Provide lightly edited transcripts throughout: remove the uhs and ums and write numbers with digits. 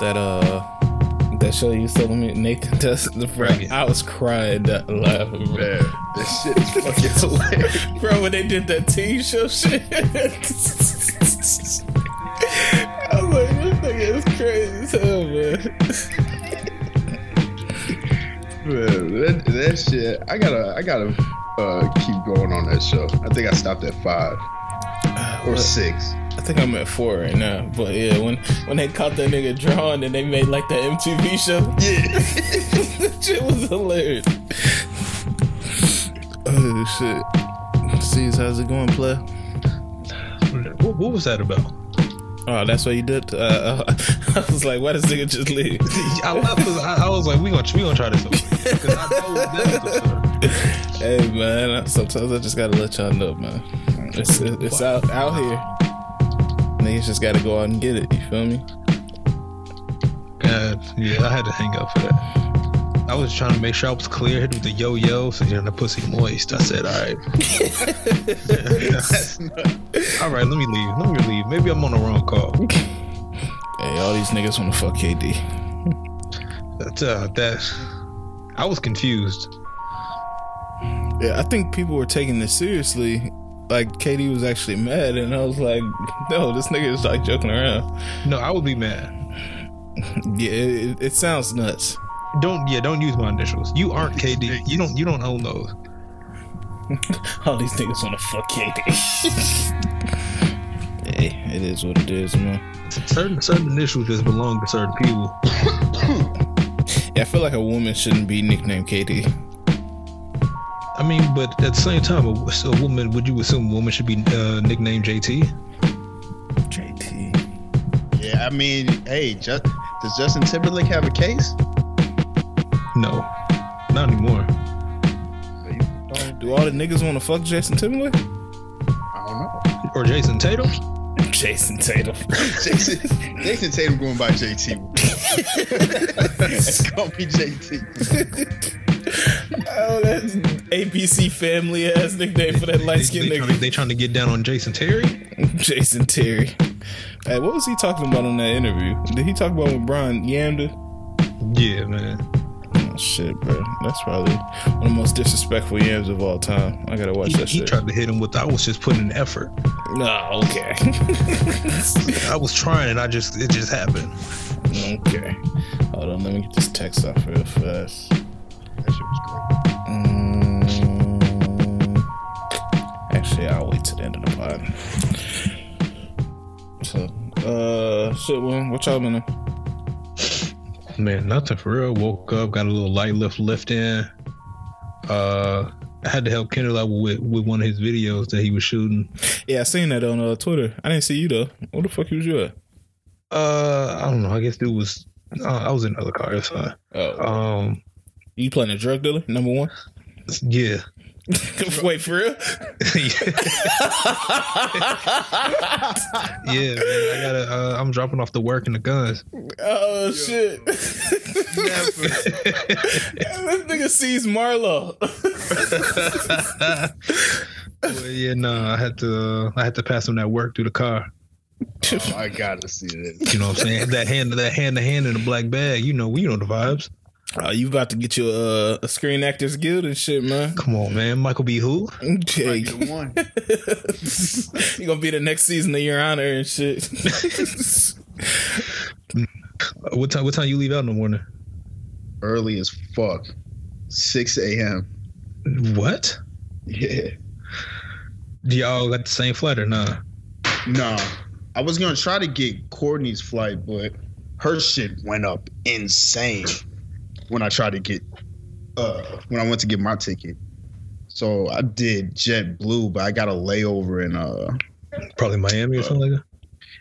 that that show you telling me Nick does the bracket. I was crying laughing, man. This shit is fucking hilarious, bro. When they did that team show shit, I was like, this nigga is crazy as hell, man. Man, that shit. I gotta keep going on that show. I think I stopped at 5 or 6. I think I'm at 4 right now, but yeah, when they caught that nigga drawing and they made like that MTV show, yeah, that shit was hilarious. Oh shit, C's, how's it going, play? What was that about? Oh, that's what you did. I was like, why does nigga just leave? I left because I was like, we gonna try this over because I told this. Hey man, sometimes I just gotta let y'all know, man. It's out here. Niggas just gotta go out and get it, you feel me? Yeah, I had to hang up for that. I was trying to make sure I was clear, hit with the yo-yo, so you're the pussy moist. I said, alright. Alright, let me leave. Maybe I'm on the wrong call. Hey, all these niggas wanna fuck KD. I was confused. Yeah, I think people were taking this seriously. Like, KD was actually mad, and I was like, no, this nigga is, like, joking around. No, I would be mad. Yeah, it sounds nuts. Don't use my initials. You aren't KD. You don't own those. All these niggas wanna fuck KD. Hey, it is what it is, man. Certain initials just belong to certain people. Yeah, I feel like a woman shouldn't be nicknamed KD. I mean, but at the same time, so a woman, would you assume a woman should be nicknamed JT? JT. Yeah, I mean, hey, does Justin Timberlake have a case? No, not anymore. Do all the niggas want to fuck Justin Timberlake? I don't know. Or Jason Tatum? Jason Tatum going by JT. It's gonna be JT. Oh, that's ABC family ass nickname for that light skinned nigga. They trying to get down on Jason Terry? Jason Terry. Hey, what was he talking about on that interview? Did he talk about when Brian yammed it? Yeah, man. Oh, shit, bro. That's probably one of the most disrespectful yams of all time. I gotta watch that shit. He tried to hit him with, I was just putting in effort. Nah, okay. I was trying and it just happened. Okay. Hold on, let me get this text off real fast. That shit was great. Actually, I'll wait till the end of the pod. So, shit, man, what y'all been on? Man, nothing for real. Woke up, got a little light lift in. I had to help Kendall out with one of his videos that he was shooting. Yeah, I seen that on Twitter. I didn't see you though. What the fuck was you at? I don't know. I guess dude was. I was in another car. It's fine. Oh. You playing a drug dealer, number one? Yeah. Wait, for real? Yeah, man. I gotta. I'm dropping off the work and the guns. Oh, yo. Shit! This nigga sees Marlo. Well, yeah, no. I had to pass him that work through the car. Oh, I gotta see this. You know what I'm saying? That hand in the black bag. You know the vibes. Oh, you about to get you a Screen Actors Guild and shit, man. Come on, man. Michael B. Who? Jake. You're going to be the next season of Your Honor and shit. What time you leave out in the morning? Early as fuck. 6 a.m. What? Yeah. Do y'all got the same flight or nah? Nah. I was going to try to get Courtney's flight, but her shit went up insane. When I tried to get, when I went to get my ticket, so I did JetBlue, but I got a layover in probably Miami or something like that.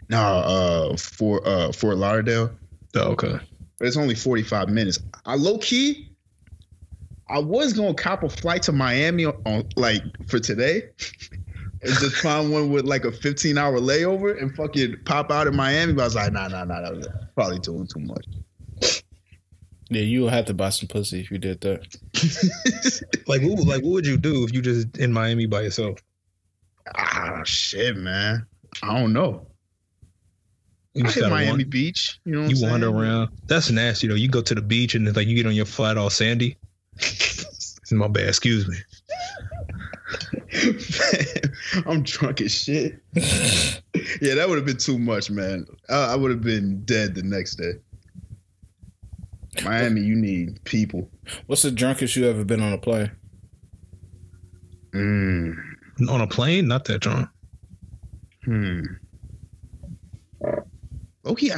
Nah, for Fort Lauderdale. Oh, okay. But it's only 45 minutes. I low key, I was gonna cop a flight to Miami on like for today, and just find one with like a 15-hour layover and fucking pop out in Miami. But I was like, nah, that was probably doing too much. Yeah, you would have to buy some pussy if you did that. What would you do if you just in Miami by yourself? Ah, shit, man. I don't know. I hit Miami Beach. You know what I'm saying? You wander around. That's nasty, though. You go to the beach and it's like you get on your flat all sandy. My bad. Excuse me. Man, I'm drunk as shit. Yeah, that would have been too much, man. I would have been dead the next day. Miami, you need people. What's the drunkest you ever been on a plane? On a plane? Not that drunk. Okay, I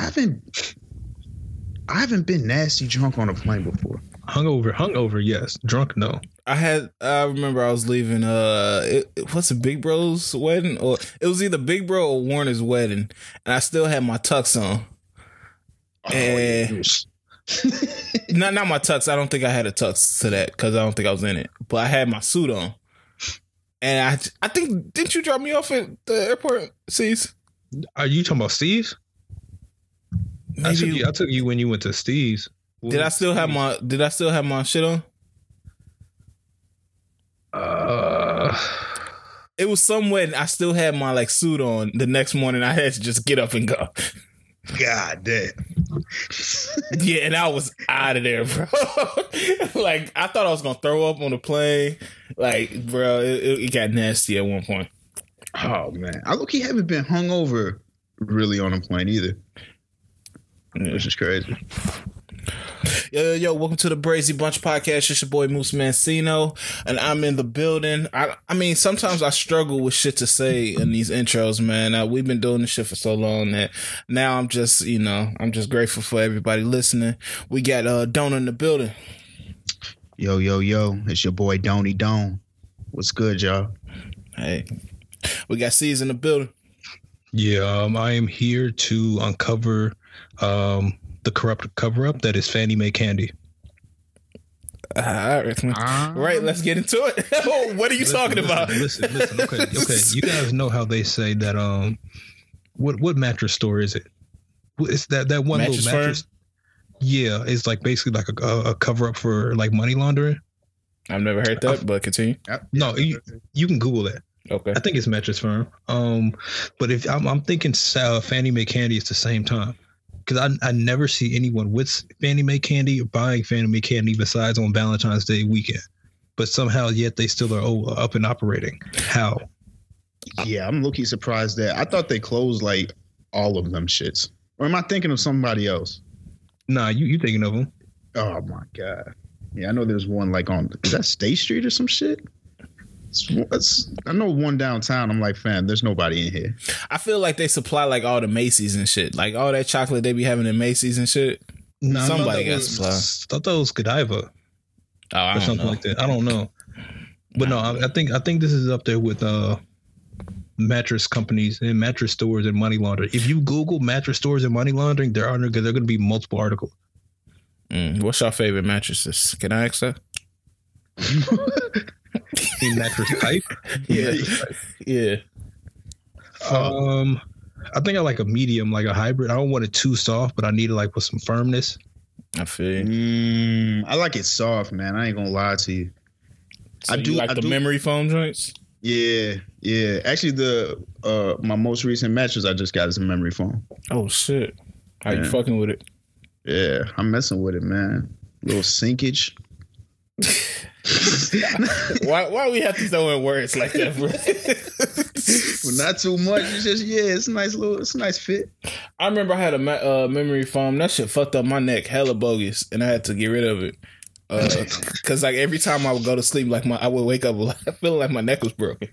haven't been nasty drunk on a plane before. Hungover, yes. Drunk, no. I remember I was leaving what's it, Big Bro's wedding? Or it was either Big Bro or Warner's wedding, and I still had my tux on. Not my tux. I don't think I had a tux to that because I don't think I was in it. But I had my suit on, and I think didn't you drop me off at the airport, C's? Are you talking about Steve's? I took you when you went to Steve's. Did I still have my shit on? It was somewhere and I still had my like suit on. The next morning I had to just get up and go. God damn. Yeah, and I was out of there, bro. Like I thought I was gonna throw up on the plane. Like, bro, it got nasty at one point. Oh man, I look, he haven't been hungover really on a plane either. Yeah. Which is crazy. Yo, welcome to the Brazy Bunch Podcast. It's your boy Moose Mancino, and I'm in the building. I mean, sometimes I struggle with shit to say in these intros, man. We've been doing this shit for so long that now I'm just grateful for everybody listening. We got Don in the building. Yo, it's your boy Donnie Don. What's good, y'all? Hey, we got C's in the building. Yeah, I am here to uncover the corrupt cover-up that is Fannie Mae Candy. All right, let's get into it. What are you talking about? Listen. Okay. You guys know how they say that. What mattress store is it? It's that one mattress little mattress. Firm? Yeah, it's like basically like a cover-up for like money laundering. I've never heard that, but continue. No, you can Google that. Okay, I think it's Mattress Firm. But if I'm thinking Fannie Mae Candy is the same time. Because I never see anyone with Fannie Mae Candy or buying Fannie Mae Candy besides on Valentine's Day weekend. But somehow yet they still are up and operating. How? Yeah, I'm looking surprised that. I thought they closed like all of them shits. Or am I thinking of somebody else? Nah, you thinking of them. Oh, my God. Yeah, I know there's one like on, is that State Street or some shit? I know one downtown. I'm like, fam, there's nobody in here. I feel like they supply like all the Macy's and shit, like all that chocolate they be having in Macy's and shit. No, somebody got supply. I thought that was Godiva or something like that. I don't know, but no, I think this is up there with mattress companies and mattress stores and money laundering. If you Google mattress stores and money laundering, there are going to be multiple articles. What's your favorite mattresses? Can I ask that? Mattress type? Yeah. I think I like a medium, like a hybrid. I don't want it too soft, but I need it like with some firmness. I feel. I like it soft, man. I ain't gonna lie to you. So I do like the memory foam joints. Yeah. Actually, the my most recent mattress I just got is a memory foam. Oh shit! How you fucking with it? Yeah, I'm messing with it, man. Little sinkage. Why we have to throw in words like that, bro? Well, not too much. It's just it's a nice little, it's a nice fit. I remember I had a memory foam. That shit fucked up my neck, hella bogus, and I had to get rid of it. Cause like every time I would go to sleep, like I would wake up feeling like my neck was broken.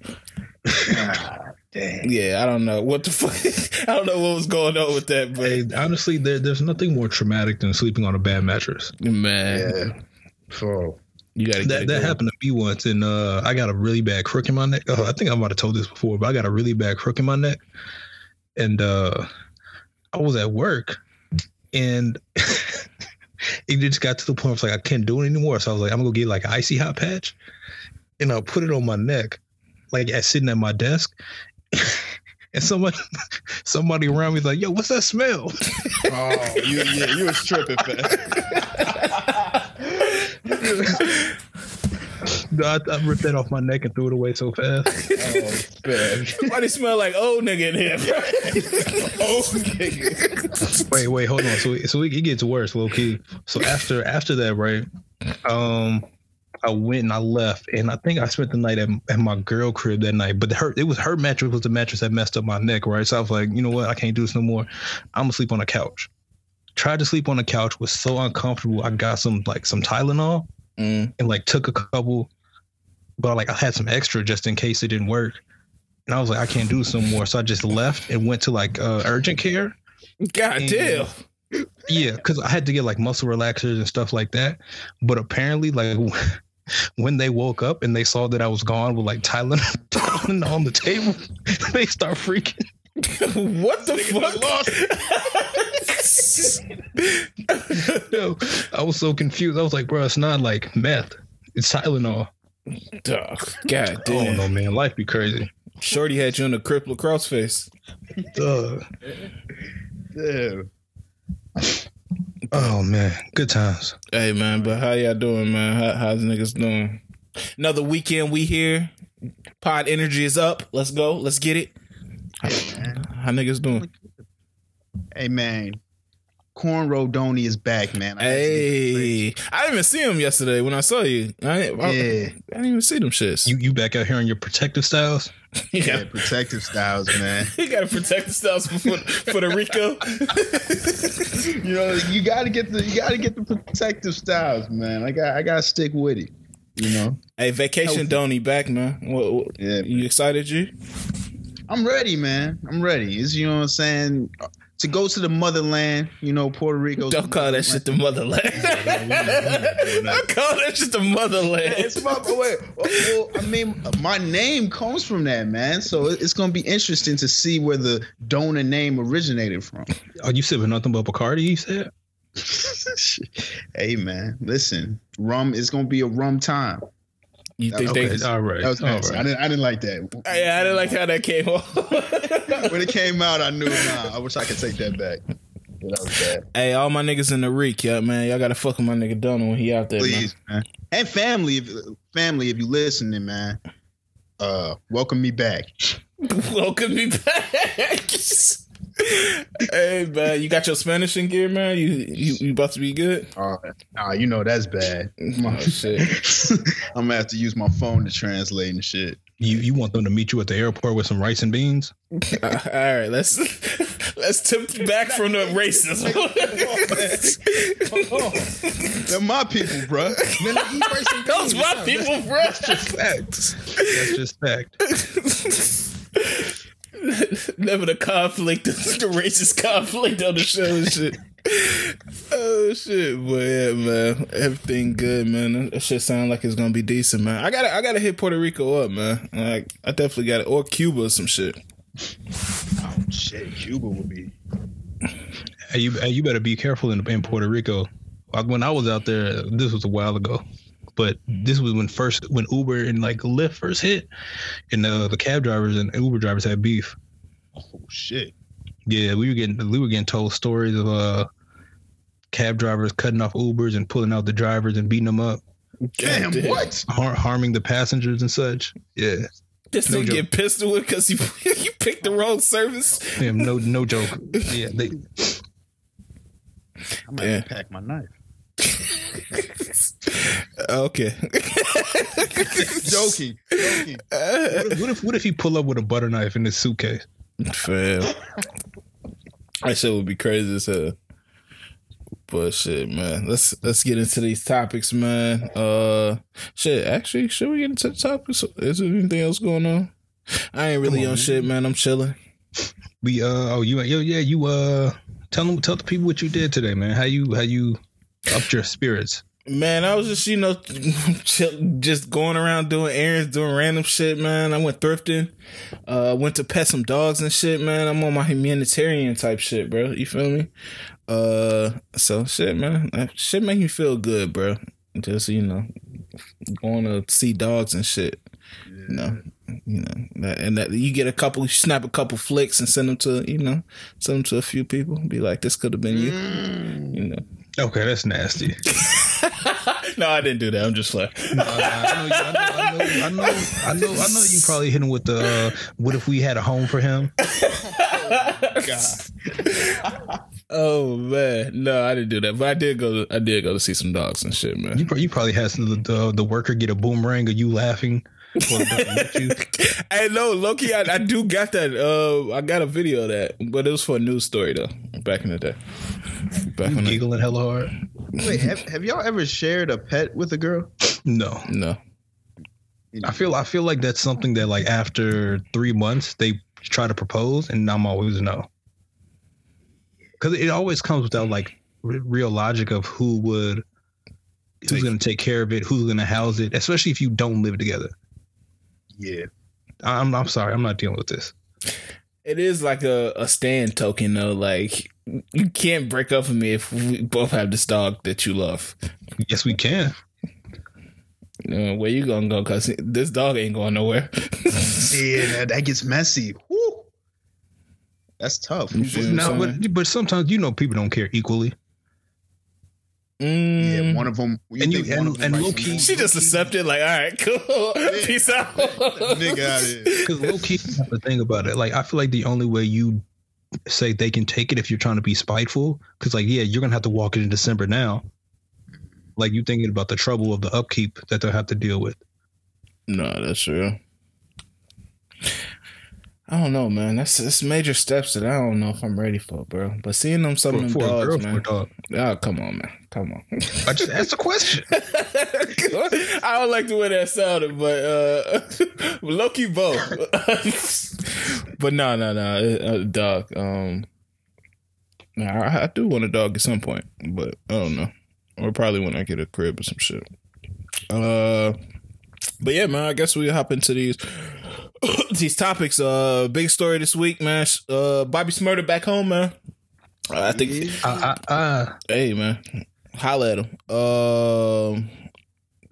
Dang. Yeah, I don't know what the fuck. I don't know what was going on with that, but hey, honestly, there's nothing more traumatic than sleeping on a bad mattress, man. Yeah. Oh. That happened to me once, and I got a really bad crook in my neck. I think I might have told this before, but I got a really bad crook in my neck, and I was at work, and it just got to the point where I was like, I can't do it anymore. So I was like, I'm gonna go get like an icy hot patch, and I put it on my neck, like sitting at my desk, and somebody around me was like, "Yo, what's that smell?" Oh, you was tripping, man. I ripped that off my neck and threw it away so fast. Why they smell like old nigga in here? Old nigga. Wait, hold on. So it gets worse, low key. So after that, right? I went and I left, and I think I spent the night at my girl crib that night. But it was her mattress was the mattress that messed up my neck, right? So I was like, you know what? I can't do this no more. I'm gonna sleep on a couch. Tried to sleep on a couch, was so uncomfortable. I got some Tylenol and took a couple, but I had some extra just in case it didn't work. And I was like, I can't do this no more. So I just left and went to urgent care. God damn. Yeah, because I had to get muscle relaxers and stuff like that. But apparently, when they woke up and they saw that I was gone with Tylenol on the table, they start freaking. What the fuck? Yo, I was so confused. I was like, bro, it's not meth. It's Tylenol. Oh, God damn. I don't know, man. Life be crazy. Shorty had you in a cripple crossface. Duh. Damn. Oh man, good times. Hey man, but how y'all doing, man? How's niggas doing? Another weekend we here. Pod energy is up. Let's go. Let's get it. How niggas doing? Hey man, Cornrow Donnie is back, man. Hey, I didn't even see him yesterday when I saw you. I didn't even see them shits. You back out here on your protective styles? Yeah, protective styles, man. You gotta protect the styles for the Rico. You know, you gotta get the protective styles, man. I gotta stick with it. You know. Hey, vacation Donnie back, man. What, yeah, you excited, G? I'm ready, man. I'm ready. It's, you know what I'm saying? To go to the motherland, you know, Puerto Rico. Don't call that shit the motherland. Don't call that shit the motherland. It's my boy. Well, I mean, my name comes from that, man. So it's going to be interesting to see where the donor name originated from. Are you sipping nothing but Bacardi, you said? Hey, man, listen. Rum is going to be a rum time. You think they all right? That was nice. Right. I didn't like that. I didn't like how that came off. When it came out, I knew. Nah, I wish I could take that back. But that was bad. Hey, all my niggas in the reek, yeah, man. Y'all gotta fuck with my nigga Donald when he out there, please, man. And family, if you listening, man. Welcome me back. Welcome me back. Hey, man, you got your Spanish in gear, man? You about to be good? Nah, you know that's bad. Oh, shit. I'm going to have to use my phone to translate and shit. You want them to meet you at the airport with some rice and beans? All right, let's tip back from the racism. Come on. They're my people, bro. Those my people, bro. That's just facts. Never the conflict, the racist conflict on the show and shit. Oh shit, boy, yeah, man. Everything good, man. That shit sound like it's gonna be decent, man. I gotta hit Puerto Rico up, man. Like I definitely got it, or Cuba or some shit. Oh shit, Cuba would be. Hey, you better be careful in Puerto Rico. When I was out there, this was a while ago. But this was when Uber and Lyft first hit, and the cab drivers and Uber drivers had beef. Oh shit! Yeah, we were getting told stories of cab drivers cutting off Ubers and pulling out the drivers and beating them up. Damn, what? Harming the passengers and such. Yeah. This no nigga get pistol with because you picked the wrong service. Damn, no joke. Yeah, I might pack my knife. Okay. Joking. What if he pull up with a butter knife in his suitcase? Fair. That shit would be crazy as hell. But shit, man. Let's get into these topics, man. Should we get into the topics? Is there anything else going on? I ain't really on shit, man. I'm chilling. We tell the people what you did today, man. How you upped your spirits? Man, I was just, you know, just going around doing errands, doing random shit, man. I went thrifting, went to pet some dogs and shit, man. I'm on my humanitarian type shit, bro. You feel me? So shit, man. That shit make me feel good, bro. Just, you know, going to see dogs and shit. Yeah. You know, and that you get a couple, you snap a couple flicks and send them to a few people. Be like, this could have been you. You know. Okay, that's nasty. No, I didn't do that. I'm just like, I know you probably hit him with the what if we had a home for him? God. Oh man, no, I didn't do that, but I did go to see some dogs and shit, man. You probably had some the worker get a boomerang of you laughing. Hey, no, Loki, I do got that. I got a video of that, but it was for a news story though. Back in the day, you giggling hella hard. Wait, have y'all ever shared a pet with a girl? No. I feel like that's something that like after 3 months they try to propose, and I'm always no. Because it always comes without like real logic of who's going to take care of it, who's going to house it, especially if you don't live together. Yeah, I'm sorry, I'm not dealing with this. It is like a stand token though. Like you can't break up with me if we both have this dog that you love. Yes, we can. Where you gonna go? Cause this dog ain't going nowhere. Yeah, that gets messy. Woo. That's tough. No, but sometimes people don't care equally. Yeah, one of them. And low key, she just accepted. Like, all right, cool, yeah. Peace out, nigga. Because low key, the thing about it, like, I feel like the only way you say they can take it if you're trying to be spiteful. Because, like, yeah, you're gonna have to walk it in December now. Like, you thinking about the trouble of the upkeep that they'll have to deal with. No, that's real. I don't know, man. That's major steps that I don't know if I'm ready for, bro. But seeing them summoning dogs, man. Oh, come on, man. Come on. I just asked a question. I don't like the way that sounded, but low-key both. But no, dog. I do want a dog at some point, but I don't know. Or probably when I get a crib or some shit. But yeah, man. I guess we hop into these topics. Big story this week, man. Bobby Smurf back home, man. I think. Hey, man. Holla at him.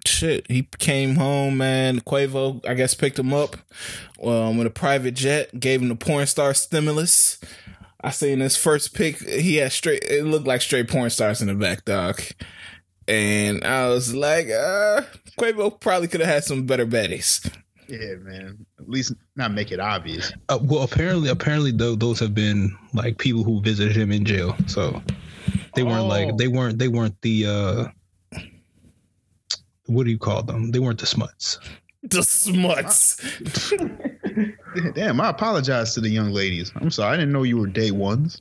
Shit, he came home, man. Quavo, I guess, picked him up with a private jet. Gave him the porn star stimulus. I seen his first pic. He had it looked like straight porn stars in the back, dog. And I was like, Quavo probably could have had some better baddies. Yeah, man. At least not make it obvious. Well, apparently, though, those have been like people who visited him in jail, so they weren't they weren't the what do you call them? They weren't the smuts. The smuts. Damn, I apologize to the young ladies. I'm sorry, I didn't know you were day ones.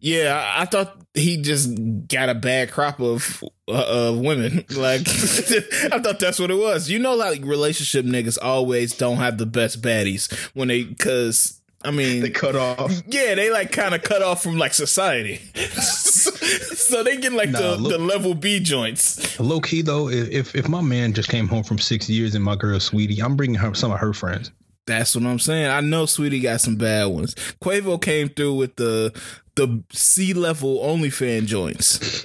Yeah, I thought he just got a bad crop of women. Like, I thought that's what it was. You know, like relationship niggas always don't have the best baddies when they, cause I mean, they cut off. Yeah, they like kind of cut off from like society. So they get like the level B joints. Low key though, if my man just came home from 6 years and my girl sweetie, I'm bringing her some of her friends. That's what I'm saying. I know Sweetie got some bad ones. Quavo came through with the C-level OnlyFans joints.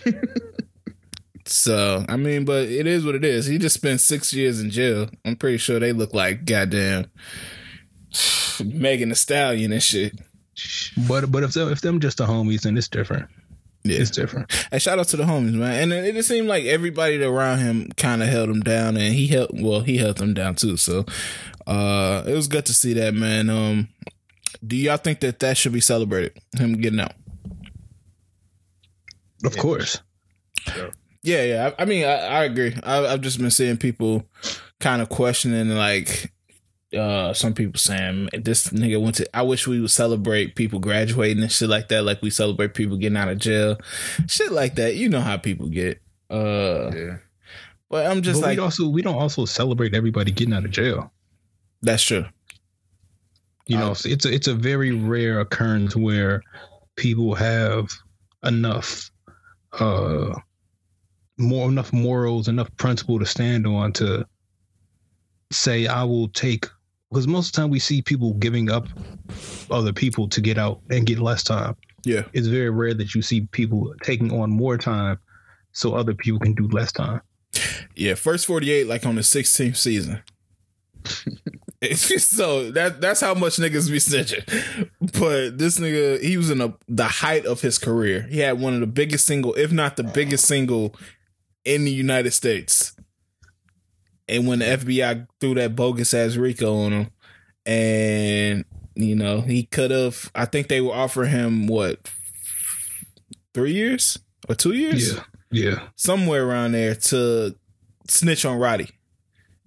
So, I mean, but it is what it is. He just spent 6 years in jail. I'm pretty sure they look like goddamn Megan Thee Stallion and shit. But if them just the homies, then it's different. Yeah. It's different. And shout out to the homies, man. And it just seemed like everybody around him kind of held him down, and he held them down too. So it was good to see that, man. Do y'all think that should be celebrated? Him getting out? Of course. Yeah. I mean, I agree. I've just been seeing people kind of questioning, like, some people saying this nigga went to. I wish we would celebrate people graduating and shit like that, like we celebrate people getting out of jail, shit like that. You know how people get. Yeah. But I'm just like, we don't also celebrate everybody getting out of jail. That's true. You know, it's a very rare occurrence where people have enough morals, enough principle to stand on to say I will take. Because most of the time we see people giving up other people to get out and get less time. Yeah. It's very rare that you see people taking on more time so other people can do less time. Yeah. First 48, like on the 16th season. So that's how much niggas be snitching. But this nigga, he was in the height of his career. He had one of the biggest single, if not the biggest single in the United States. And when the FBI threw that bogus ass RICO on him, and you know, he could have, I think they were offering him what, 3 years or 2 years? Yeah. Somewhere around there to snitch on Roddy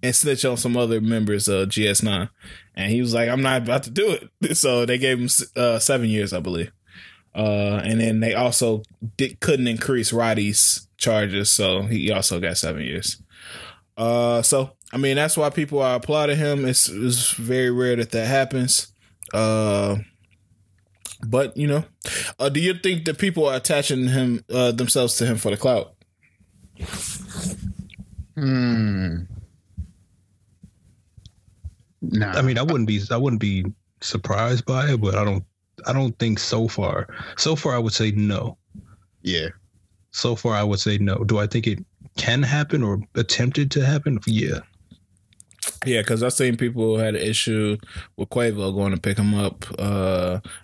and snitch on some other members of GS9. And he was like, I'm not about to do it. So they gave him 7 years, I believe. And then they also couldn't increase Roddy's charges. So he also got 7 years. So, I mean, that's why people are applauding him. It's very rare that happens. But, you know, do you think that people are attaching him themselves to him for the clout? Nah. I mean, I wouldn't be surprised by it, but I don't think so far. So far, I would say no. Yeah. So far, I would say no. Do I think it can happen or attempted to happen? Yeah. Yeah, because I've seen people who had an issue with Quavo going to pick him up,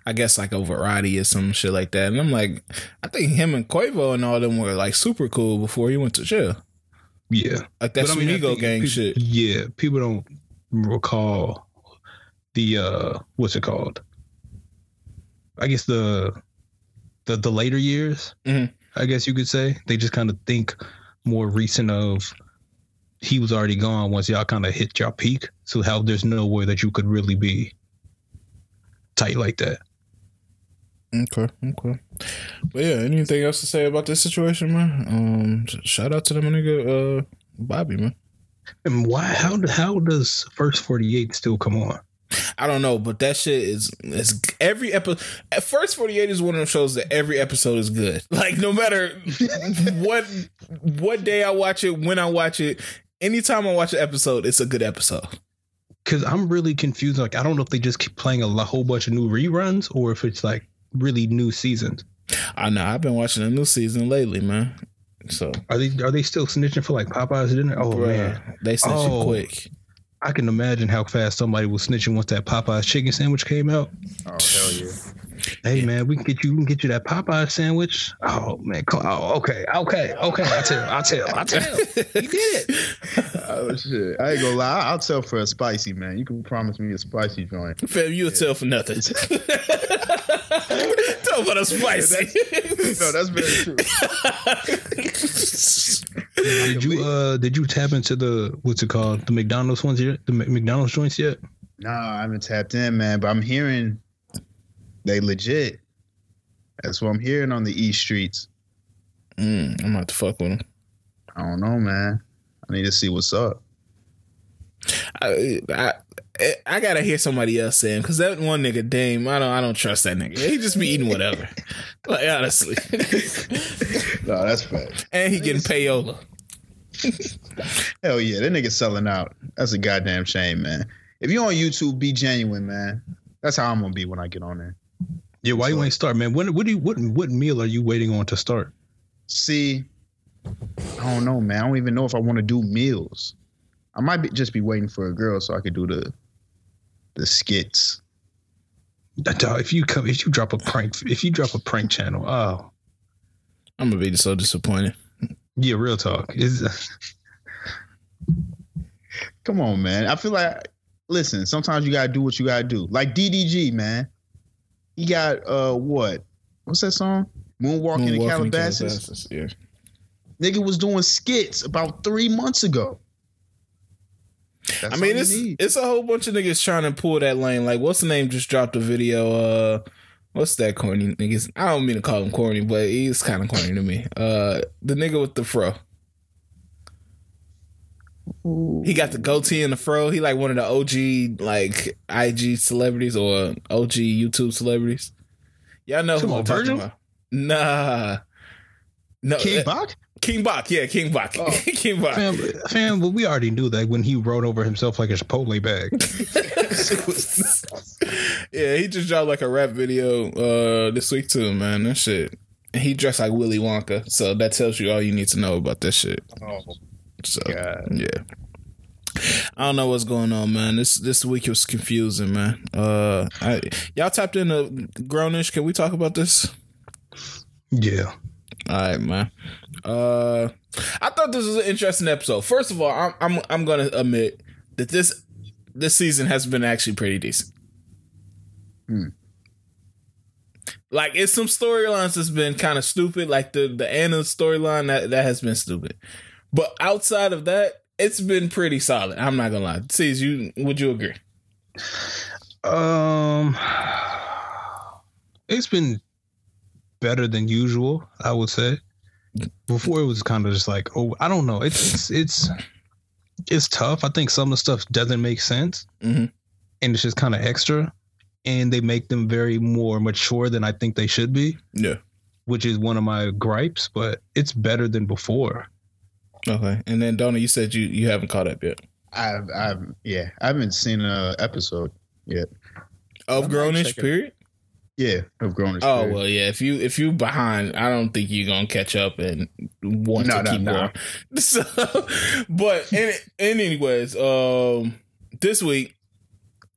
I guess like over Roddy or some shit like that. And I'm like, I think him and Quavo and all them were like super cool before he went to jail. Yeah. Like that's Ego gang shit. Yeah, people don't recall the, what's it called? I guess the later years, I guess you could say. They just kind of think more recent of... He was already gone once y'all kind of hit your peak. So how there's nowhere that you could really be tight like that. Okay. But yeah, anything else to say about this situation, man? Shout out to the nigga, Bobby, man. And why? How does First 48 still come on? I don't know, but that shit is every episode. First 48 is one of those shows that every episode is good. Like no matter what day I watch it, when I watch it. Anytime I watch an episode, it's a good episode. Because I'm really confused. Like, I don't know if they just keep playing a whole bunch of new reruns or if it's like really new seasons. I know. I've been watching a new season lately, man. So are they still snitching for like Popeyes dinner? Oh, bruh, man. They snitching quick. I can imagine how fast somebody was snitching once that Popeyes chicken sandwich came out. Oh, hell yeah. Hey, man, we can get you that Popeye sandwich. Oh, man. Oh, okay. I'll tell. You did it. Oh, shit. I ain't gonna lie. I'll tell for a spicy, man. You can promise me a spicy joint. Fam, you'll tell for nothing. Tell for the spicy. No, that's very true. Did you tap into the McDonald's ones yet? The McDonald's joints yet? No, I haven't tapped in, man, but I'm hearing... They legit. That's what I'm hearing on the East Streets. I'm about to fuck with them. I don't know, man. I need to see what's up. I gotta hear somebody else saying, because that one nigga Dame, I don't trust that nigga. He just be eating whatever. Like honestly. No, that's fact. And he getting payola. Hell yeah, that nigga selling out. That's a goddamn shame, man. If you're on YouTube, be genuine, man. That's how I'm gonna be when I get on there. Yeah, why you ain't start, man? What meal are you waiting on to start? See, I don't know, man. I don't even know if I want to do meals. I might just be waiting for a girl so I could do the skits. If you drop a prank channel, oh, I'm gonna be so disappointed. Yeah, real talk. Come on, man. I feel like. Listen, sometimes you gotta do what you gotta do. Like DDG, man. He got what's that song? Moonwalking in Calabasas. Yeah. Nigga was doing skits about 3 months ago. That's it's a whole bunch of niggas trying to pull that lane. Like, what's the name just dropped a video? What's that corny niggas? I don't mean to call him corny, but he's kind of corny to me. The nigga with the fro. Ooh. He got the goatee and the fro. He like one of the OG like IG celebrities or OG YouTube celebrities. Y'all know who I'm talking about? Nah, no. King Bach. King Bach. Yeah, King Bach. Oh. King Bach. Fam, well, we already knew that when he rolled over himself like a Chipotle bag. Yeah, he just dropped like a rap video this week too, man. That shit. He dressed like Willy Wonka, so that tells you all you need to know about this shit. Oh. So God. Yeah, I don't know what's going on, man. This week was confusing, man. Y'all tapped into Grownish. Can we talk about this? Yeah, All right, man. I thought this was an interesting episode. First of all, I'm gonna admit that this season has been actually pretty decent. Like, it's some storylines that's been kind of stupid, like the Anna storyline that has been stupid. But outside of that, it's been pretty solid. I'm not gonna lie. Ceez, would you agree? It's been better than usual, I would say. Before it was kind of just like, oh, I don't know. It's tough. I think some of the stuff doesn't make sense, and it's just kind of extra. And they make them very more mature than I think they should be. Yeah, which is one of my gripes, but it's better than before. Okay, and then Donna, you said you haven't caught up yet. I haven't seen an episode yet of Grownish. Period. Yeah, of Grownish. Oh period. Well, yeah. If you behind, I don't think you're gonna catch up and want to keep going. So, but anyways, this week.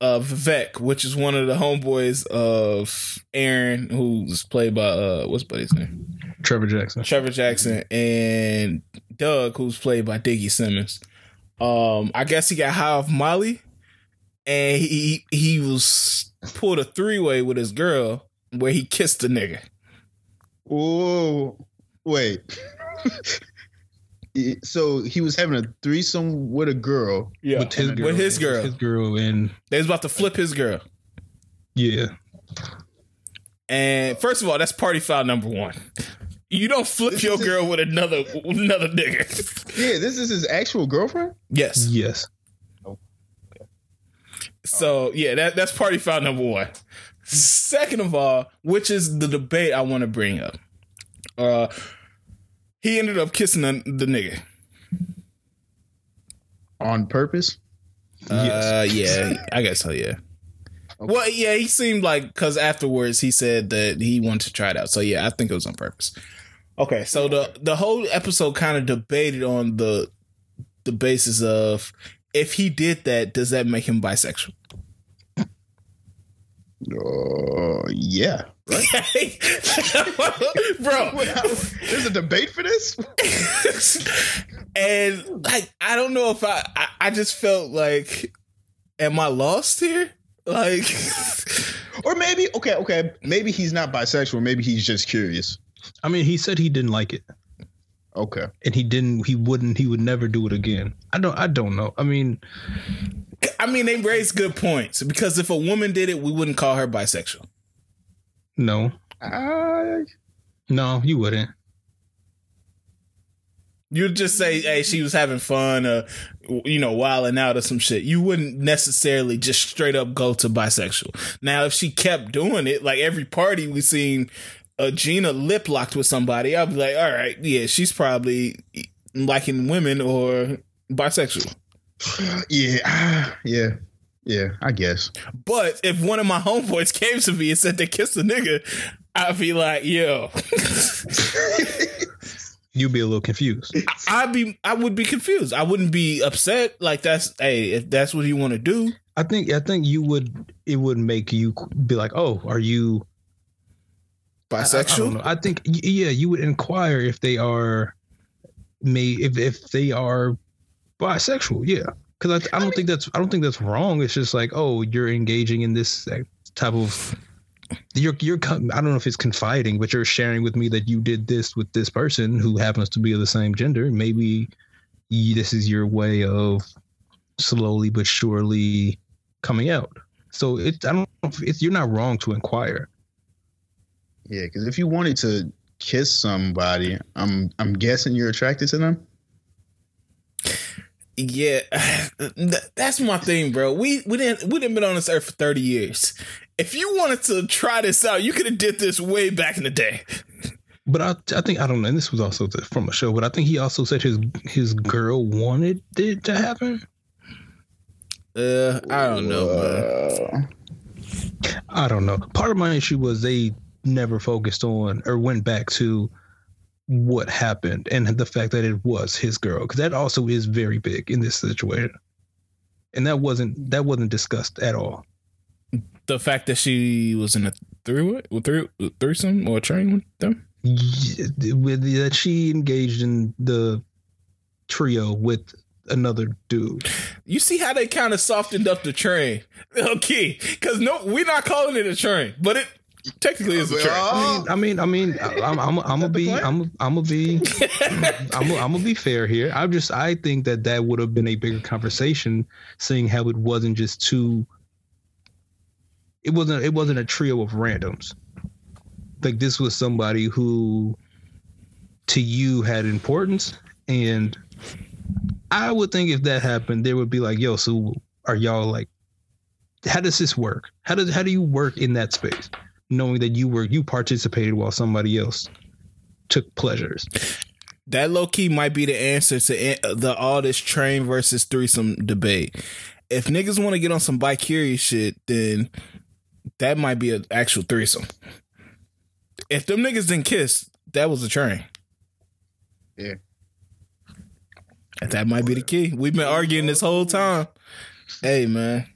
Vivek, which is one of the homeboys of Aaron, who's played by what's buddy's name? Trevor Jackson, and Doug, who's played by Diggy Simmons. I guess he got high off Molly, and he was pulled a three-way with his girl where he kissed the nigga. Whoa, wait. So he was having a threesome with a girl. Yeah. With his girl. And they was about to flip his girl. Yeah. And first of all, that's party foul number one. You don't flip your girl with another nigga. Yeah, this is his actual girlfriend? Yes. Yes. Oh. Okay. So, yeah, that's party foul number one. Second of all, which is the debate I want to bring up. He ended up kissing the nigga. On purpose? Yes. Yeah, I guess so, yeah. Okay. Well, yeah, he seemed like, because afterwards he said that he wanted to try it out. So, yeah, I think it was on purpose. Okay, so the whole episode kind of debated on the basis of, if he did that, does that make him bisexual? Yeah. Right? Bro, there's a debate for this. And like, I don't know if I just felt like, am I lost here? Like, or maybe okay, maybe he's not bisexual, maybe he's just curious. I mean, he said he didn't like it. Okay. And he would never do it again. I don't know. I mean they raised good points, because if a woman did it, we wouldn't call her bisexual. No. No, you wouldn't. You'd just say, hey, she was having fun, wilding out or some shit. You wouldn't necessarily just straight up go to bisexual. Now, if she kept doing it, like every party we seen Gina lip locked with somebody, I'd be like, all right, yeah, she's probably liking women or bisexual. Yeah. Yeah, I guess. But if one of my homeboys came to me and said they kissed a nigga, I'd be like, yo. You'd be a little confused. I would be confused. I wouldn't be upset. Like, if that's what you want to do. I think it would make you be like, oh, are you bisexual? I don't know. I think, yeah, you would inquire if they are if they are bisexual. Yeah. Because I don't think that's wrong. It's just like, oh, you're engaging in this type of you're I don't know if it's confiding, but you're sharing with me that you did this with this person who happens to be of the same gender. Maybe this is your way of slowly but surely coming out. So you're not wrong to inquire. Yeah, because if you wanted to kiss somebody, I'm guessing you're attracted to them. Yeah, that's my thing, bro. We didn't been on this earth for 30 years. If you wanted to try this out, you could have did this way back in the day. But I think, I don't know, and this was also from a show, but I think he also said his girl wanted it to happen. I don't know. I don't know. Part of my issue was they never focused on or went back to what happened and the fact that it was his girl, because that also is very big in this situation, and that wasn't discussed at all. The fact that she was in a threesome or a train with them. that she engaged in the trio with another dude. You see how they kind of softened up the train, okay? Because no, we're not calling it a train, but it technically is a train. I'm gonna be fair here. I think that would have been a bigger conversation, seeing how it wasn't just two. It wasn't a trio of randoms. Like, this was somebody who, to you, had importance, and I would think if that happened, they would be like, "Yo, so are y'all like? How does this work? How do you work in that space, knowing that you participated while somebody else took pleasures?" That low key might be the answer to the all this train versus threesome debate. If niggas want to get on some bi-curious shit, then that might be an actual threesome. If them niggas didn't kiss, that was a train. Yeah. That might be the key. We've been arguing this whole time. Hey, man.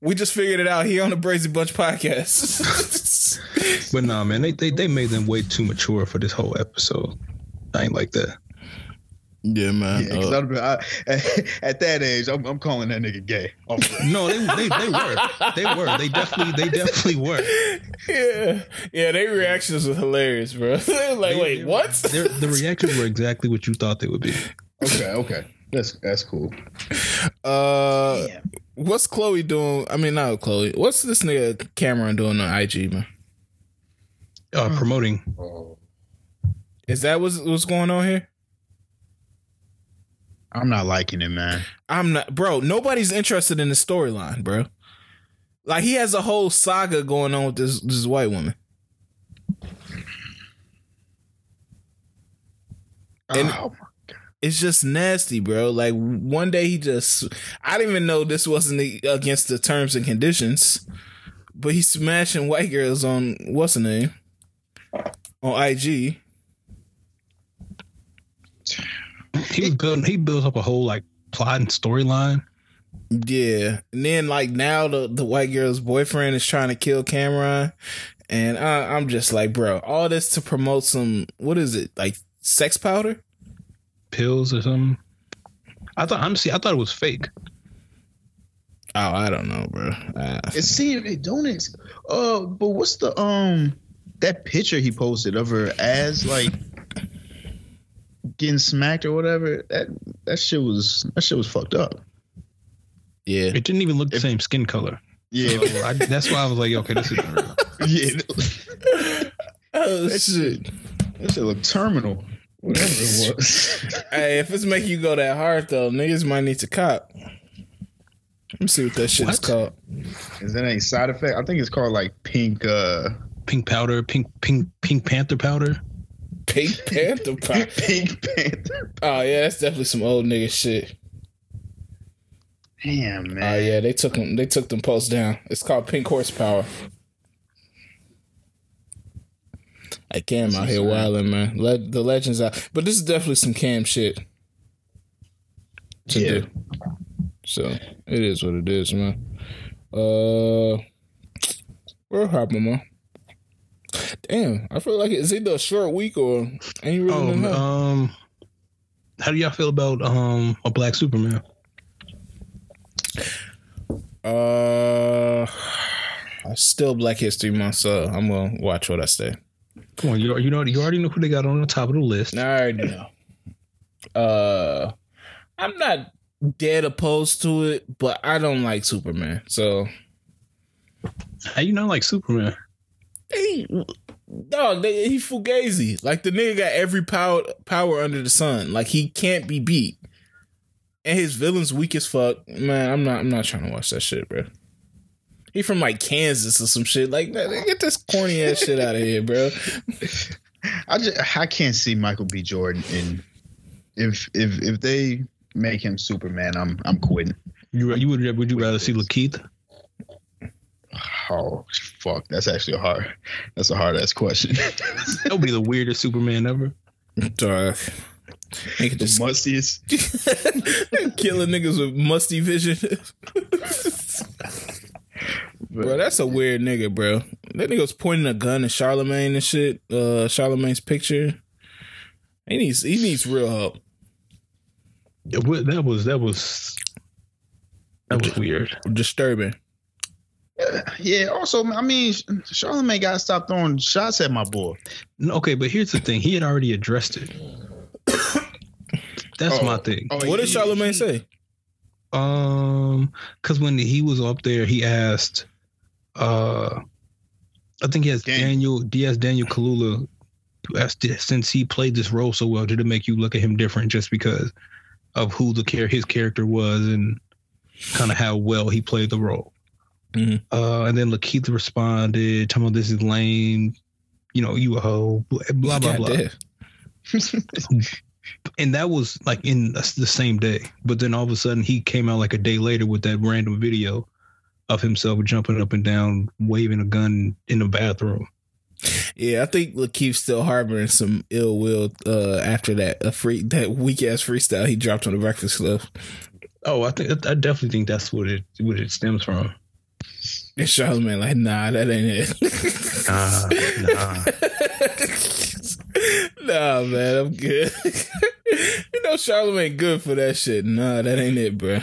We just figured it out here on the Brazy Bunch podcast. But nah, man, they made them way too mature for this whole episode. I ain't like that. Yeah, man. Yeah, at that age, I'm calling that nigga gay. No, they were. They were. They definitely were. Yeah. Yeah, their reactions were hilarious, bro. Like, wait, what? The reactions were exactly what you thought they would be. Okay. That's cool. Yeah. What's Chloe doing? I mean, not Chloe. What's this nigga Cameron doing on IG, man? Promoting. Oh. Is that what's going on here? I'm not liking it, man. I'm not, bro. Nobody's interested in the storyline, bro. Like, he has a whole saga going on with this white woman. And oh my God. It's just nasty, bro. Like, one day I didn't even know this wasn't against the terms and conditions, but he's smashing white girls on what's her name on IG. He built up a whole like plot and storyline. Yeah, and then like now the white girl's boyfriend is trying to kill Cameron, and I'm just like, bro, all this to promote some, what is it, like sex powder, pills or something? I thought it was fake. Oh, I don't know, bro. It seemed it don't. But what's the that picture he posted of her as like. Getting smacked or whatever, that shit was fucked up. Yeah, it didn't even look the same skin color. Yeah, so that's why I was like, okay, this is not real. Yeah, that shit looked terminal. Whatever it was. Hey, if it's make you go that hard though, niggas might need to cop. Let me see what that shit is called. Is that any side effect? I think it's called like pink powder, pink panther powder. Pink Panther pop. Pink Panther. Oh yeah, that's definitely some old nigga shit. Damn, man. Oh yeah, they took them posts down. It's called Pink Horsepower. I Cam out here wilding, man. Let the legends out. But this is definitely some Cam shit to do. So it is what it is, man. We're hopping, man. Damn, I feel like it's either a short week or ain't really know. How do y'all feel about a black Superman? Still Black History Month, so I'm gonna watch what I say. Come on, you already know who they got on the top of the list. I already know. I'm not dead opposed to it, but I don't like Superman. So how you not like Superman? He fugazi. Like, the nigga got every power under the sun. Like, he can't be beat. And his villain's weak as fuck. Man, I'm not trying to watch that shit, bro. He from like Kansas or some shit. Like, get this corny ass shit out of here, bro. I can't see Michael B. Jordan in. If they make him Superman, I'm quitting. Would you rather see Lakeith? Oh fuck! That's actually hard. That's a hard ass question. That would be the weirdest Superman ever. The mustiest. Killing niggas with musty vision. Bro, that's a weird nigga, bro. That nigga was pointing a gun at Charlemagne and shit. Charlemagne's picture. He needs real help. That was weird. Disturbing. Yeah. Also, I mean, Charlemagne got to stop throwing shots at my boy. Okay, but here's the thing. He had already addressed it. That's my thing. What did Charlemagne say? Because when he was up there, he asked. I think he has Daniel Kalula. Since he played this role so well, did it make you look at him different just because of who his character was and kind of how well he played the role? Mm-hmm. And then Lakeith responded, talking about this is lame, you a hoe, blah, blah, blah. And that was like in the same day. But then all of a sudden he came out like a day later with that random video of himself jumping up and down, waving a gun in the bathroom. Yeah, I think Lakeith's still harboring some ill will after that weak ass freestyle he dropped on the Breakfast Club. Oh, I definitely think that's what it stems from. And Charlamagne like, nah, that ain't it. Nah, man, I'm good. You know, Charlamagne good for that shit. Nah, that ain't it, bro.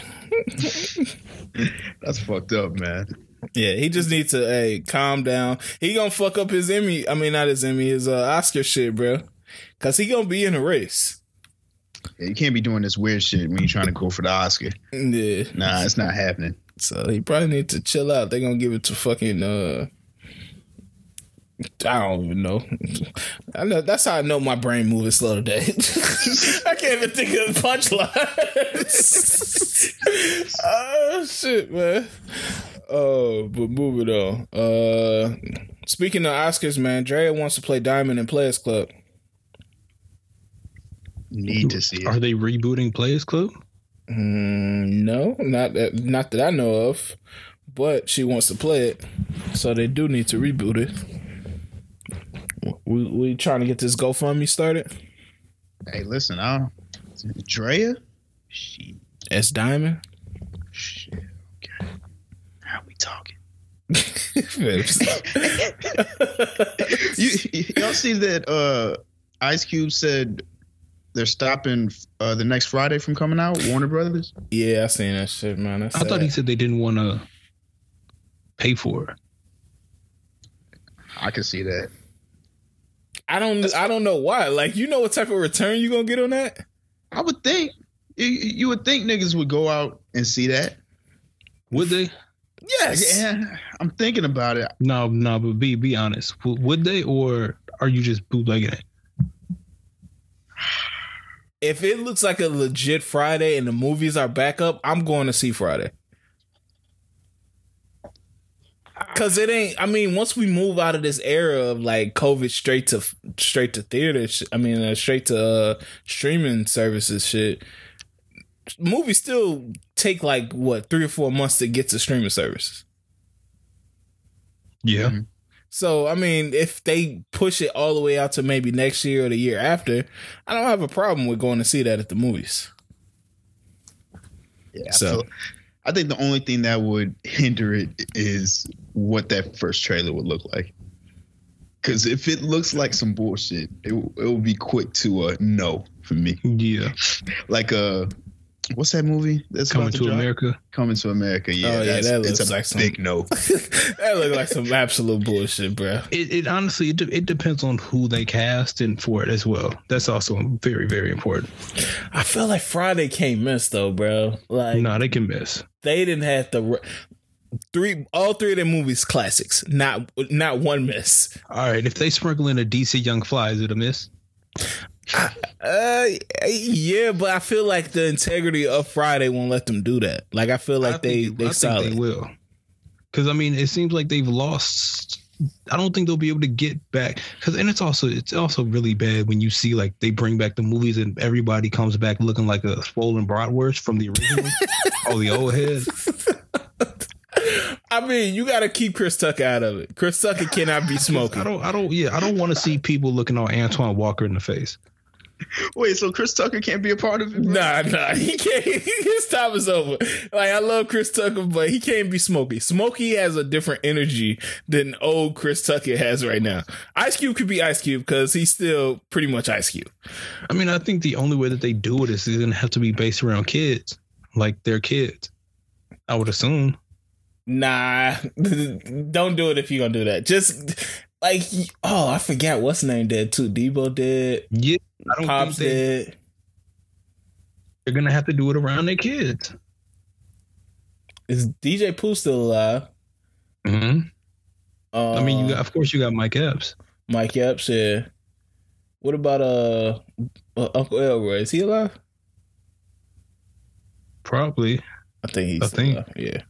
That's fucked up, man. Yeah, he just needs to, calm down. He gonna fuck up his Emmy. I mean, not his Emmy, his Oscar shit, bro. Because he gonna be in a race. Yeah, you can't be doing this weird shit when you're trying to go for the Oscar. Yeah. Nah, it's not happening. So he probably needs to chill out. They're gonna give it to fucking, I don't even know. I know that's how I know my brain moving slow today. I can't even think of the punchlines. Oh, shit, man. Oh, but moving on. Speaking of Oscars, man, Drea wants to play Diamond in Players Club. Need to see it. Are they rebooting Players Club? No, not that I know of. But she wants to play it, so they do need to reboot it. We trying to get this GoFundMe started. Hey, listen, Drea, she as Diamond. Shit. Okay. How we talking? Y'all see that Ice Cube said they're stopping the next Friday from coming out, Warner Brothers? Yeah, I seen that shit, man. That's sad. I thought he said they didn't want to pay for it. I can see that. I don't know why. Like, you know what type of return you gonna get on that? I would think. You would think niggas would go out and see that. Would they? Yes. Yeah, I'm thinking about it. No, but be honest. Would they, or are you just bootlegging it? If it looks like a legit Friday and the movies are back up, I'm going to see Friday. Because it ain't, I mean, once we move out of this era of like COVID straight to theater, straight to streaming services shit, movies still take like, what, 3 or 4 months to get to streaming services. Yeah. Mm-hmm. So, I mean, if they push it all the way out to maybe next year or the year after, I don't have a problem with going to see that at the movies. Yeah, so I think the only thing that would hinder it is what that first trailer would look like. Because if it looks like some bullshit, it will be quick to a no for me. Yeah. Like, what's that movie? That's Coming to America? Coming to America, yeah. Oh, yeah, that looks like some big no. That looks like some absolute bullshit, bro. It honestly, it depends on who they cast and for it as well. That's also very, very important. I feel like Friday can't miss, though, bro. Like, no, they can miss. They didn't have the all three of their movies classics. Not one miss. All right, if they sprinkle in a DC Young Fly, is it a miss? Yeah, but I feel like the integrity of Friday won't let them do that. Like, I feel like they solid. Think they will, because I mean, it seems like they've lost. I don't think they'll be able to get back. Because it's also really bad when you see like they bring back the movies and everybody comes back looking like a swollen bratwurst from the original or the old head. I mean, you got to keep Chris Tucker out of it. Chris Tucker cannot be smoking. I don't want to see people looking on Antoine Walker in the face. Wait, so Chris Tucker can't be a part of it? Bro? Nah, he can't. His time is over. Like, I love Chris Tucker, but he can't be Smokey. Smokey has a different energy than old Chris Tucker has right now. Ice Cube could be Ice Cube because he's still pretty much Ice Cube. I mean, I think the only way that they do it is it's going to have to be based around kids, like their kids, I would assume. Nah, don't do it if you're going to do that. Just... Like, oh, I forgot what's his name dead too. Debo dead. Yeah, I don't Pop's think dead. They're gonna have to do it around their kids. Is DJ Pooh still alive? Mm-hmm. I mean, you got, of course you got Mike Epps. Mike Epps, yeah. What about Uncle Elroy? Is he alive? Probably. I think he's yeah,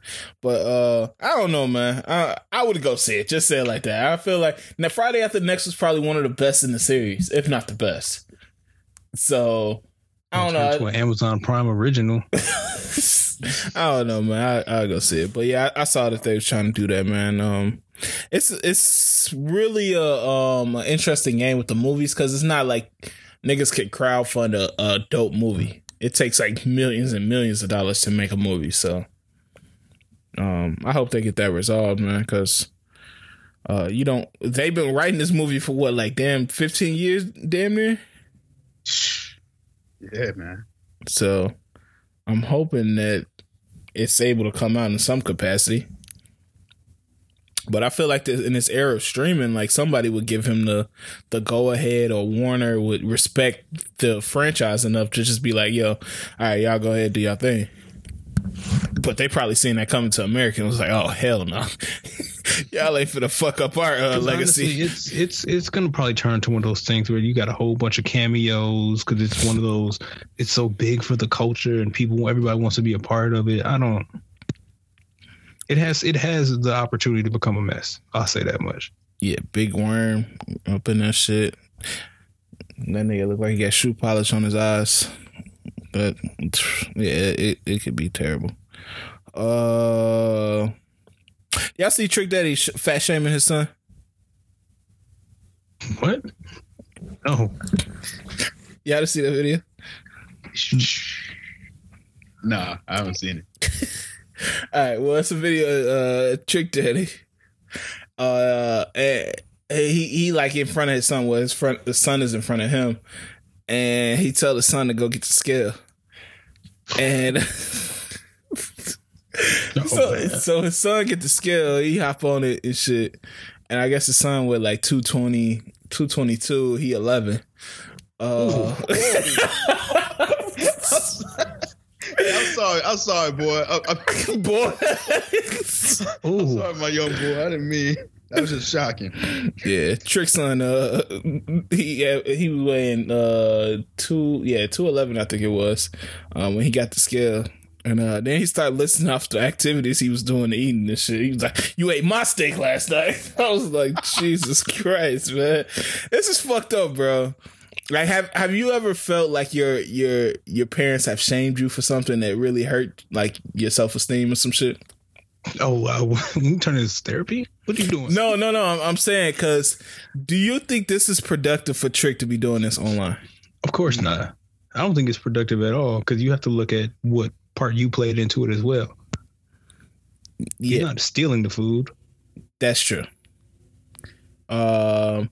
but I don't know, man. I would go see it. Just say it like that. I feel like now Friday After Next was probably one of the best in the series, if not the best. So I don't know. To an Amazon Prime original. I don't know, man. I'll go see it, but yeah, I saw that they was trying to do that, man. It's really an interesting game with the movies because it's not like niggas can crowdfund a dope movie. It takes like millions and millions of dollars to make a movie. So I hope they get that resolved, man, because they've been writing this movie for what, like damn 15 years, damn near? Yeah, man. So I'm hoping that it's able to come out in some capacity. But I feel like in this era of streaming, like somebody would give him the go ahead, or Warner would respect the franchise enough to just be like, yo, all right, y'all go ahead, do y'all thing. But they probably seen that Coming to America and was like, oh, hell no. Y'all ain't finna fuck up our legacy. Honestly, it's going to probably turn to one of those things where you got a whole bunch of cameos because it's one of those, it's so big for the culture and everybody wants to be a part of it. It has the opportunity to become a mess. I'll say that much. Yeah, big worm up in that shit. That nigga look like he got shoe polish on his eyes. But yeah, it could be terrible. Y'all see Trick Daddy fat shaming his son? What? No. Y'all just see that video? Nah, I haven't seen it. All right, well, it's a video Trick Daddy. He like in front of his son. Well, the son is in front of him, and he tell the son to go get the scale. And so his son get the scale. He hop on it and shit. And I guess the son with like 220, 222. He 11. I'm sorry, boy. Boy. I'm sorry, my young boy. I didn't mean. That was just shocking. Yeah, Trick's son. He was weighing 211, I think it was, when he got the scale, and then he started listing off the activities he was doing to eating and shit. He was like, "You ate my steak last night." I was like, "Jesus Christ, man, this is fucked up, bro." Like, have you ever felt like your parents have shamed you for something that really hurt, like your self-esteem or some shit? Oh, you turn into therapy? What are you doing? No. I'm saying, because do you think this is productive for Trick to be doing this online? Of course not. I don't think it's productive at all, because you have to look at what part you played into it as well. Yeah. You're not stealing the food. That's true. And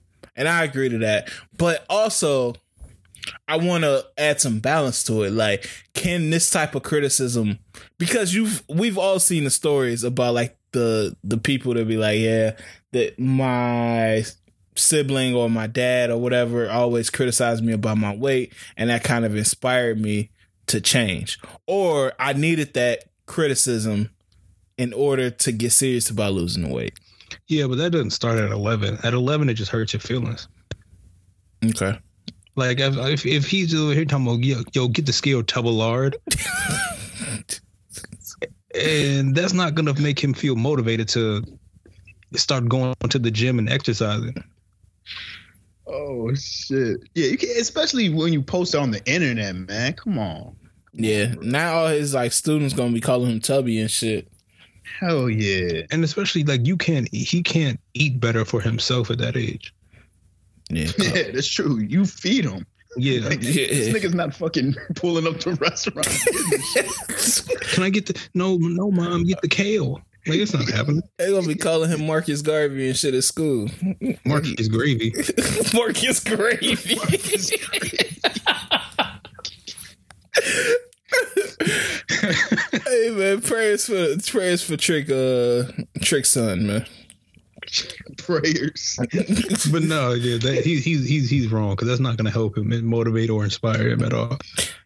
I agree to that. But also, I want to add some balance to it. Like, can this type of criticism... Because we've all seen the stories about, like, the people that be like, yeah, that my sibling or my dad or whatever always criticized me about my weight, and that kind of inspired me to change. Or I needed that criticism in order to get serious about losing the weight. Yeah, but that doesn't start at 11. At 11, it just hurts your feelings. Okay. Like, if he's over here talking about, yo, get the scale, Tubalard, and that's not going to make him feel motivated to start going to the gym and exercising. Oh, shit. Yeah, you can't, especially when you post it on the internet, man. Come on. Yeah, now all his, like, students going to be calling him Tubby and shit. Hell yeah. And especially like he can't eat better for himself at that age. Yeah, that's true. You feed him. Yeah, like, yeah. This nigga's not fucking pulling up to restaurants. Can I get the no mom, get the kale? Like, it's not happening. They're gonna be calling him Marcus Garvey and shit at school. Marcus Gravy. Marcus Gravy. Marcus Gravy. Hey man, prayers for Trick son, man. Prayers. But no, yeah, he's wrong, because that's not going to help him and motivate or inspire him at all.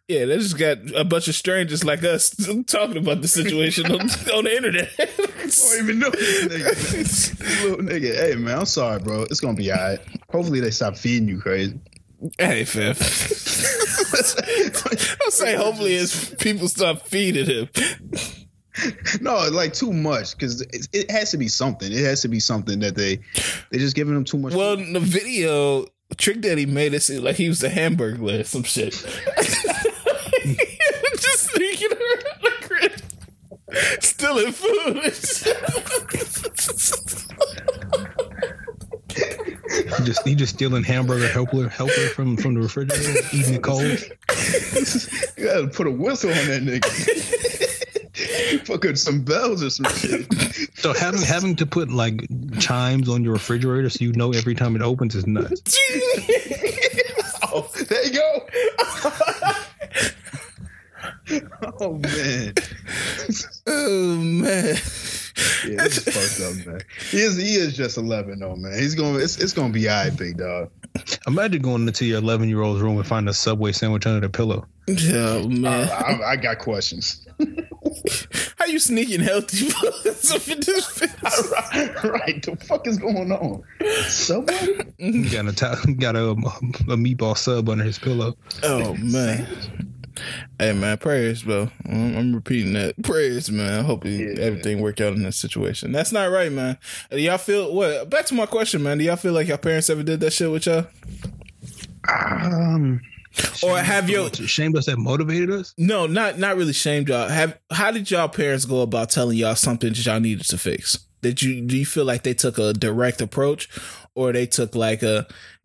Yeah, they just got a bunch of strangers like us talking about the situation on the internet. I don't even know this nigga. Little nigga. Hey man, I'm sorry bro, it's going to be alright. Hopefully they stop feeding you crazy. Hey fam. I'll say hopefully it's people stop feeding him. No, like too much, because it has to be something. It has to be something that they just giving them too much. Well, in the video, Trick Daddy made it seem like he was a hamburglar or some shit. Just thinking around the crib, stealing food. He just stealing hamburger helper from the refrigerator, eating it cold. You gotta put a whistle on that nigga. Fucking some bells or some shit. So having to put like chimes on your refrigerator so you know every time it opens is nuts. Oh, there you go. Oh man. Oh man. Yeah, this is fucked up, man. He is just 11 though, man. He's gonna it's gonna be alright, big dog. Imagine going into your 11-year-old's room and finding a Subway sandwich under the pillow. Oh man, I got questions. How you sneaking healthy foods up in this bitch? Right, the fuck is going on? Subway? Got a meatball sub under his pillow. Oh man. Hey man, prayers, bro. I'm repeating that. Prayers, man. Hopefully everything worked out in this situation. That's not right, man. Do y'all feel what? Back to my question, man. Do y'all feel like your parents ever did that shit with y'all? Or have you shamed us that motivated us? No, not really shamed y'all. How did y'all parents go about telling y'all something that y'all needed to fix? Do you feel like they took a direct approach, or they took like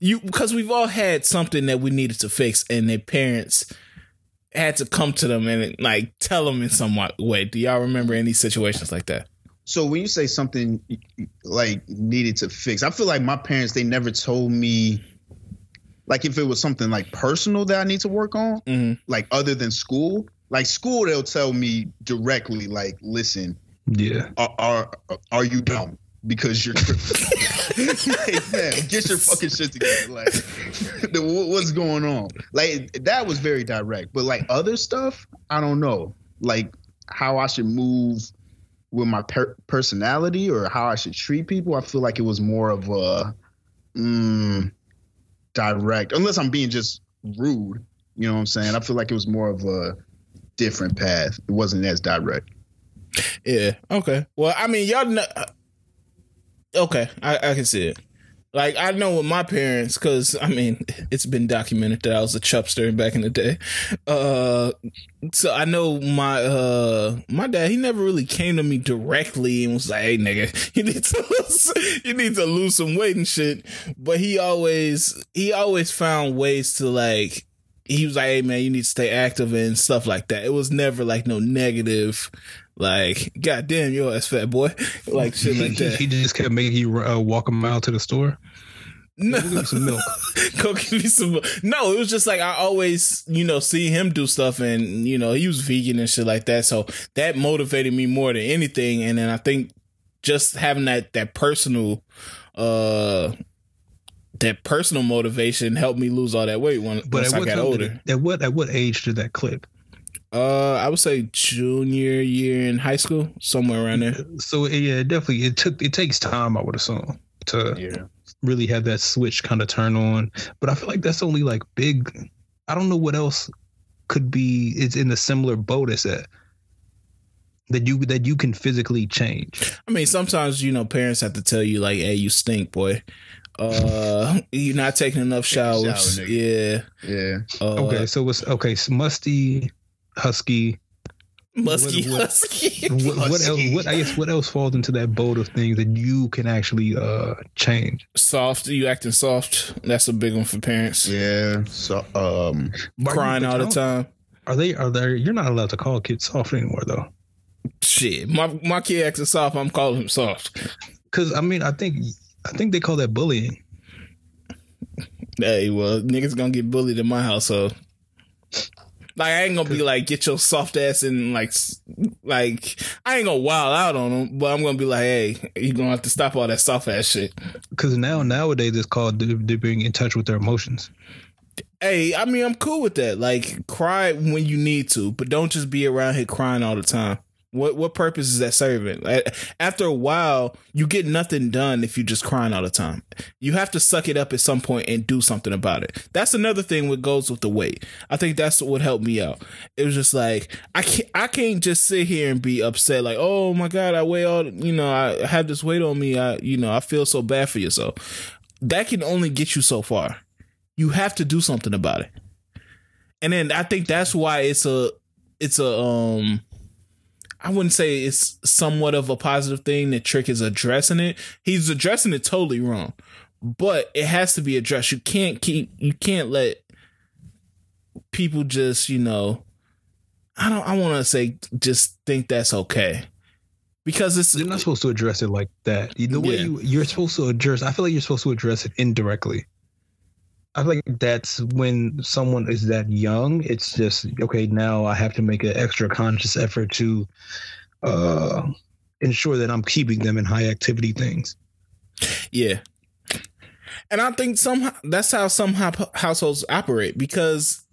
because we've all had something that we needed to fix, and their parents had to come to them and like tell them in some way. Do y'all remember any situations like that? So when you say something like needed to fix, I feel like my parents, they never told me. Like if it was something like personal that I need to work on, mm-hmm. like other than school, they'll tell me directly, like, listen, yeah, are you dumb? Because you're like, man, get your fucking shit together. Like, what's going on? Like that was very direct, but like other stuff, I don't know, like how I should move with my personality or how I should treat people. I feel like it was more of a direct, unless I'm being just rude. You know what I'm saying? I feel like it was more of a different path. It wasn't as direct. Yeah. Okay. Well, I mean, y'all know. Okay, I can see it. Like, I know with my parents, because, I mean, it's been documented that I was a chubster back in the day. So I know my dad, he never really came to me directly and was like, hey, nigga, you need to lose some weight and shit. But he always found ways to, like, he was like, hey, man, you need to stay active and stuff like that. It was never, like, no negative, like, goddamn, your ass fat boy. Like, shit like that. He just kept making you walk a mile to the store? No. Go give me some milk. No, it was just like I always, see him do stuff and, he was vegan and shit like that. So that motivated me more than anything. And then I think just having that personal, motivation helped me lose all that weight once I got older. At what age did that click? I would say junior year in high school, somewhere around there. So yeah, definitely it takes time, I would assume, to really have that switch kind of turn on. But I feel like that's only like big. I don't know what else could be. It's in a similar boat as that. That you can physically change. I mean, sometimes parents have to tell you like, "Hey, you stink, boy. You're not taking enough showers." Shower, yeah. Okay. So musty, husky, Musky, what else? What, I guess, what else falls into that boat of things that you can actually change? Soft, you acting soft. That's a big one for parents. Yeah, so crying all the time. Are they? You're not allowed to call kids soft anymore, though. Shit, my kid acting soft. I'm calling him soft. Because I mean, I think they call that bullying. Hey, well, niggas gonna get bullied in my household. Like, I ain't gonna be like, get your soft ass and like I ain't gonna wild out on them, but I'm gonna be like, hey, you gonna have to stop all that soft ass shit. Cause nowadays it's called they're being in touch with their emotions. Hey, I mean, I'm cool with that. Like, cry when you need to, but don't just be around here crying all the time. What purpose is that serving? Like, after a while, you get nothing done if you're just crying all the time. You have to suck it up at some point and do something about it. That's another thing that goes with the weight. I think that's what helped me out. It was just like, I can't just sit here and be upset like, oh my God, I weigh all, you know, I have this weight on me. I feel so bad for yourself. That can only get you so far. You have to do something about it. And then I think that's why it's I wouldn't say it's somewhat of a positive thing that Trick is addressing it. He's addressing it totally wrong, but it has to be addressed. You can't let people just, you know, I want to say just think that's okay, because you're not supposed to address it like that. The way you're supposed to address, I feel like you're supposed to address it indirectly. I feel like that's when someone is that young. It's just, okay, now I have to make an extra conscious effort to ensure that I'm keeping them in high activity things. Yeah. And I think that's how some households operate, because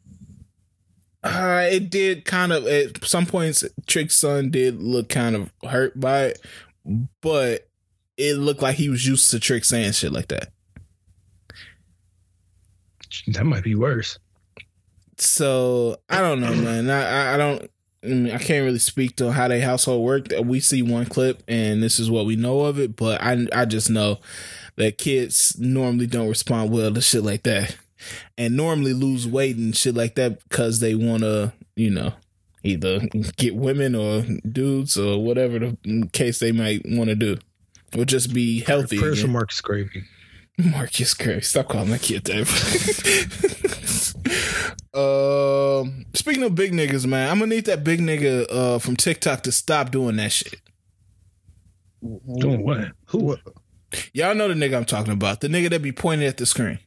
it did kind of, at some points, Trick's son did look kind of hurt by it, but it looked like he was used to Trick saying shit like that. That might be worse. So I don't know, man. I can't really speak to how they household worked. We see one clip and this is what we know of it, but I just know that kids normally don't respond well to shit like that, and normally lose weight and shit like that because they want to, you know, either get women or dudes or whatever the case they might want to do, or just be healthy. Prayers for Marcus Gravy. Marcus Gravy. Stop calling that kid that. Speaking of big niggas, man, I'm gonna need that big nigga from TikTok to stop doing that shit. Doing what? Who? Y'all know the nigga I'm talking about. The nigga that be pointing at the screen,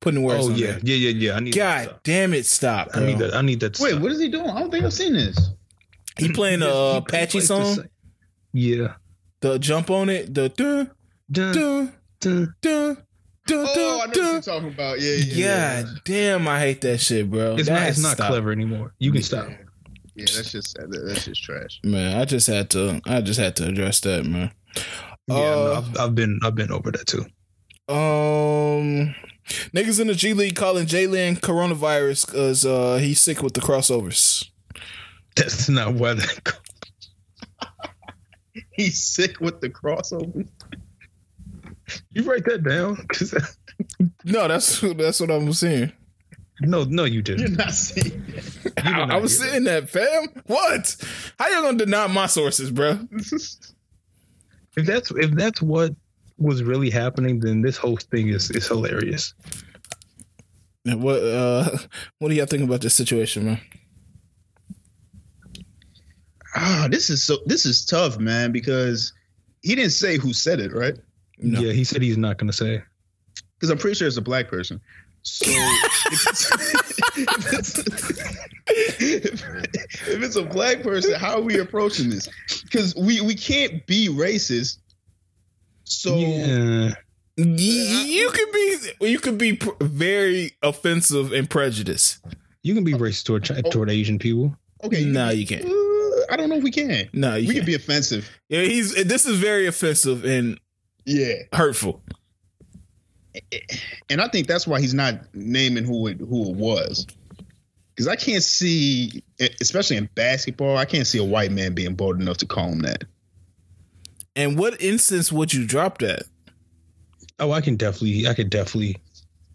putting words on there. Yeah. I need God that damn it, stop. Bro. I need that. Wait, stop. What is he doing? I don't think I've seen this. He playing a Apache song. Yeah. The jump on it. The dun dun dun dun. I know what you're talking about. Yeah. God damn, I hate that shit, bro. It's not clever anymore. You can stop. Yeah, that's just trash, man. I just had to address that, man. Yeah, I've been over that too. Niggas in the G League calling Jalen coronavirus because he's sick with the crossovers. That's not why that goes. He's sick with the crossovers. You write that down? No, that's what I'm saying. No, you didn't. You're not saying that. I was saying that, fam. What? How you gonna deny my sources, bro? If that's what was really happening, then this whole thing is hilarious. What do y'all think about this situation, man? This is tough, man, because he didn't say who said it, right? No. Yeah, he said he's not going to say. Because I'm pretty sure it's a black person. So if it's a black person, how are we approaching this? Because we can't be racist. So yeah. You can be very offensive and prejudiced. You can be racist toward Asian people. Okay. No, you can't. I don't know if we can. No, you can be offensive. Yeah, this is very offensive and hurtful. And I think that's why he's not naming who it was. Because I can't see, especially in basketball, I can't see a white man being bold enough to call him that. And what instance would you drop that? Oh, I can definitely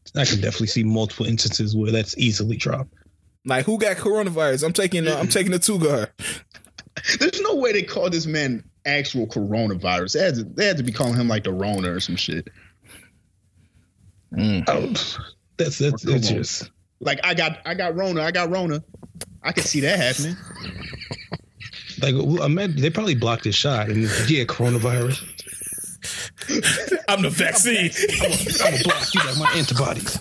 see multiple instances where that's easily dropped. Like, who got coronavirus? I'm taking the two guard. There's no way they call this man actual coronavirus. They had to be calling him like the Rona or some shit. Mm. Oh, that's just like I got Rona. I got Rona. I could see that happening. Like, I mean, they probably blocked his shot and yeah, coronavirus. I'm the vaccine. I'm a block. You got my antibodies.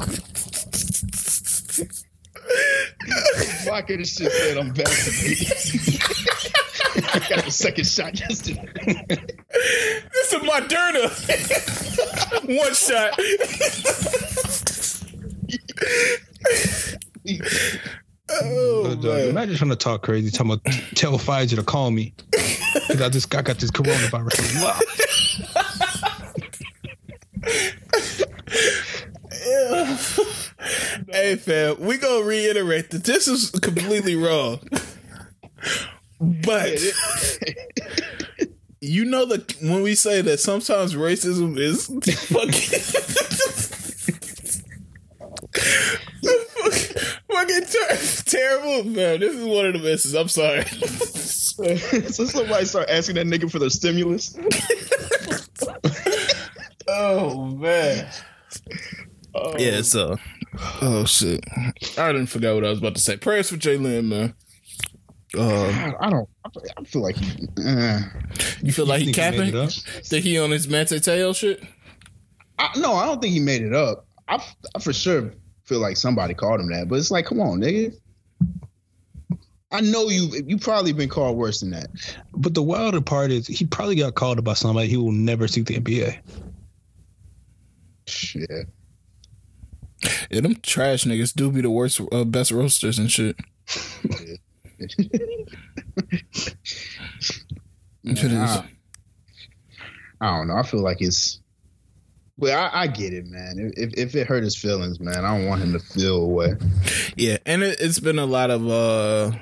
Blocker, this shit said I'm vaccinated. I got the second shot yesterday. This is Moderna. One shot. Oh, man. Imagine trying to talk crazy, talking about tell Pfizer to call me because I got this coronavirus. Wow. Hey, fam, we gonna reiterate that this is completely wrong, but you know that when we say that sometimes racism is fucking terrible, man. This is one of the misses. I'm sorry. So somebody start asking that nigga for their stimulus. Oh man. Oh. Yeah, so. Oh shit! I didn't forget what I was about to say. Prayers for Jalen, man. I feel like. You feel like he capping? Think he on his Mante Teo shit? No, I don't think he made it up. I for sure feel like somebody called him that, but it's like, come on, nigga. I know you probably been called worse than that. But the wilder part is he probably got called by somebody who will never see the NBA. Shit. Yeah, them trash niggas do be the worst, best roasters and shit. I don't know. I feel like it's. Well, I get it, man. If it hurt his feelings, man, I don't want him to feel away. Yeah, and it's been a lot of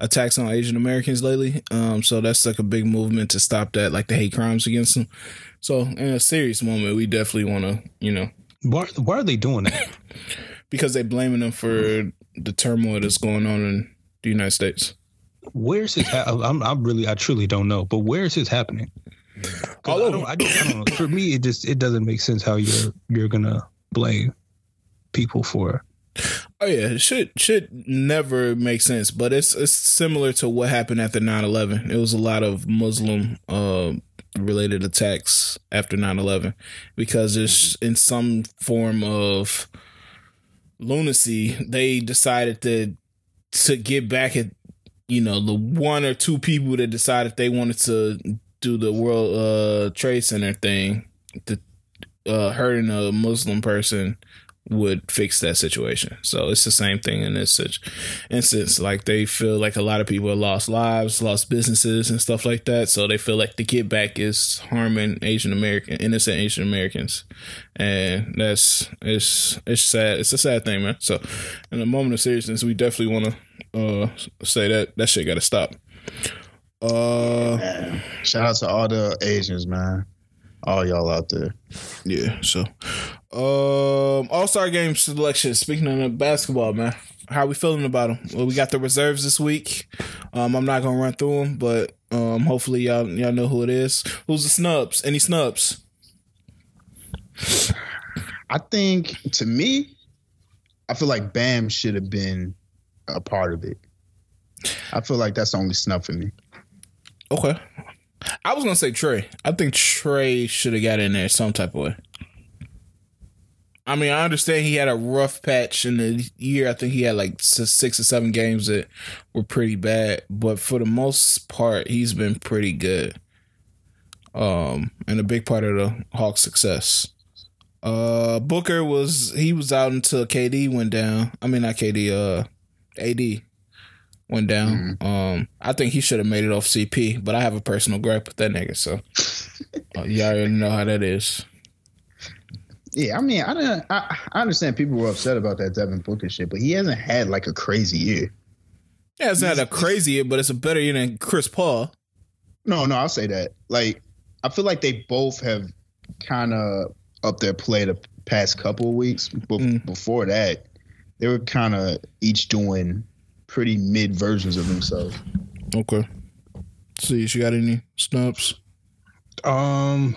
attacks on Asian Americans lately. So that's like a big movement to stop that, like the hate crimes against them. So in a serious moment, we definitely want to, you know. Why are they doing that? Because they're blaming them for the turmoil that's going on in the United States. Where's this? I truly don't know. But where is this happening? I don't know. For me, it doesn't make sense how you're gonna blame people for. Oh yeah, shit never makes sense. But it's similar to what happened after 9/11. It was a lot of Muslim. Related attacks after 9/11 because it's in some form of lunacy. They decided to get back at, you know, the one or two people that decided they wanted to do the World Trade Center thing. Hurting a Muslim person would fix that situation. So it's the same thing in this instance. Like they feel like a lot of people have lost lives, lost businesses and stuff like that. So they feel like the get back is harming innocent Asian Americans. And it's sad. It's a sad thing, man. So in a moment of seriousness, we definitely want to say that shit got to stop. Shout out to all the Asians, man. All y'all out there. Yeah, so All-Star Game selection. Speaking of basketball, man, how we feeling about them? Well, we got the reserves this week. I'm not going to run through them, but hopefully y'all know who it is. Who's the snubs? Any snubs? I think, to me, I feel like Bam should have been a part of it. I feel like that's the only snub for me. Okay. I was going to say Trey. I think Trey should have got in there some type of way. I mean, I understand he had a rough patch in the year. I think he had like 6 or 7 games that were pretty bad. But for the most part, he's been pretty good. And a big part of the Hawks' success. Booker was out until KD went down. I mean, not KD, AD. Went down. I think he should have made it off CP, but I have a personal gripe with that nigga, so y'all already know how that is. Yeah, I mean, I understand people were upset about that Devin Booker shit, but he hasn't had like a crazy year. Yeah, it's not a crazy year, but it's a better year than Chris Paul. No, I'll say that. Like, I feel like they both have kind of upped their play the past couple of weeks, but before that, they were kind of each doing pretty mid versions of themselves. Okay. See, she got any snubs? Nah,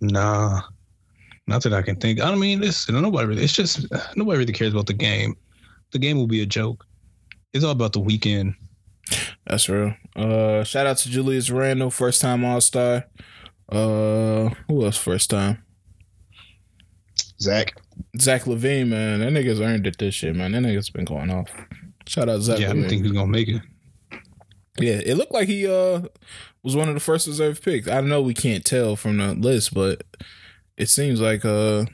not that I can think. I mean, listen, nobody really cares about the game. The game will be a joke. It's all about the weekend. That's real. Shout out to Julius Randle, first time All-Star. Who else first time? Zach LaVine, man. That nigga's earned it this year, man. That nigga's been going off. Shout out Zach LaVine. Yeah, I don't think he's gonna make it. Yeah, it looked like he was one of the first reserve picks. I know we can't tell from the list, but it seems like he was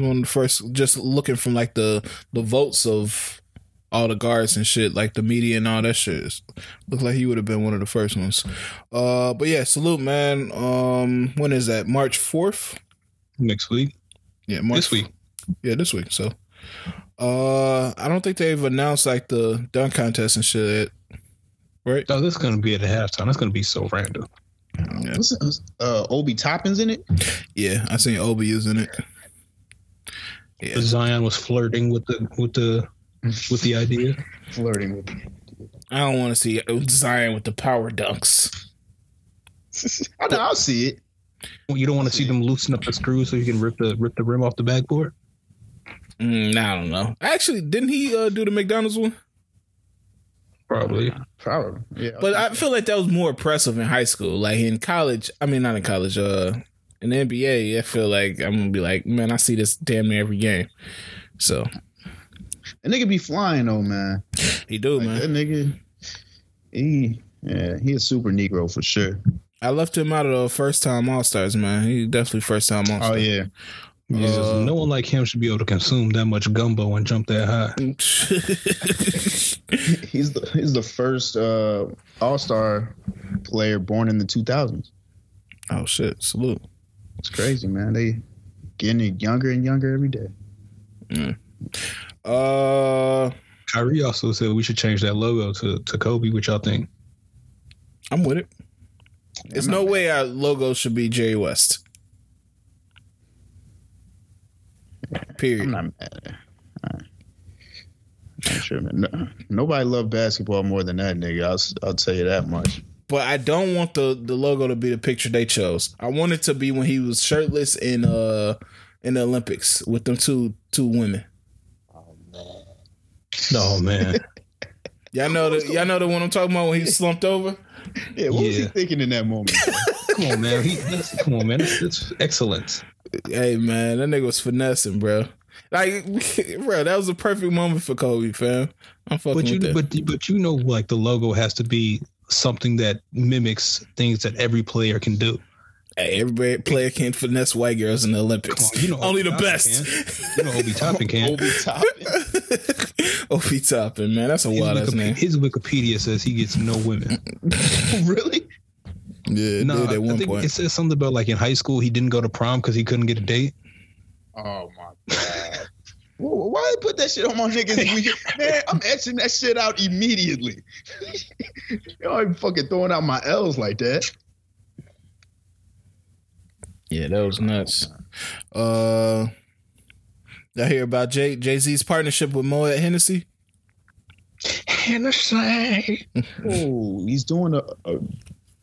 one of the first, just looking from like the votes of all the guards and shit, like the media and all that shit. Looked like he would have been one of the first ones. But yeah, salute, man. When is that? March 4th? Next week. Yeah, this week. Yeah, this week. So I don't think they've announced like the dunk contest and shit yet. Right? No, this is going to be at the halftime. That's going to be so random. Yeah. Obi Toppin's in it? Yeah, I seen Obi is in it. Yeah. Zion was flirting with the idea. Flirting with the idea. I don't want to see Zion with the power dunks. I know, I'll see it. Well, you don't want to see them loosen up the screws so you can rip the rim off the backboard? I don't know. Actually, didn't he do the McDonald's one? Probably. Yeah. But I feel like that was more oppressive in high school. Like in college, I mean, not in college, in the NBA, I feel like I'm going to be like, man, I see this damn near every game. So. That nigga be flying, though, man. He do, like, man. That nigga, he a super Negro for sure. I left him out of the first-time All-Stars, man. He definitely first-time All-Star. Oh, yeah. No one like him should be able to consume that much gumbo and jump that high. He's the first All-Star player born in the 2000s. Oh, shit. Salute. It's crazy, man. They getting younger and younger every day. Yeah. Kyrie also said we should change that logo to Kobe, which I think. I'm with it. There's no way our logo should be Jerry West. Period. I'm not mad at it. I'm sure, man. No, nobody loved basketball more than that nigga. I'll tell you that much. But I don't want the logo to be the picture they chose. I want it to be when he was shirtless in the Olympics with them two women. Oh man. Oh man. Y'all know the one I'm talking about when he slumped over? Yeah, what was he thinking in that moment? Come on, man. It's excellence. Hey, man, that nigga was finessing, bro. Like, bro, that was a perfect moment for Kobe, fam. I'm fucking with that. But you know, like, the logo has to be something that mimics things that every player can do. Hey, every player can't finesse white girls in the Olympics. On, you know, only Obi the Toppin best. Can. You know, Obi Toppin can. Obi Toppin, man, that's a wild ass name. His Wikipedia says he gets no women. Really? Yeah, no. Nah, I think it says something about like in high school he didn't go to prom because he couldn't get a date. Oh my god! Why they put that shit on my niggas? Man, I'm etching that shit out immediately. Y'all ain't fucking throwing out my L's like that. Yeah, that was nuts. Did I hear about Jay-Z's partnership with Moet Hennessy? Hennessy. Oh, he's doing a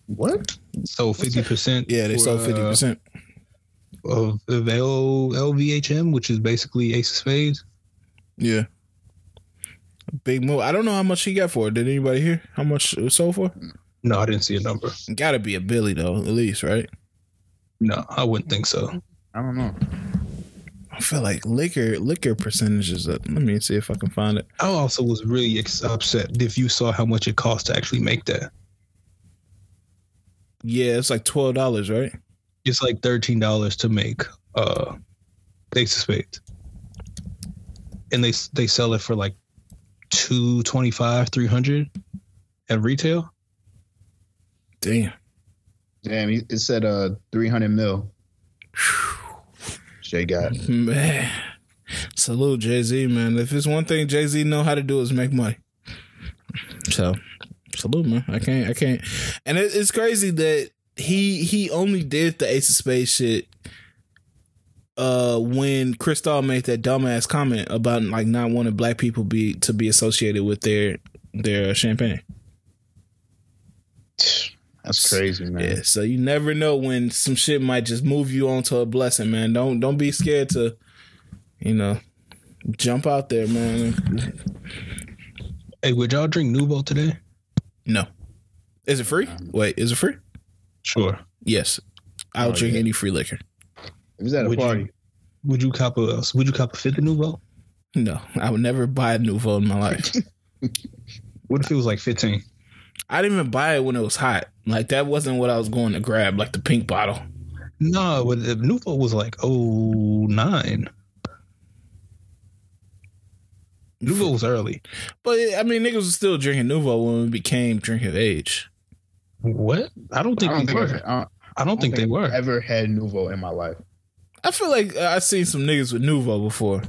what? So 50%. Yeah, they sold 50% of LVHM, which is basically Ace of Spades. Yeah. Big move. I don't know how much he got for it. Did anybody hear how much it was sold for? No, I didn't see a number. Gotta be a billy though, at least, right? No, I wouldn't think so. I don't know. I feel like liquor percentages up. Let me see if I can find it. I also was really upset if you saw how much it cost to actually make that. Yeah, it's like $12, right? It's like $13 to make Ace of Spades. And they sell it for like $225, $300 at retail. Damn, it said 300 mil. Jay got it. Man. Salute Jay-Z, man. If it's one thing Jay-Z know how to do is make money. So, salute, man. I can't. And it's crazy that he only did the Ace of Spades shit when Chris Tucker made that dumbass comment about like not wanting black people be associated with their champagne. That's crazy, man. Yeah, so you never know when some shit might just move you onto a blessing, man. Don't be scared to, you know, jump out there, man. Hey, would y'all drink Nuvo today? No. Is it free? Wait, is it free? Sure. Yes. I'll drink any free liquor. It was at a party. Would you cop a fifth of Nuvo? No, I would never buy a Nuvo in my life. What if it was like 15? I didn't even buy it when it was hot. Like, that wasn't what I was going to grab, like the pink bottle. No, but the Nuvo was like 09. Nuvo was early. But, I mean, niggas was still drinking Nuvo when we became drinking age. What? I don't think they were. I've ever had Nuvo in my life. I feel like I've seen some niggas with Nuvo before.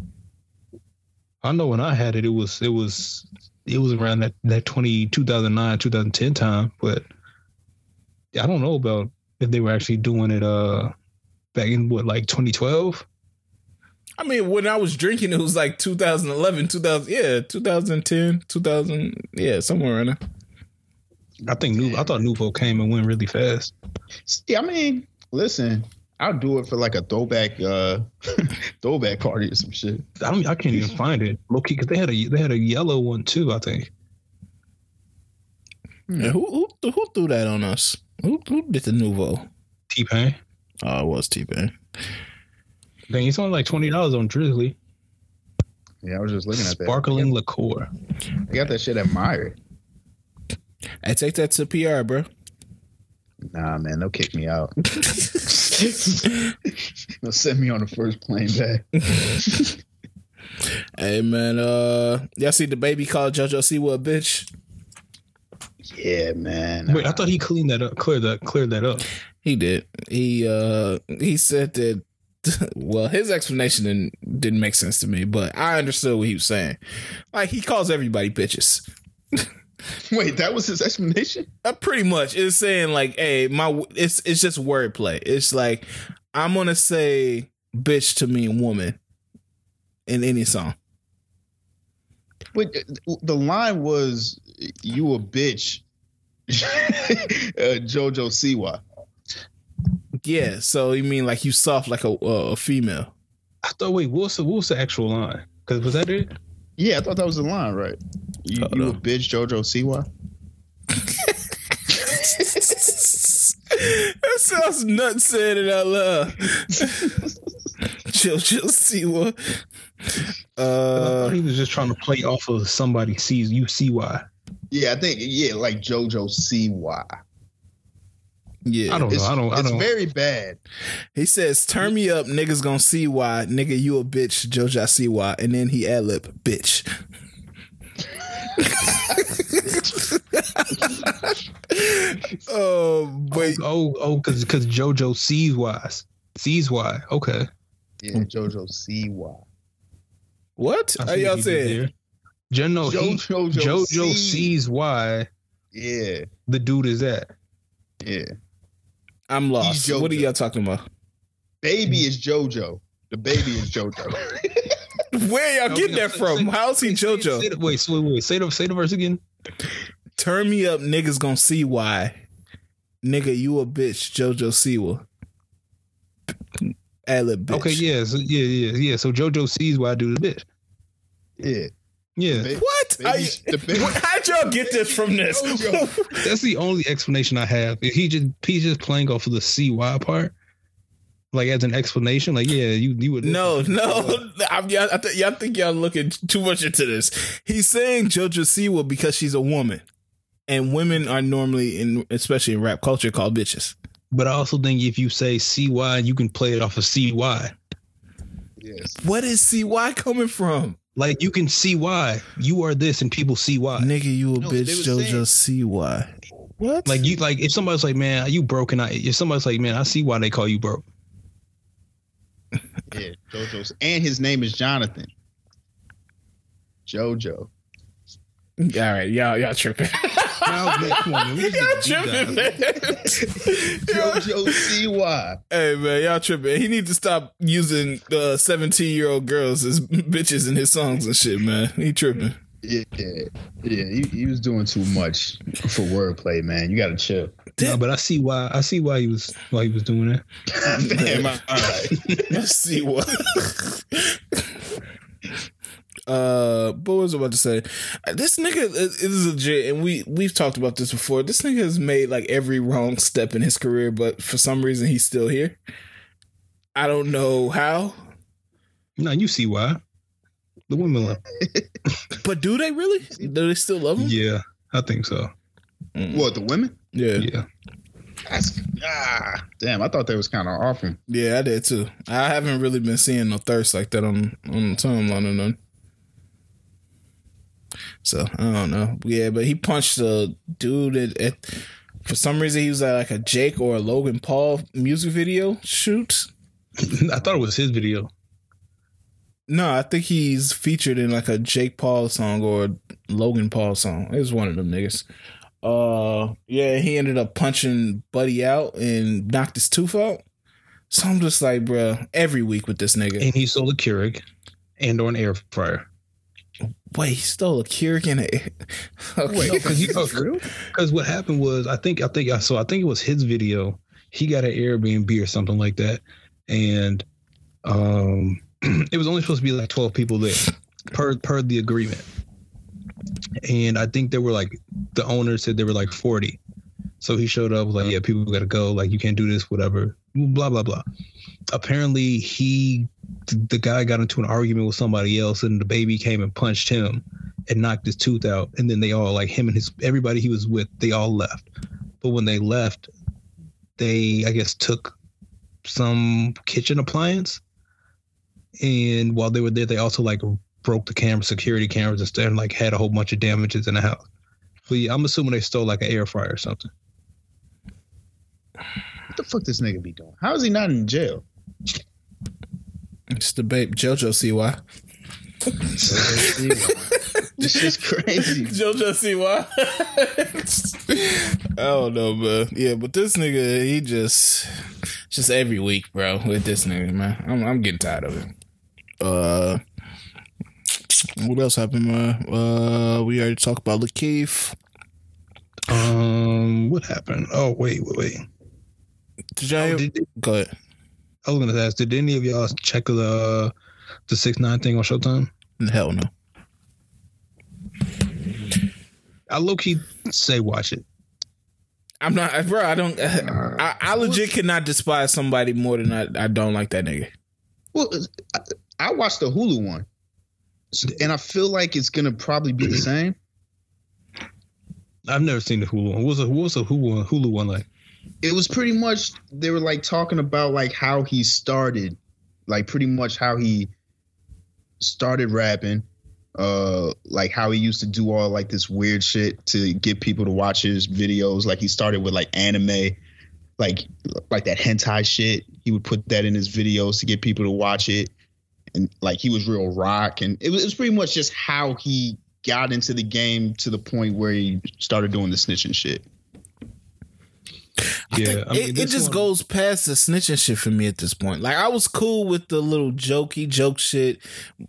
I know when I had it, it was around that 2009, 2010 time, but I don't know about if they were actually doing it back in, what, like 2012? I mean, when I was drinking, it was like 2011, 2010, 2000, yeah, somewhere around there. I thought Nuvo came and went really fast. Yeah, I mean, listen, I'll do it for like a throwback party or some shit. I can't even find it, low-key, because they had a yellow one too, I think. Yeah, who threw that on us? Who did the Nuvo? T-Pain. Oh, it was T-Pain. Dang, it's only like $20 on Drizzly. Yeah, I was just looking at that. Sparkling liqueur. I got that shit at Meijer. I take that to PR, bro. Nah, man, they'll kick me out. They'll send me on the first plane back. Hey, man, y'all see the baby called JoJo Siwa a bitch? Yeah, man. Wait, I thought he cleared that up. He did. He said that. Well, his explanation didn't make sense to me, but I understood what he was saying. Like, he calls everybody bitches. Wait, that was his explanation? Pretty much. It's saying like, hey, it's just wordplay. It's like, I'm gonna say bitch to mean woman in any song. But the line was, you a bitch, JoJo Siwa. Yeah, so you mean like you soft like a female? I thought. Wait, what's the actual line? Cause was that it? Yeah, I thought that was the line, right? You a bitch, JoJo Siwa. That sounds nuts saying it out loud. JoJo Siwa. I thought he was just trying to play off of somebody sees you Siwa. Yeah, I think like JoJo Siwa. Yeah, I don't know. It's very bad. He says, "Turn me up, niggas gonna see why, nigga. You a bitch, JoJo Siwa," and then he ad lib, "bitch." Because JoJo sees why. Okay, yeah, JoJo see why. What are y'all saying? JoJo sees why. Yeah, the dude is that. Yeah. I'm lost. What are y'all talking about? Baby is JoJo. The baby is JoJo. Where y'all getting that from? How is he JoJo? Wait. Say the verse again. Turn me up, niggas gonna see why. Nigga, you a bitch, JoJo Siwa. Ad-lib bitch. Okay, yeah, so, yeah. So JoJo sees why I do the bitch. Yeah. What? How'd y'all get this from this? That's the only explanation I have. He's just playing off of the CY part, like as an explanation. Like, yeah, you would. No. I think y'all looking too much into this. He's saying JoJo Siwa because she's a woman, and women are normally, especially in rap culture, called bitches. But I also think if you say CY, you can play it off of CY. Yes. What is CY coming from? Like, you can see why you are this, and people see why. Nigga, you a bitch, JoJo Siwa. What? Like if somebody's like, man, are you broke? If somebody's like, man, I see why they call you broke. Yeah, JoJo's, and his name is Jonathan. JoJo. All right, y'all tripping. Y'all tripping, man. JoJo Siwa. Hey, man, y'all tripping. He needs to stop using 17-year-old girls as bitches in his songs and shit, man. He tripping. Yeah. He was doing too much for wordplay, man. You gotta chill. No, but I see why he was doing that. Damn, all right. I see why. But what was I about to say? This nigga is legit, and we've talked about this before. This nigga has made like every wrong step in his career, but for some reason he's still here. I don't know how. No, you see why. The women love him. But do they really? Do they still love him? Yeah, I think so. What, the women? Yeah. That's, damn, I thought that was kind of awful. Yeah, I did too. I haven't really been seeing no thirst like that on the timeline or nothing. So, I don't know. Yeah, but he punched a dude at for some reason he was at like a Jake or a Logan Paul music video shoot. I thought it was his video. No, I think he's featured in like a Jake Paul song or a Logan Paul song. It was one of them niggas. Yeah, he ended up punching Buddy out and knocked his tooth out. So I'm just like, bro, every week with this nigga. And he stole a Keurig and or an air fryer. Wait, he stole a Keurig and an air... Okay. Because what happened was, I think it was his video. He got an Airbnb or something like that. And... it was only supposed to be like 12 people there per the agreement. And I think there were like, the owner said there were like 40. So he showed up, was like, yeah, people got to go. Like, you can't do this, whatever, blah, blah, blah. Apparently the guy got into an argument with somebody else and the baby came and punched him and knocked his tooth out. And then they all, like him and everybody he was with, they all left. But when they left, they, I guess, took some kitchen appliance. And while they were there, they also like broke the security cameras and stuff, and like had a whole bunch of damages in the house. But yeah, I'm assuming they stole like an air fryer or something. What the fuck this nigga be doing? How is he not in jail? It's the babe JoJo Siwa. This is crazy. JoJo Siwa. I don't know, bro. Yeah, but this nigga, he just every week, bro, with this nigga, man. I'm getting tired of it. What else happened, man? We already talked about Lakeith. What happened? Oh, wait. Did y'all? Go ahead. I was gonna ask, did any of y'all check the 6ix9ine thing on Showtime? Hell no. I low key say watch it. I'm not, bro. I don't. I legit cannot despise somebody more than I don't like that nigga. Well, I watched the Hulu one, and I feel like it's gonna probably be the same. I've never seen the Hulu one. What was a Hulu one like? It was pretty much they were like talking about like how he started, like pretty much how he started rapping. Like how he used to do all like this weird shit to get people to watch his videos. Like he started with like anime, like that hentai shit. He would put that in his videos to get people to watch it. And like he was real rock, and it was pretty much just how he got into the game to the point where he started doing the snitching shit. Yeah, I mean, it just goes past the snitching shit for me at this point. Like I was cool with the little joke shit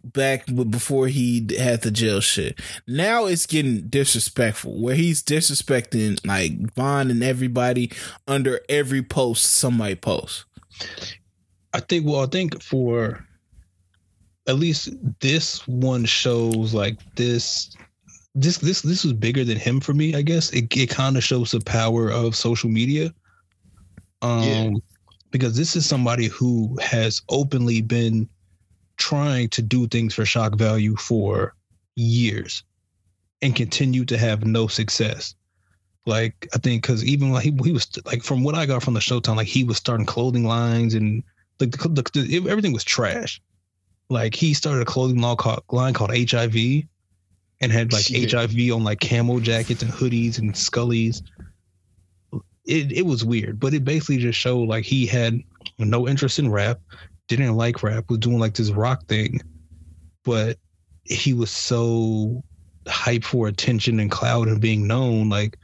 back before he had the jail shit. Now it's getting disrespectful, where he's disrespecting like Bond and everybody under every post somebody posts. I think for at least this one shows like this was bigger than him for me, I guess. It kind of shows the power of social media. Because this is somebody who has openly been trying to do things for shock value for years and continue to have no success. Like, I think because even like he was like, from what I got from the Showtime, like he was starting clothing lines and like everything was trash. Like he started a clothing line called HIV. And had like shit. HIV on like camo jackets and hoodies and Scullies. It was weird, but it basically just showed like he had no interest in rap, didn't like rap, was doing like this rock thing, but he was so hyped for attention and clout and being known. Like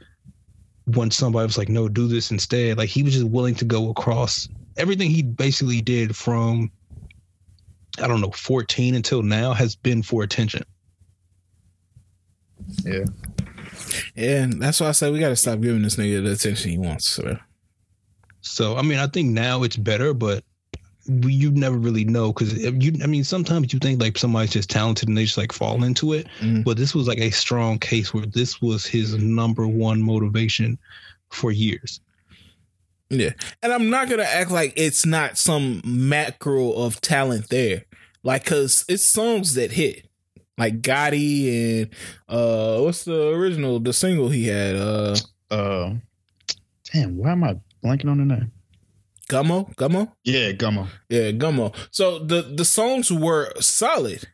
once somebody was like, no, do this instead. Like he was just willing to go across everything he basically did from, I don't know, 14 until now has been for attention. Yeah. And that's why I said we got to stop giving this nigga the attention he wants. So, I mean, I think now it's better, but you never really know because, I mean, sometimes you think like somebody's just talented and they just like fall into it. Mm-hmm. But this was like a strong case where this was his number one motivation for years. Yeah. And I'm not going to act like it's not some macro of talent there. Like, because it's songs that hit. Like Gotti and what's the original, the single he had? Damn, why am I blanking on the name? Gummo? Yeah, Gummo. Yeah, Gummo. So the songs were solid,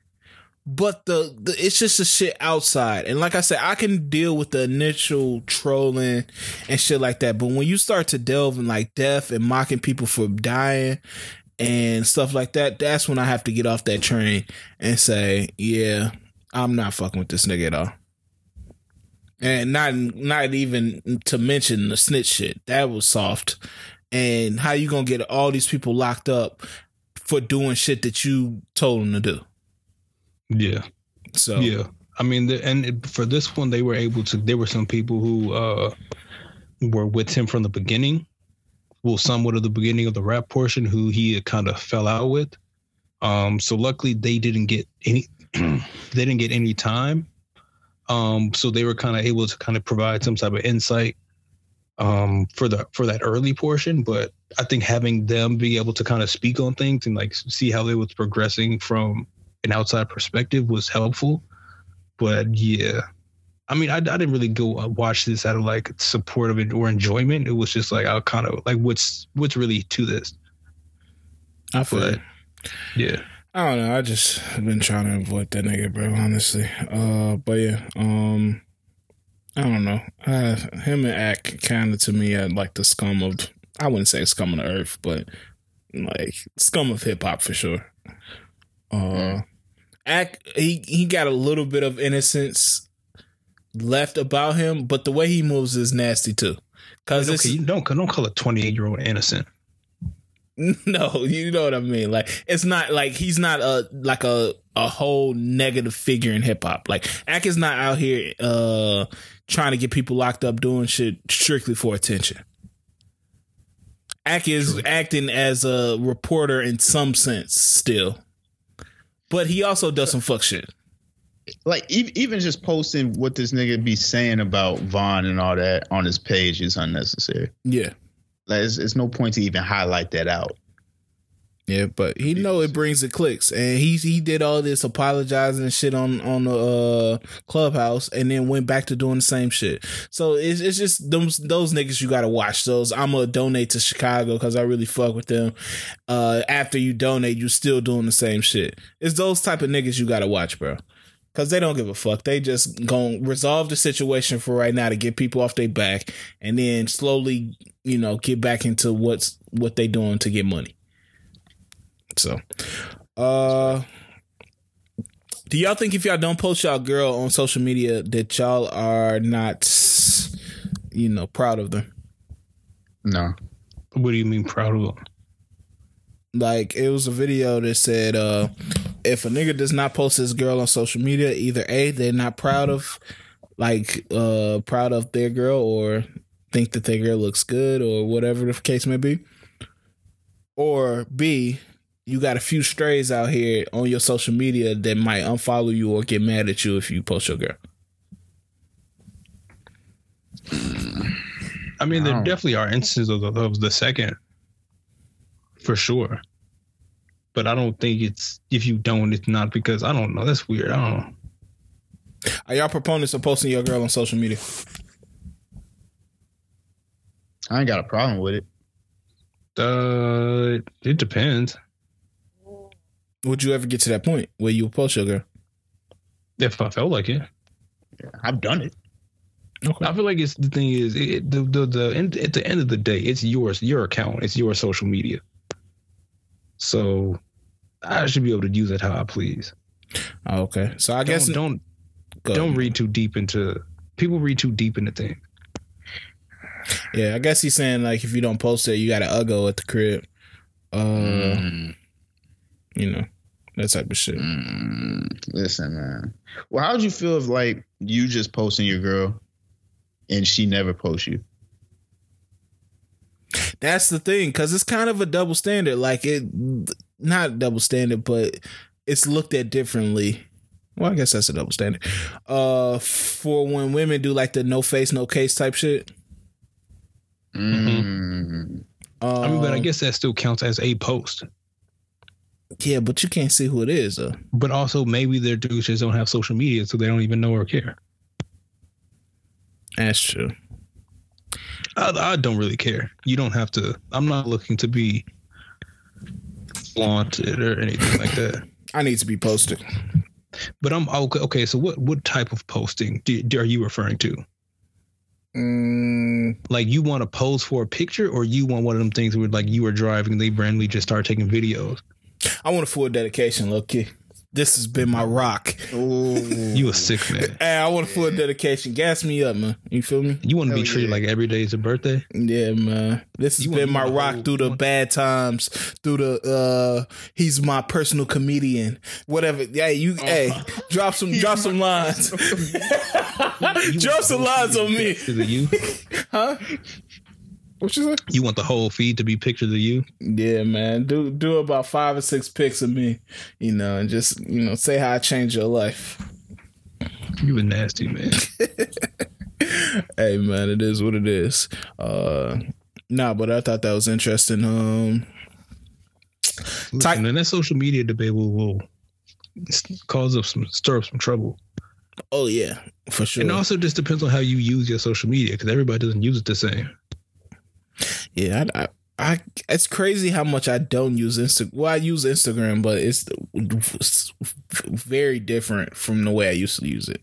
but the it's just the shit outside. And like I said, I can deal with the initial trolling and shit like that. But when you start to delve in like death and mocking people for dying and stuff like that, that's when I have to get off that train and say, yeah, I'm not fucking with this nigga at all. And not even to mention the snitch shit. That was soft. And how you gonna get all these people locked up for doing shit that you told them to do? Yeah. So yeah, I mean, and for this one, they were able to. There were some people who were with him from the beginning. Well, somewhat of the beginning of the rap portion, who he had kind of fell out with. So luckily they didn't get any. They didn't get any time. So they were kind of able to kind of provide some type of insight for that early portion. But I think having them be able to kind of speak on things and like see how they was progressing from an outside perspective was helpful. But yeah. I mean, I didn't really go watch this out of like support of it or enjoyment. It was just like I kind of like what's really to this. I feel it. Yeah, I don't know. I just been trying to avoid that nigga, bro. Honestly, but yeah, I don't know. Him and Ack kind of to me are like the scum of. I wouldn't say scum of the earth, but like scum of hip hop for sure. Ack, he got a little bit of innocence left about him, but the way he moves is nasty too. Cause okay, you don't call a 28-year-old innocent. No, you know what I mean. Like it's not like he's not a whole negative figure in hip hop. Like Ack is not out here trying to get people locked up doing shit strictly for attention. Ack is acting as a reporter in some sense still, but he also does some fuck shit. Like even just posting what this nigga be saying about Vaughn and all that on his page is unnecessary. Yeah, like it's no point to even highlight that out. Yeah, but he know it brings the clicks, and he did all this apologizing and shit on the Clubhouse, and then went back to doing the same shit. So it's just those niggas you gotta watch. Those I'm gonna donate to Chicago because I really fuck with them. After you donate, you still doing the same shit. It's those type of niggas you gotta watch, bro. Because they don't give a fuck. They just gonna resolve the situation for right now to get people off their back and then slowly, you know, get back into what they doing to get money. So, do y'all think if y'all don't post y'all girl on social media that y'all are not, you know, proud of them? No. What do you mean proud of them? Like, it was a video that said, if a nigga does not post his girl on social media, either A, they're not proud of, like, proud of their girl or think that their girl looks good or whatever the case may be. Or B, you got a few strays out here on your social media that might unfollow you or get mad at you if you post your girl. I mean, there definitely are instances of the second. For sure. But I don't think it's, if you don't, it's not because, I don't know. That's weird. I don't know. Are y'all proponents of posting your girl on social media? I ain't got a problem with it. It depends. Would you ever get to that point where you post your girl? If I felt like it. Yeah, I've done it. Okay. I feel like it's the thing is, at the end of the day, it's yours, your account. It's your social media. So I should be able to use it how I please. Okay. So I guess don't read too deep into people read too deep into things. Yeah, I guess he's saying like if you don't post it, you got an uggo at the crib. You know. that type of shit. Listen, man. Well, how would you feel if like you just posting your girl and she never posts you? That's the thing, because it's kind of a double standard. Like it, not double standard, but it's looked at differently. Well, I guess that's a double standard. For when women do like the no face, no case type shit. Mm-hmm. I mean, but I guess that still counts as a post. Yeah, but you can't see who it is, though. But also, maybe their dudes just don't have social media, so they don't even know or care. That's true. I don't really care. You don't have to. I'm not looking to be flaunted or anything like that. I need to be posted. But I'm okay. So what type of posting are you referring to? Like you want to pose for a picture, or you want one of them things where like you are driving, they randomly just start taking videos. I want a full dedication, Loki. This has been my rock. Ooh. You a sick man. Hey, I want a full dedication. Gas me up, man. You feel me? You want to be treated like every day is a birthday? Yeah, man. This has been my rock through the bad times, through the he's my personal comedian. Whatever. Hey, you drop some lines. Drop some lines on me. Is it you? Huh? What you say? You want the whole feed to be pictures of you? Yeah, man. Do about 5 or 6 pics of me, you know, and just, you know, say how I changed your life. You a nasty man. Hey, man, it is what it is. Nah, but I thought that was interesting. Listen, and that social media debate will cause up stir up some trouble. Oh yeah, for sure. And also, just depends on how you use your social media, because everybody doesn't use it the same. Yeah, I it's crazy how much I don't use Instagram. Well, I use Instagram, but it's very different from the way I used to use it.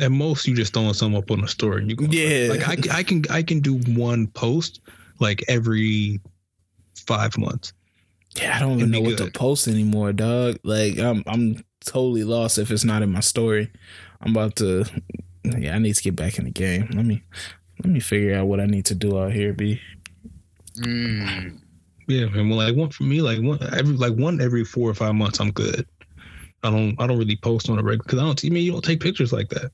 At most, you just throwing something up on a story. And you go, yeah, like I can do one post like every 5 months. Yeah, I don't even know what to post anymore, dog. Like I'm totally lost if it's not in my story. I'm about to. Yeah, I need to get back in the game. Let me figure out what I need to do out here, B. Yeah, man. Well, like one for me, like one every 4 or 5 months, I'm good. I don't really post on a regular because you don't take pictures like that.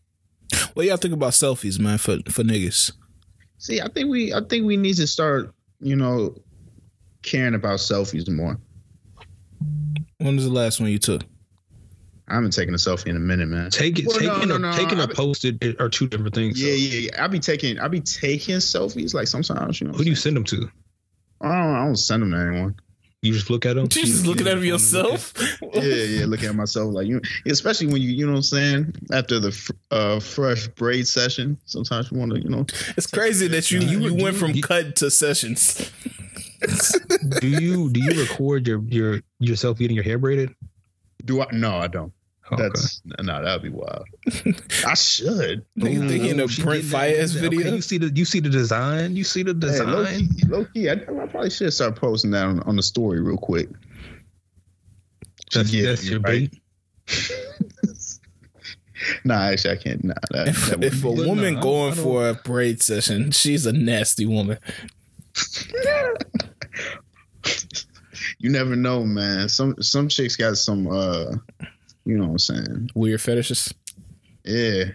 Well, y'all think about selfies, man, for niggas. See, I think we need to start, you know, caring about selfies more. When was the last one you took? I haven't taken a selfie in a minute, man. Taking a posted are two different things. So. Yeah. I be taking selfies like sometimes. You know, who do you send them to? I don't send them to anyone. You just look at them. You just looking at them yourself. Yeah. Looking at myself, like you, especially when you know what I'm saying. After the fresh braid session, sometimes you want to, you know. It's crazy that you went from cut to sessions. Do you record yourself getting your hair braided? Do I? No, I don't. Okay. That'd be wild. I should. You thinking of Brent Fires video? Okay, you see the design. You see the design. Hey, low key, I probably should start posting that on the story real quick. That's your bait. Nah, actually, I can't. Nah, if a woman going for a braid session, she's a nasty woman. You never know, man. Some chicks got some, you know what I'm saying? Weird fetishes. Yeah,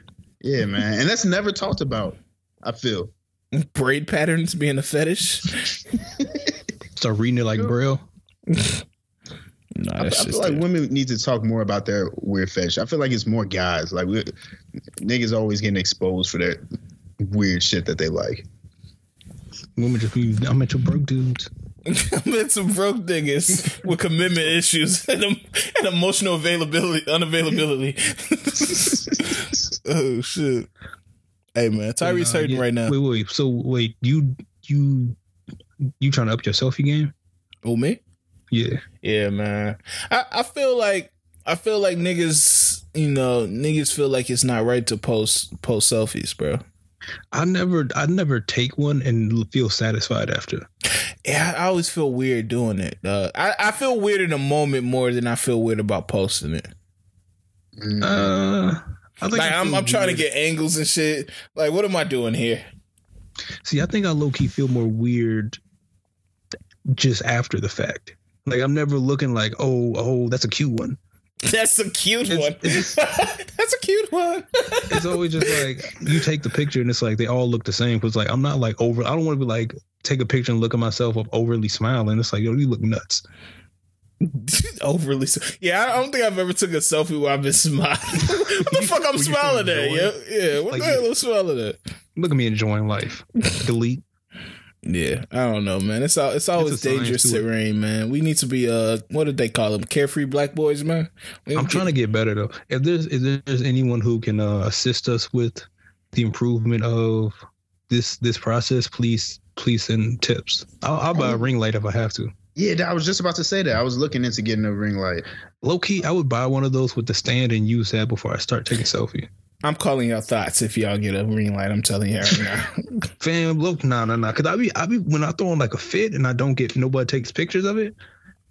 man. And that's never talked about, I feel. Braid patterns being a fetish. Start reading it like Braille. No, I feel like women need to talk more about their weird fetish. I feel like it's more guys. Like niggas always getting exposed for that weird shit that they like. Women just be, I'm at your broke dudes. I'm at some broke niggas with commitment issues and emotional unavailability. Oh shit! Hey man, Tyrese hurting right now. Wait. So wait, you trying to up your selfie game? Oh me? Yeah, man. I feel like niggas, you know, niggas feel like it's not right to post selfies, bro. I never take one and feel satisfied after. Yeah, I always feel weird doing it. I feel weird in the moment more than I feel weird about posting it. I'm trying to get angles and shit. Like, what am I doing here? See, I think I low-key feel more weird just after the fact. Like, I'm never looking like, oh, that's a cute one. That's a cute one. That's a cute one. It's always just like you take the picture and it's like they all look the same. Because like I'm not like over. I don't want to be like take a picture and look at myself up overly smiling. It's like, yo, you look nuts. Overly. Yeah, I don't think I've ever took a selfie where I've been smiling. What the fuck I'm smiling at? Yeah. What like, the hell I'm smiling at? Look at me enjoying life. Delete. Yeah, I don't know, man. It's always dangerous terrain, man. We need to be what did they call them? Carefree black boys, man. I'm trying to get better though. If there's anyone who can assist us with the improvement of this process, please send tips. I'll buy a ring light if I have to. Yeah, I was just about to say that. I was looking into getting a ring light. Low key, I would buy one of those with the stand and use that before I start taking selfies. I'm calling y'all thoughts if y'all get a ring light. I'm telling you right now. Fam, look, nah. Cause I be when I throw on like a fit and I don't get nobody takes pictures of it,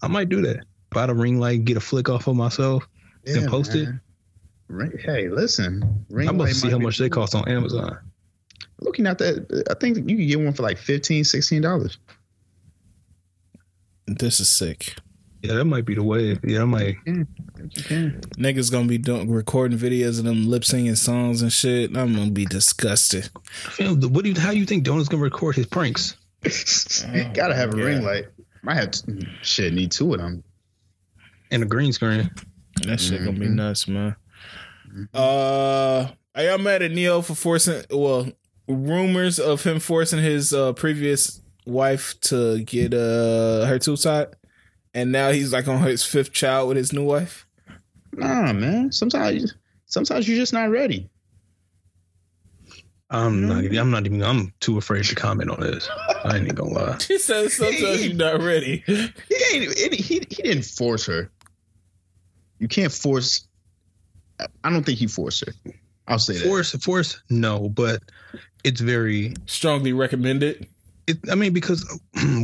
I might do that. Buy the ring light, get a flick off of myself, and post it. Hey, listen, ring light. I'm about to see how much they cost on Amazon. Looking at that, I think you can get one for like $15, $16. This is sick. Yeah, that might be the way. Yeah, I might. Niggas gonna be recording videos of them lip singing songs and shit. I'm gonna be disgusted. How you think Donut's gonna record his pranks? Gotta have a ring light. Might have need two of them and a green screen. That shit gonna be nuts, man. Are y'all mad at Neo for forcing? Well, rumors of him forcing his previous wife to get her tube tied. And now he's like on his fifth child with his new wife. Nah, man. Sometimes you're just not ready. I'm not even. I'm too afraid to comment on this. I ain't gonna lie. She says sometimes you're not ready. He didn't force her. You can't force. I don't think he forced her. I'll say that. Force. No, but it's very strongly recommended. Because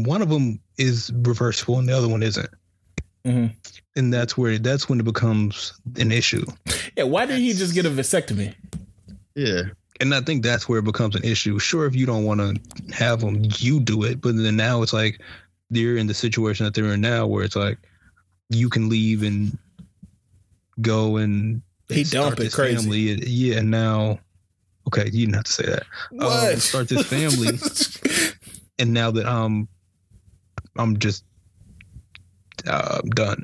one of them is reversible and the other one isn't. Mm-hmm. And that's when it becomes an issue. Yeah, why didn't he just get a vasectomy? Yeah. And I think that's where it becomes an issue. Sure, if you don't want to have them, you do it. But then now it's like they're in the situation that they're in now where it's like you can leave and go and he dumped his family. Yeah, and now, okay, you didn't have to say that. What? Start this family. And now that I'm just done.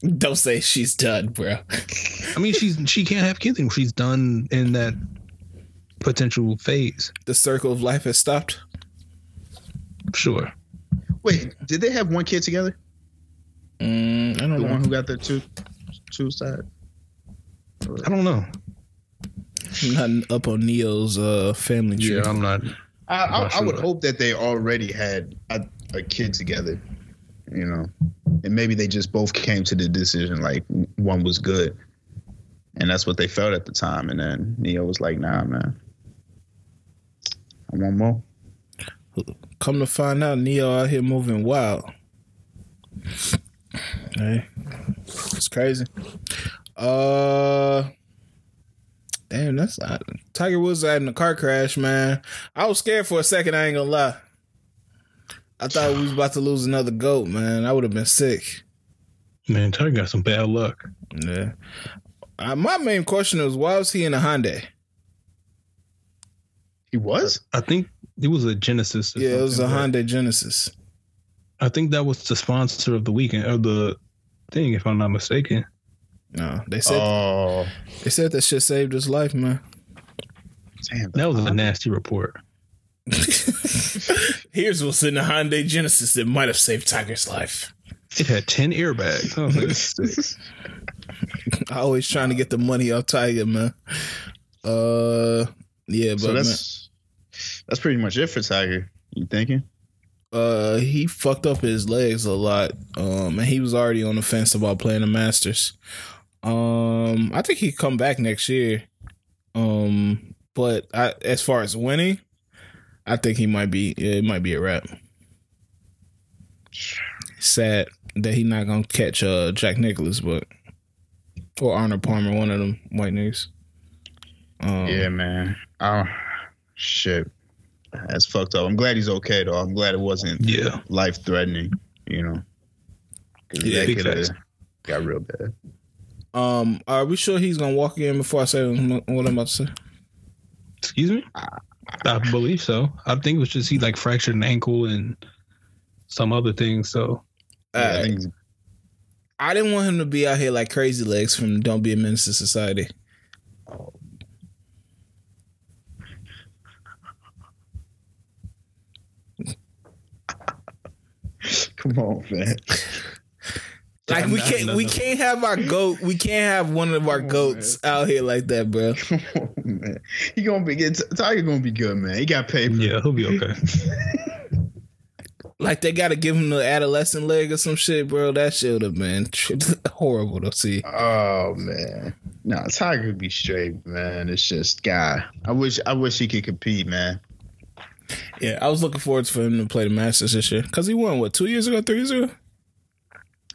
Don't say she's done, bro. I mean, she can't have kids anymore. She's done in that potential phase. The circle of life has stopped. Sure. Wait, did they have one kid together? I don't know. The one who got the two side. I don't know. I'm not up on Neo's family tree. Yeah, I'm not. I would hope that they already had a kid together, you know, and maybe they just both came to the decision like one was good, and that's what they felt at the time. And then Neo was like, "Nah, man, I want more." Come to find out, Neo out here moving wild. Hey, it's crazy. Damn, that's odd. Tiger Woods died in a car crash, man. I was scared for a second, I ain't gonna lie. I thought we was about to lose another GOAT, man. I would have been sick. Man, Tiger got some bad luck. Yeah. My main question is, why was he in a Hyundai? He was? I think it was a Genesis. Yeah, it was a Hyundai Genesis. I think that was the sponsor of the weekend, or the thing, if I'm not mistaken. No, they said They said that shit saved his life, man. Damn, that was a nasty report. Here's what's in the Hyundai Genesis that might have saved Tiger's life. It had 10 airbags. I always trying to get the money off Tiger, man. Yeah, but so that's pretty much it for Tiger. You thinking? He fucked up his legs a lot. And he was already on the fence about playing the Masters. I think he'd come back next year. But as far as winning, I think it might be a wrap. Sad that he's not gonna catch Jack Nicklaus, or Arnold Palmer, one of them white niggas. Yeah, man. Oh, shit. That's fucked up. I'm glad he's okay, though. I'm glad it wasn't life-threatening, you know. Yeah, Got real bad. Are we sure he's gonna walk in before I say what I'm about to say? Excuse me? I believe so. I think it was just he like fractured an ankle and some other things. So yeah, I didn't want him to be out here like Crazy Legs from Don't Be a Menace to Society. Come on, man. Like we can't have our goat. We can't have one of our goats out here like that, bro. Come on, man. He gonna be good. Tiger gonna be good, man. He got paid. Yeah, he'll be okay. Like they gotta give him the adolescent leg or some shit, bro. That shit would have been horrible to see. Oh man, no, Tiger would be straight, man. It's just God. I wish he could compete, man. Yeah, I was looking forward for him to play the Masters this year because he won what 3 years ago. I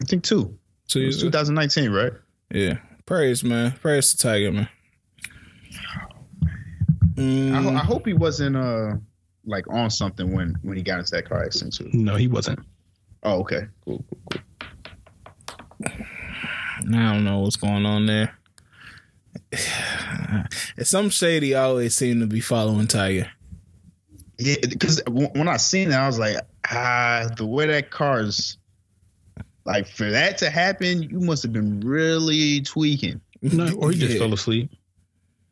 think 2 years. 2019, right? Yeah. Praise, man. Praise to Tiger, man. I hope he wasn't like on something when he got into that car accident too. No, he wasn't. Oh, okay. Cool. I don't know what's going on there. It's some shady. I always seem to be following Tiger. Yeah, because when I seen it, I was like, the way that car is. Like, for that to happen, you must have been really tweaking. No, or he just fell asleep.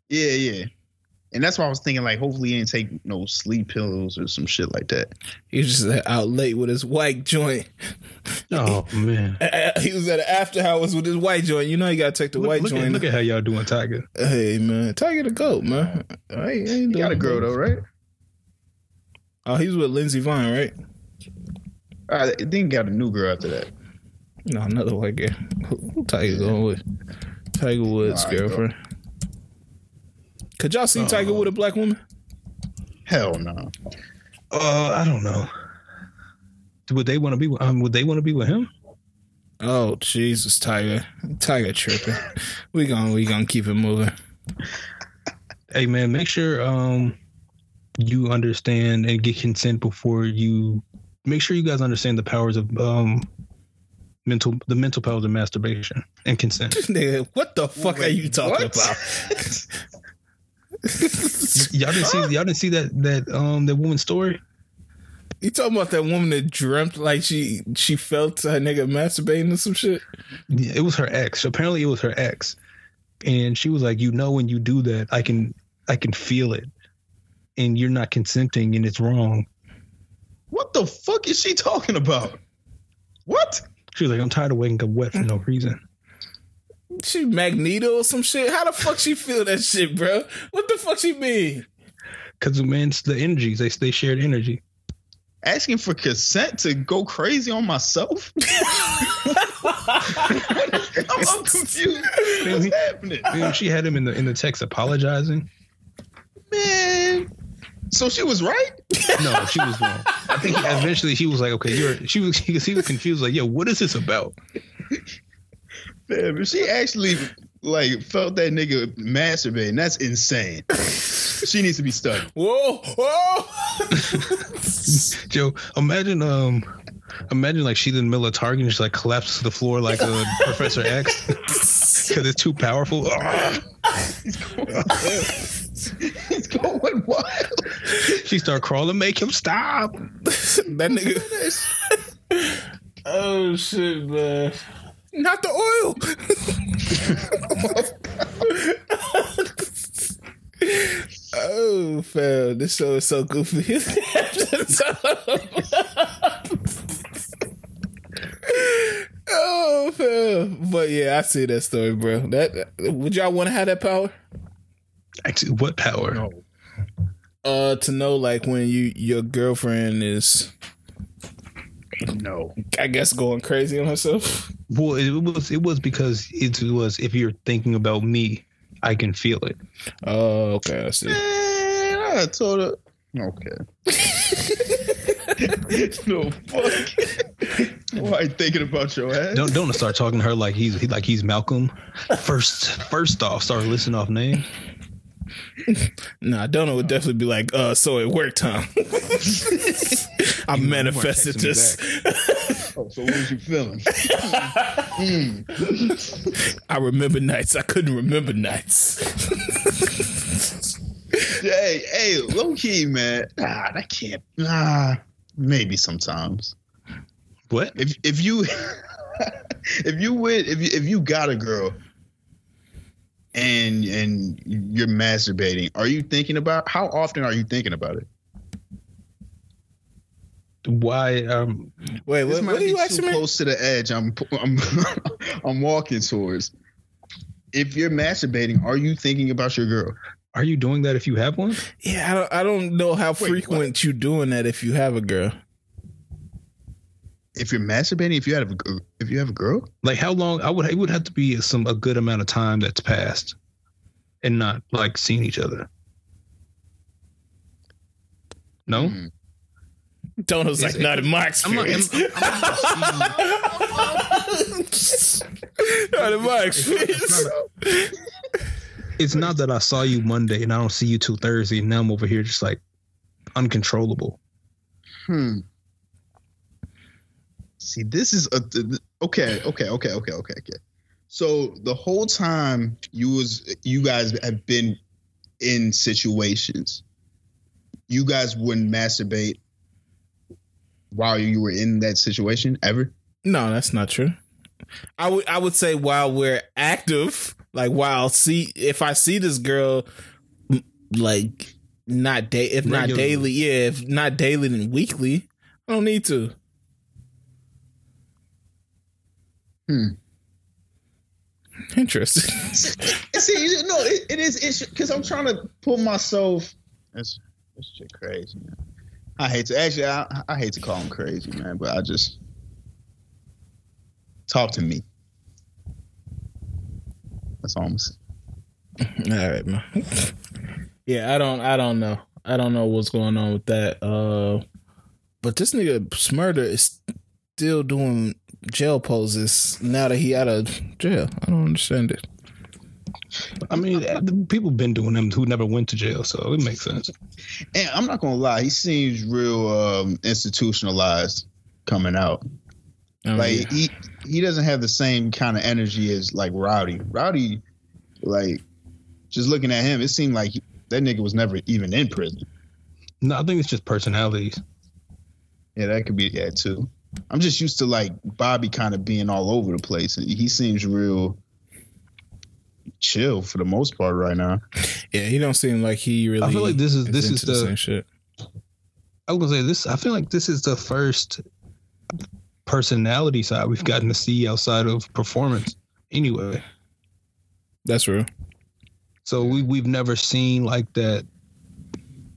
Yeah. And that's why I was thinking, like, hopefully he didn't take no sleep pills or some shit like that. He was just out late with his white joint. Oh, man. He was at an after hours with his white joint. You know you got to take the white joint. Look at how y'all doing, Tiger. Hey, man. Tiger the GOAT, man. He got a girl, though, right? Oh, he was with Lindsey Vonn, right? Then he got a new girl after that. No, another white girl. Who Tiger going with? Tiger Woods' girlfriend. Could y'all see Tiger with a black woman? Hell no. I don't know. Would they want to be with him? Oh Jesus, Tiger! Tiger tripping. We gonna keep it moving. Hey man, make sure you understand and get consent before you. Make sure you guys understand the powers of mental powers of masturbation and consent. Nigga, what the fuck are you talking about? y'all didn't see that woman's story? You talking about that woman that dreamt like she felt her nigga masturbating or some shit? Yeah, it was her ex. Apparently it was her ex. And she was like, when you do that, I can feel it. And you're not consenting and it's wrong. What the fuck is she talking about? What? She was like, I'm tired of waking up wet for no reason. She Magneto or some shit? How the fuck she feel that shit, bro? What the fuck she mean? Because, man, it's the energies. They shared energy. Asking for consent to go crazy on myself? I'm confused. What's happening? Man, she had him in the text apologizing. Man... So she was right? No, she was wrong. I think eventually she was like, okay, he was confused, like, yo, what is this about? Man, but she actually like felt that nigga masturbating. That's insane. She needs to be studied. Whoa. Joe, imagine like she's in the middle of Target and she like collapses to the floor like a Professor X because it's too powerful. He's going wild. She start crawling, make him stop. That nigga. Oh shit, man! Not the oil. Oh, fam! This show is so goofy. Oh, fam! But yeah, I see that story, bro. That would y'all want to have that power? Actually, what power? No. To know like when your girlfriend is I guess going crazy on herself. Well, it was because it was if you're thinking about me, I can feel it. Oh, okay, I see. Man, I told her. Okay. No fuck. Why thinking about your ass? Don't start talking to her like he's Malcolm. First off, start listing off names. Nah, Dono would definitely be like, so it worked, huh? I manifested this. Oh, so what was you feeling? I remember nights. I couldn't remember nights. hey, low key, man. Nah, that can't. Nah, maybe sometimes. What? If you if you got a girl and you're masturbating, are you thinking about how often are you thinking about it? Why? Wait, this might be too close to the edge. I'm walking towards. If you're masturbating, are you thinking about your girl? Are you doing that if you have one? Yeah, I don't know how frequent you doing that if you have a girl. If you're masturbating, if you have a girl, like how long? It would have to be a good amount of time that's passed, and not like seeing each other. No. Mm-hmm. Donald's like, not in my experience. Not in my experience. It's not that I saw you Monday and I don't see you till Thursday, and now I'm over here just like uncontrollable. See, this is okay. So the whole time you guys have been in situations, you guys wouldn't masturbate while you were in that situation ever? No, that's not true. I would say while we're active, like if I see this girl, like if not daily, then weekly. I don't need to. Interesting. See, no, it is because I'm trying to pull myself. That's shit crazy, man. I hate to call him crazy, man, but I just talk to me. That's all I'm saying. All right, man. Yeah, I don't know. I don't know what's going on with that. But this nigga Smurder is still doing jail poses now that he out of jail. I don't understand it. I mean, people been doing them who never went to jail, so it makes sense. And I'm not gonna lie, he seems real institutionalized coming out. Oh, like yeah. He doesn't have the same kind of energy as like Rowdy. Rowdy, like just looking at him, it seemed like that nigga was never even in prison. No, I think it's just personalities. Yeah, that could be that too. I'm just used to like Bobby kind of being all over the place. He seems real chill for the most part right now. Yeah, he don't seem like he really. I feel like this is the same shit. I was gonna say this. I feel like this is the first personality side we've gotten to see outside of performance. Anyway, that's real. So we've never seen like that.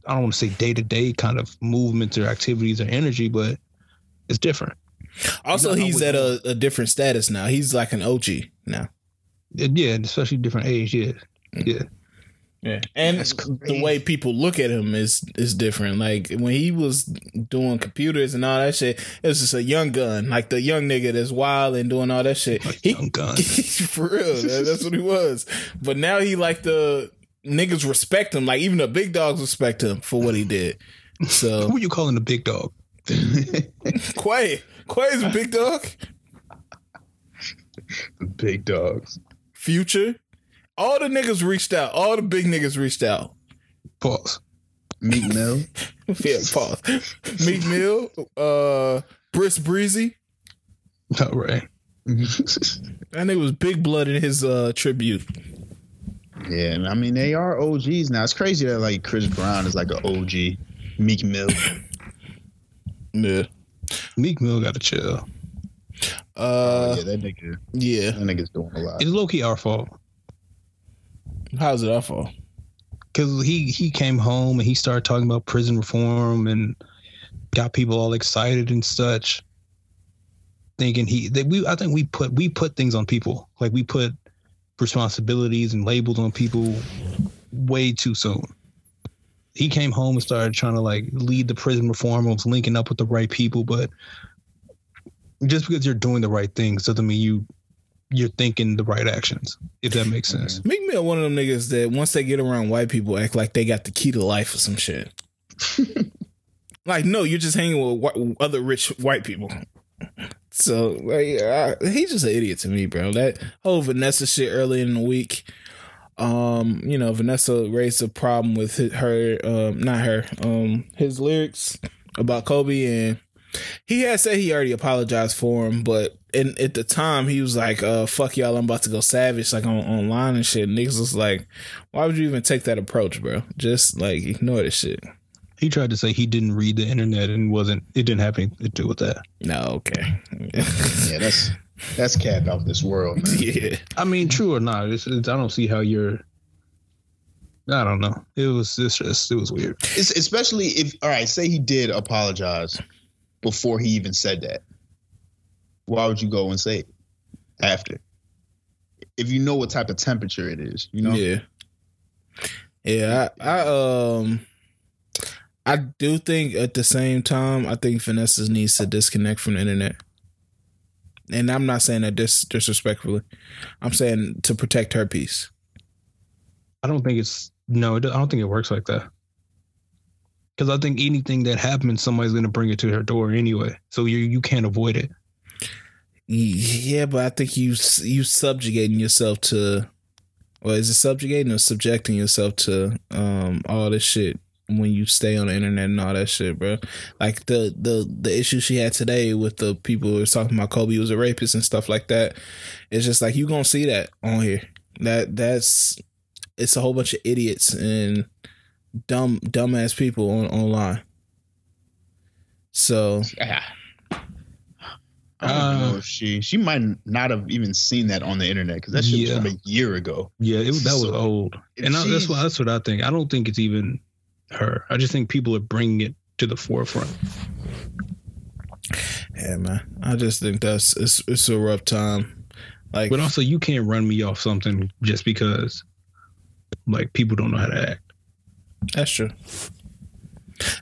I don't want to say day to day kind of movements or activities or energy, but it's different. Also, he's at a different status now. He's like an OG now. Yeah, especially different age. Yeah. And the way people look at him is different. Like when he was doing computers and all that shit, it was just a young gun, like the young nigga that's wild and doing all that shit. Young gun, for real. That's what he was. But now he like the niggas respect him. Like even the big dogs respect him for what he did. So who are you calling a big dog? Quay is a big dog. The big dogs. Future. All the niggas reached out. All the big niggas reached out. Pause. Meek Mill. Yeah, pause. Meek Mill. Briss Breezy. All right. That nigga was big blood in his tribute. Yeah, I mean, they are OGs now. It's crazy that like Chris Brown is like an OG. Meek Mill. Yeah. Meek Mill got to chill. Yeah, that nigga. Yeah, that nigga's doing a lot. It's low key our fault. How's it our fault? Because he came home and he started talking about prison reform and got people all excited and such, thinking I think we put things on people, like we put responsibilities and labels on people way too soon. He came home and started trying to like lead the prison reform. Was linking up with the right people, but. Just because you're doing the right things doesn't mean you're thinking the right actions, if that makes sense. Meek Mill one of them niggas that once they get around white people act like they got the key to life or some shit. Like, no, you're just hanging with other rich white people. So like, he's just an idiot to me, bro. That whole Vanessa shit early in the week. You know, Vanessa raised a problem with his lyrics about Kobe, and he had said he already apologized for him, but at the time he was like, fuck y'all, I'm about to go savage, like online and shit. And niggas was like, why would you even take that approach, bro? Just like ignore this shit. He tried to say he didn't read the internet and it didn't have anything to do with that. No, okay. Yeah, that's cat off this world, man. Yeah. I mean, true or not, I don't see how you're. I don't know. It was weird. It's especially if, all right, say he did apologize before he even said that. Why would you go and say it after? If you know what type of temperature it is, you know? Yeah. Yeah, I do think at the same time, I think Vanessa needs to disconnect from the internet. And I'm not saying that disrespectfully. I'm saying to protect her peace. I don't think it works like that. Because I think anything that happens, somebody's going to bring it to her door anyway. So you can't avoid it. Yeah, but I think you subjugating yourself to, or is it subjugating or subjecting yourself to all this shit? When you stay on the internet and all that shit, bro. Like the issue she had today with the people who were talking about Kobe was a rapist and stuff like that. It's just like, you gonna see that on here. It's a whole bunch of idiots and dumbass people online. So yeah. I don't know if she might not have even seen that on the internet because that shit was from a year ago. Yeah, that was old. And that's what I think. I don't think it's even her. I just think people are bringing it to the forefront. Yeah, man. I just think it's a rough time. Like, but also you can't run me off something just because like people don't know how to act. That's true.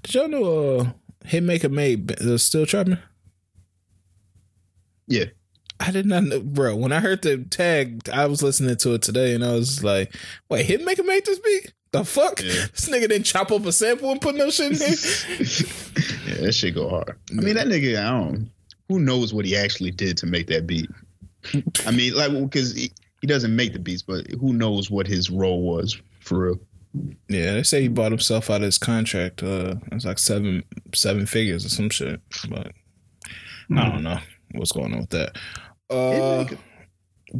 Did y'all know Hitmaker made still trapping? Yeah. I did not know, bro. When I heard the tag, I was listening to it today and I was like, wait, Hitmaker made this beat? The fuck? Yeah. This nigga didn't chop up a sample and put no shit in there? Yeah, that shit go hard. I mean, that nigga, who knows what he actually did to make that beat? I mean, like, because he doesn't make the beats, but who knows what his role was, for real. Yeah, they say he bought himself out of his contract. It was like seven figures or some shit, but I don't know what's going on with that.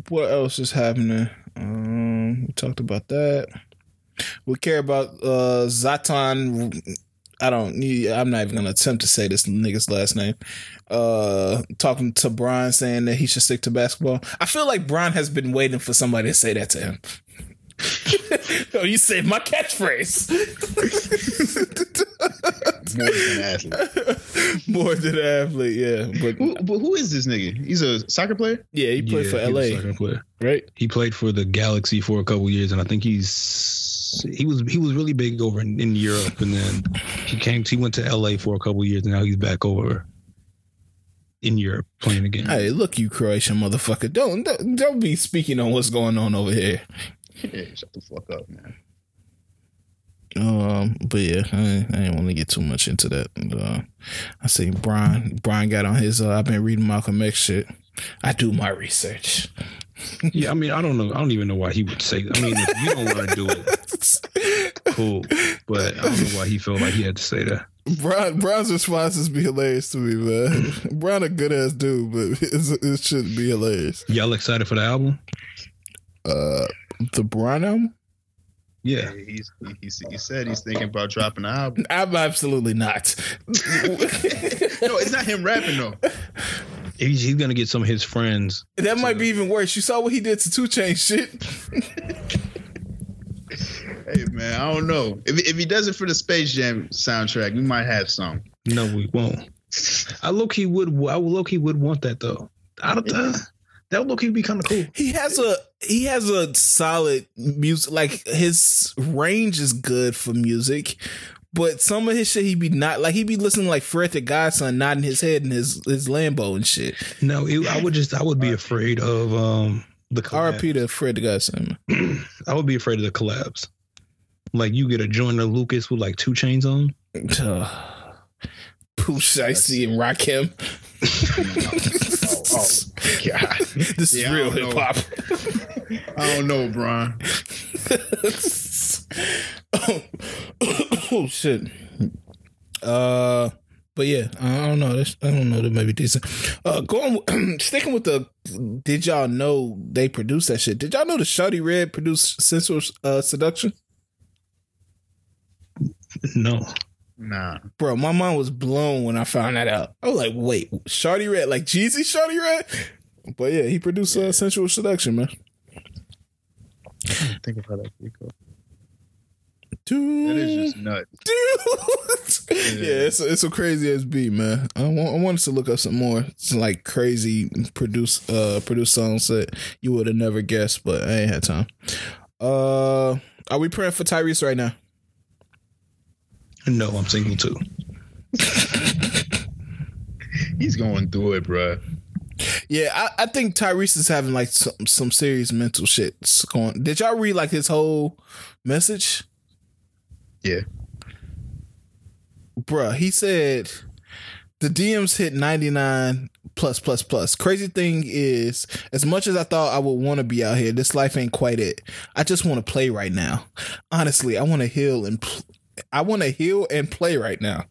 What else is happening? We talked about that. We care about Zlatan. I'm not even going to attempt to say this nigga's last name. Talking to Bron, saying that he should stick to basketball. I feel like Bron has been waiting for somebody to say that to him. Oh, you said my catchphrase. More than athlete. More than athlete, yeah. But who is this nigga? He's a soccer player? Yeah, he played for LA. He was a soccer player. Right? He played for the Galaxy for a couple years, and I think he was really big over in Europe, and then he went to LA for a couple years, and now he's back over in Europe playing again. Hey, look, you Croatian motherfucker! Don't be speaking on what's going on over here. Yeah, shut the fuck up, man. But yeah, I didn't want to get too much into that. I see Brian got on his. I've been reading Malcolm X shit. I do my research. Yeah, I mean, I don't know. I don't even know why he would say that. I mean, if you don't want to do it, cool. But I don't know why he felt like he had to say that. Brian's responses be hilarious to me, man. Brian a good-ass dude, but it shouldn't be hilarious. Y'all excited for the album? The Brian album? Yeah. He said he's thinking about dropping an album. I'm absolutely not. No, it's not him rapping, though. He's gonna get some of his friends. That might be even worse. You saw what he did to 2 Chainz shit. Hey man, I don't know. If he does it for the Space Jam soundtrack, we might have some. No, we won't. I low-key would want that though. That low-key would be kind of cool. He has a solid music. Like his range is good for music. But some of his shit, he'd be listening like Fred the Godson, nodding his head in his Lambo and shit. No, I would be afraid of the collabs. RP to Fred the Godson. I would be afraid of the collabs. Like you get a Joyner Lucas with like 2 Chainz on. Pooh Shiesty and Rakim. God. This is real hip hop. I don't know, Brian. Oh, shit. But yeah, I don't know. That may be decent. Sticking with the did y'all know they produced that shit? Did y'all know the Shawty Red produced Sensual Seduction? No. Nah. Bro, my mind was blown when I found that out. I was like, wait, Shawty Red? Like Jeezy Shawty Red? But yeah, he produced Sensual Seduction, man. I think about that pretty cool. Dude. That is just nuts. Dude. Yeah, it's a crazy ass beat, man. I wanted to look up some more. It's like crazy produce songs that you would have never guessed, but I ain't had time. Are we praying for Tyrese right now? No, I'm single too. He's going through it, bro. Yeah, I think Tyrese is having like some serious mental shit going. Did y'all read like his whole message? Yeah. Bruh, he said the DMs hit 99 +++. Crazy thing is, as much as I thought I would want to be out here, this life ain't quite it. I just want to play right now. Honestly, I want to heal and play right now.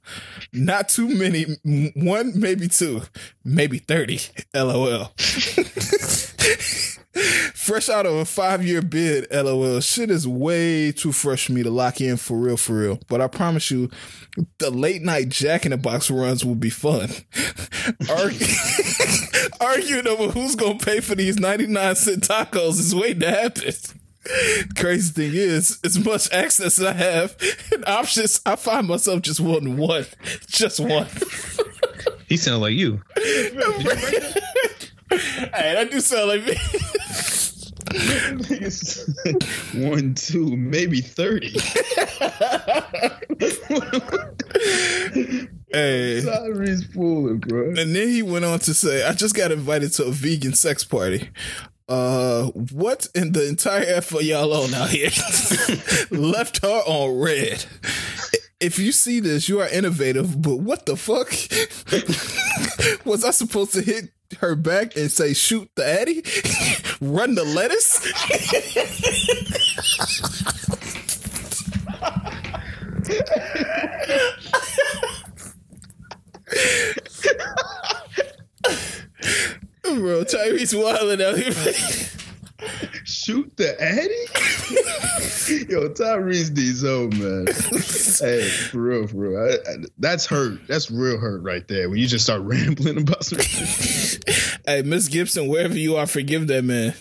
Not too many. One, maybe two, maybe 30. LOL. Fresh out of a 5-year bid, LOL. Shit is way too fresh for me to lock in for real, for real. But I promise you, the late night Jack in the Box runs will be fun. Arguing over who's gonna pay for these 99-cent tacos is waiting to happen. Crazy thing is, as much access as I have and options, I find myself just wanting one. Just one. He sounds like you. Hey, that do sound like me. 1, 2, maybe 30. Hey, Tyree's fooling, bro. And then he went on to say, "I just got invited to a vegan sex party. What in the entire F are y'all on out here?" Left her on red. If you see this, you are innovative, but what the fuck? Was I supposed to hit her back and say, shoot the Addy? Run the lettuce? Bro, Tyrese wildin' out here. Shoot the Addy? Yo, Tyrese D's old, man. Hey, for real. That's hurt. That's real hurt right there when you just start rambling about some shit. Hey, Miss Gibson, wherever you are, forgive that man.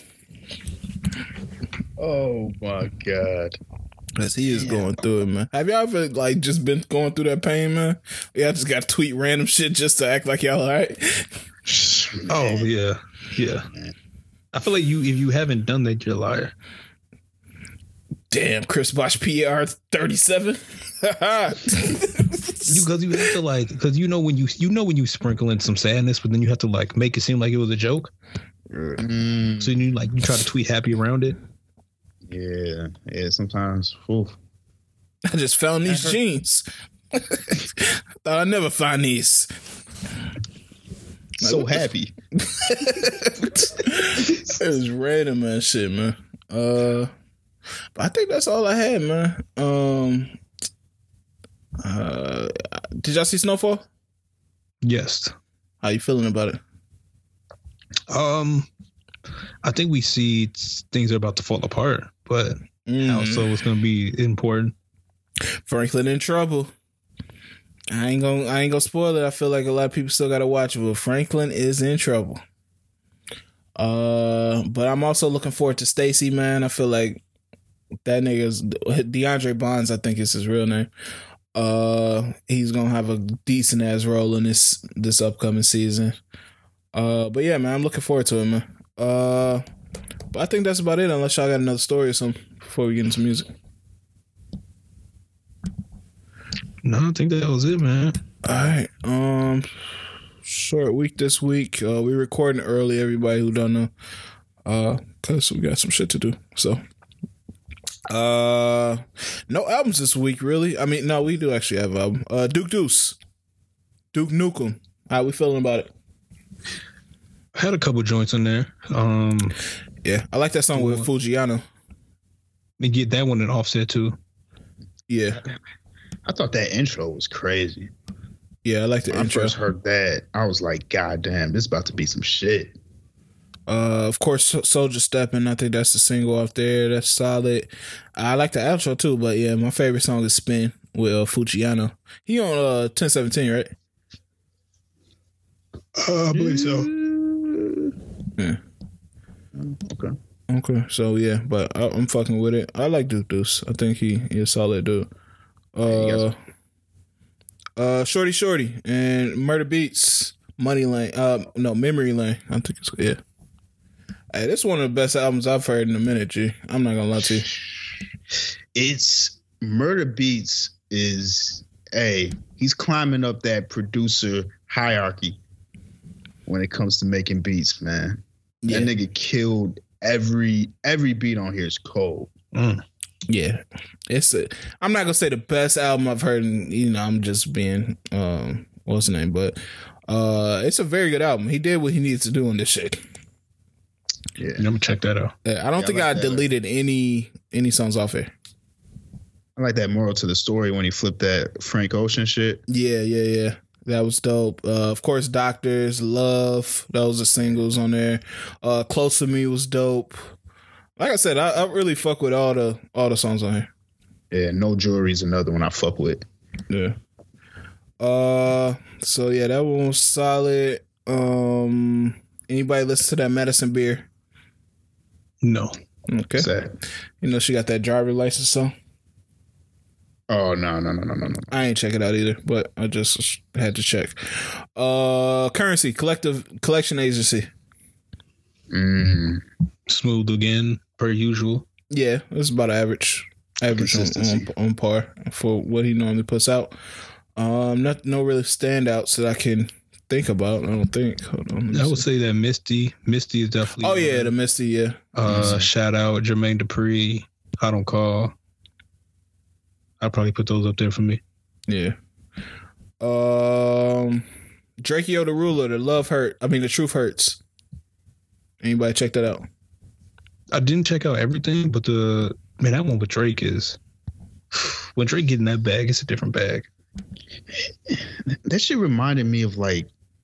Oh, my God. As he is going through it, man. Have y'all ever, like, just been going through that pain, man? Y'all just got to tweet random shit just to act like y'all all right? Oh, yeah. I feel like if you haven't done that, you're a liar. Damn, Chris Bosch PR 37. Because you have to like, because you know when you sprinkle in some sadness, but then you have to like make it seem like it was a joke. So you like you try to tweet happy around it. Yeah. Sometimes, oof. I just found these jeans. Thought I'd never find these. Like, so happy. It was random ass shit, man. But I think that's all I had, man. Did y'all see Snowfall? Yes. How you feeling about it? I think we see things are about to fall apart, but also it's gonna be important. Franklin in trouble. I ain't gonna spoil it. I feel like a lot of people still gotta watch it, but Franklin is in trouble. But I'm also looking forward to Stacy, man. I feel like that nigga's DeAndre Bonds, I think is his real name. He's gonna have a decent ass role in this upcoming season. But yeah, man, I'm looking forward to it, man. But I think that's about it, unless y'all got another story or something before we get into music. No, I think that was it, man. All right. Short week this week. We're recording early, everybody who don't know, because we got some shit to do. So, no albums this week, really. I mean, no, we do actually have an album. Duke Nukem. How we feeling about it? had a couple joints in there. Yeah, I like that song with Fujiano. They get that one in Offset too. Yeah, I thought that intro was crazy. Yeah, I like the intro. I first heard that, I was like, "God damn, this is about to be some shit." Of course, Soulja Steppin'. I think that's the single off there. That's solid. I like the outro too, but yeah, my favorite song is "Spin" with Fujiano. He on 1017, right? I believe so. Yeah. Okay. Okay. So yeah, but I'm fucking with it. I like Duke Deuce. I think he is solid dude. Shorty Shorty and Murder Beats Money Lane. No, Memory Lane. I think it's yeah. Hey, this is one of the best albums I've heard in a minute, G. I'm not gonna lie to you. It's Murder Beats is he's climbing up that producer hierarchy when it comes to making beats, man. Yeah. That nigga killed every beat on here is cold. Mm. Yeah, I'm not gonna say the best album I've heard, and you know, I'm just being what's his name, but it's a very good album. He did what he needs to do on this shit. Yeah, I'm gonna check that out. I don't think I deleted any songs off it. I like that moral to the story when he flipped that Frank Ocean shit. Yeah. That was dope. Of course, Doctors, Love. Those are singles on there. Close to Me was dope. Like I said, I really fuck with all the songs on here. Yeah, No Jewelry is another one I fuck with. Yeah. So yeah, that one was solid. Anybody listen to that Madison Beer? No. Okay. Sad. You know she got that driver's license song. Oh, no. I ain't check it out either, but I just had to check. Currency, Collection Agency. Smooth again, per usual. Yeah, it's about average on par for what he normally puts out. No really standouts that I can think about, I don't think. Hold on. I would say that Misty is definitely. Oh, yeah, the Misty, yeah. Shout out, Jermaine Dupri, I Don't Call. I'd probably put those up there for me. Yeah. Drakeo the Ruler, The Truth Hurts. Anybody check that out? I didn't check out everything, but that one with Drake is... When Drake get in that bag, it's a different bag. That shit reminded me of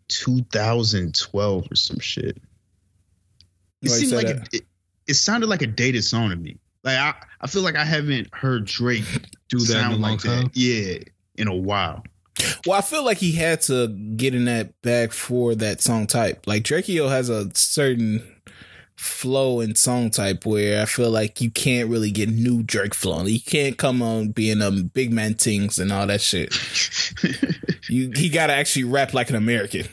2012 or some shit. It seemed like it sounded like a dated song to me. I feel like I haven't heard Drake do that sound like that. Yeah, in a while. Well, I feel like he had to get in that bag for that song type. Like Drakeo has a certain flow and song type where I feel like you can't really get new Drake flow. You can't come on being a big man things and all that shit. He got to actually rap like an American.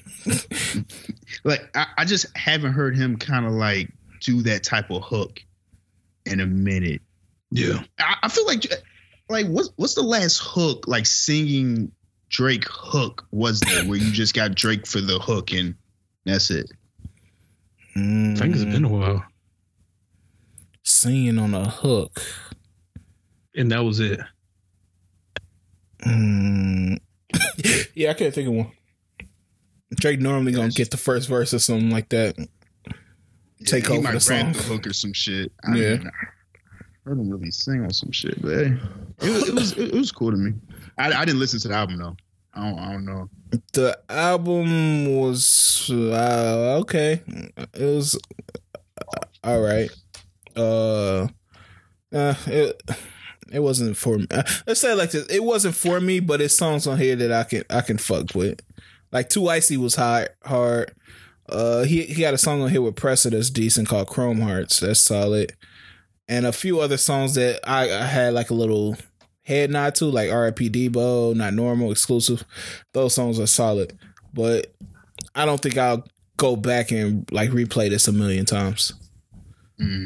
I just haven't heard him kind of do that type of hook in a minute. Yeah. I feel like what's the last hook, singing Drake hook was there where you just got Drake for the hook and that's it? I think it's been a while. Singing on a hook. And that was it. Yeah, I can't think of one. Drake normally gonna get the first verse or something like that. Take over the song, the hook or some shit. I heard him really sing on some shit, but hey, it was cool to me. I didn't listen to the album though. I don't know. The album was okay. It was all right. It wasn't for me. Let's say it like this: it wasn't for me, but it's songs on here that I can fuck with. Like Too Icy was hard. He got a song on here with Presser that's decent called Chrome Hearts. That's solid. And a few other songs that I had a little head nod to, like R.I.P. Debo, Not Normal, Exclusive. Those songs are solid. But I don't think I'll go back and replay this a million times.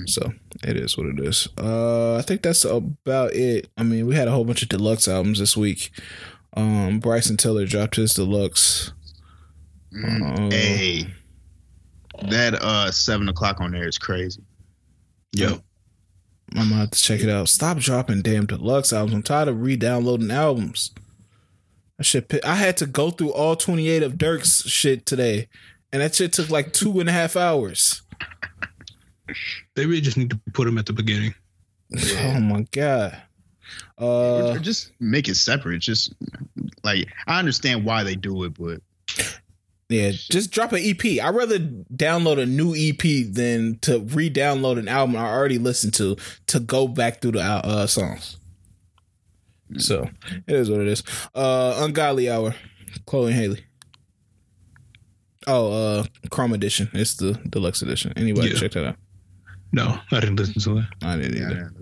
So it is what it is. I think that's about it. I mean, we had a whole bunch of deluxe albums this week. Bryson Tiller dropped his deluxe. Hey. That 7 o'clock on there is crazy. Yo, I'm gonna have to check it out. Stop dropping damn deluxe albums. I'm tired of re-downloading albums. I had to go through all 28 of Dirk's shit today And that shit took like 2.5 hours. They really just need to put them at the beginning. Yeah. Oh my god. Or just make it separate. Just like, I understand why they do it, but yeah, just drop an EP. I'd rather download a new EP than to re-download an album I already listened to go back through the songs. So it is what it is. Ungodly Hour, Chloe and Haley. Oh, Chrome Edition. It's the deluxe edition. Anybody check that out? No, I didn't listen to that. I didn't either.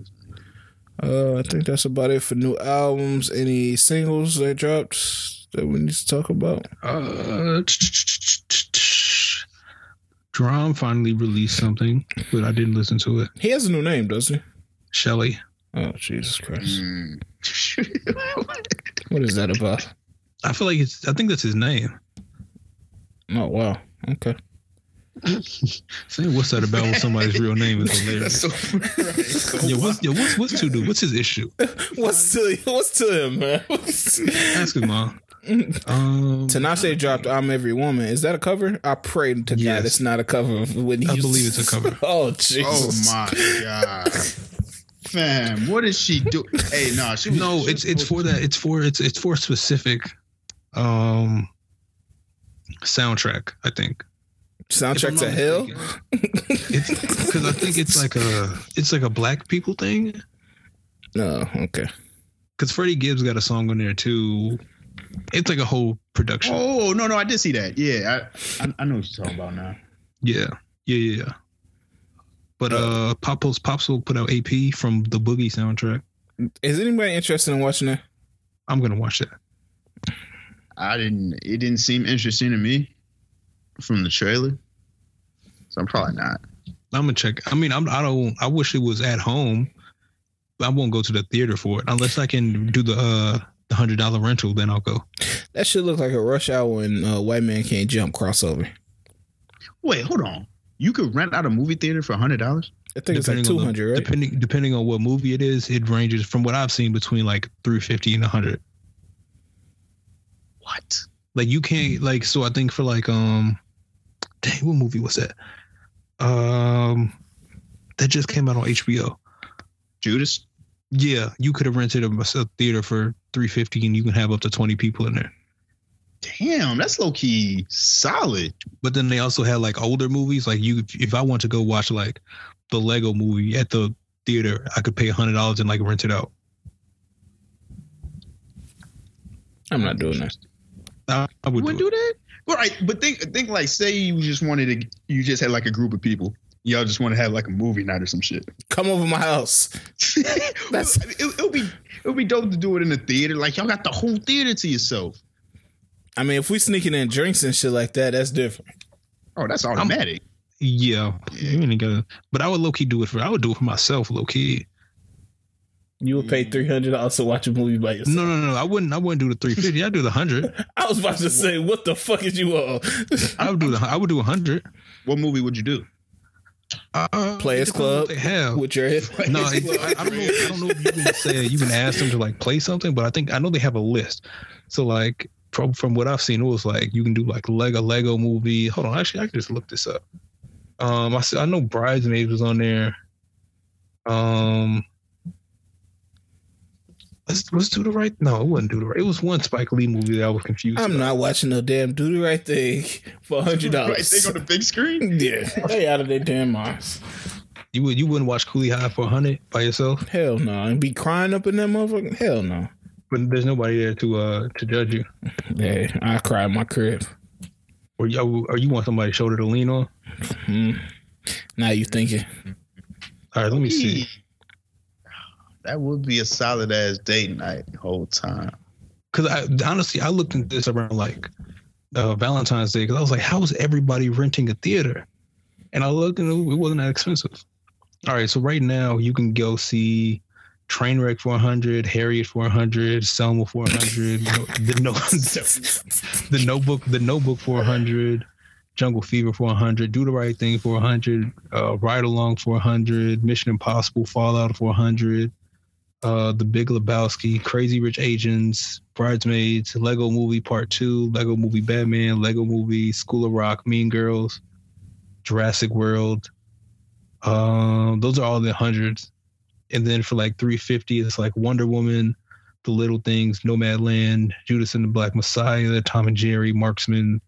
I think that's about it for new albums. Any singles they dropped that we need to talk about? Drum finally released something, but I didn't listen to it. He has a new name, doesn't he? Shelly. Oh, Jesus Christ. What is that about? I feel like I think that's his name. Oh, wow. Okay. Saying what's that about when somebody's real name is hilarious. What's to do? What's his issue? What's to him, man? Ask his mom. Tinashe dropped "I'm Every Woman." Is that a cover? I pray to God it's not a cover. I believe it's a cover. Oh Jesus! Oh my God, fam! What is she doing? Hey, no, it's for that. It's for a specific soundtrack, I think. Soundtrack to Hell, because I think it's like a black people thing. No, okay. Because Freddie Gibbs got a song on there too. It's like a whole production. Oh no, I did see that. Yeah, I know what you're talking about now. Yeah. But Pops will put out AP from the Boogie soundtrack. Is anybody interested in watching that? I'm gonna watch that. It didn't seem interesting to me from the trailer, so I'm probably not. I'm gonna check. I mean, I wish it was at home, but I won't go to the theater for it unless I can do the $100 rental. Then I'll go. That shit look like a Rush Hour and White Man Can't Jump crossover. Wait, hold on. You could rent out a movie theater for $100. I think it's like $200. Right? Depending on what movie it is, it ranges from what I've seen between like $350 and $100. What? Like you can't like. So I think for like dang, what movie was that? That just came out on HBO. Judas? Yeah, you could have rented a theater for $350 and you can have up to 20 people in there. Damn, that's low-key solid. But then they also had like older movies. Like if I want to go watch like the Lego movie at the theater, I could pay $100 and like rent it out. I'm not doing that. I wouldn't do that? All right, but think like, say you just had like a group of people. Y'all just want to have like a movie night or some shit. Come over my house. It'll be dope to do it in the theater. Like y'all got the whole theater to yourself. I mean, if we sneaking in drinks and shit like that, that's different. Oh, that's automatic. But I would low key do it for. I would do it for myself, low key. You would pay $300 to watch a movie by yourself. No. I wouldn't do the $350. I'd do the $100. I was about to say, what the fuck is you all? I would do $100. What movie would you do? Players Club. With your head. No, I don't know if you can say you can ask them to like play something, but I know they have a list. So like from what I've seen, it was like you can do like Lego movie. Hold on, actually I can just look this up. I know Bridesmaids was on there. Let's do the right. No, it wasn't do the right. It was one Spike Lee movie that I was confused. I'm not watching no damn do the right thing for $100. Right thing on the big screen. Yeah, they out of their damn minds. You wouldn't watch Coolie High for $100 by yourself? Hell no, and be crying up in that motherfucker. Hell no. But there's nobody there to judge you. Hey, I cry in my crib. Or you want somebody's shoulder to lean on? Mm-hmm. Now you thinking? All right, let me see. That would be a solid ass date night the whole time. Because I honestly looked at this around like Valentine's Day because I was like, how is everybody renting a theater? And I looked and it wasn't that expensive. All right, so right now you can go see Trainwreck for $100, Harriet for $100, Selma for $100, the Notebook for $100, Jungle Fever for $100, Do the Right Thing for $100, Ride Along for $100, Mission Impossible Fallout for $100. The Big Lebowski, Crazy Rich Asians, Bridesmaids, Lego Movie Part 2, Lego Movie Batman, Lego Movie School of Rock, Mean Girls, Jurassic World. Those are all in the hundreds. And then for like 350, it's like Wonder Woman, The Little Things, Nomadland, Judas and the Black Messiah, Tom and Jerry, Marksman,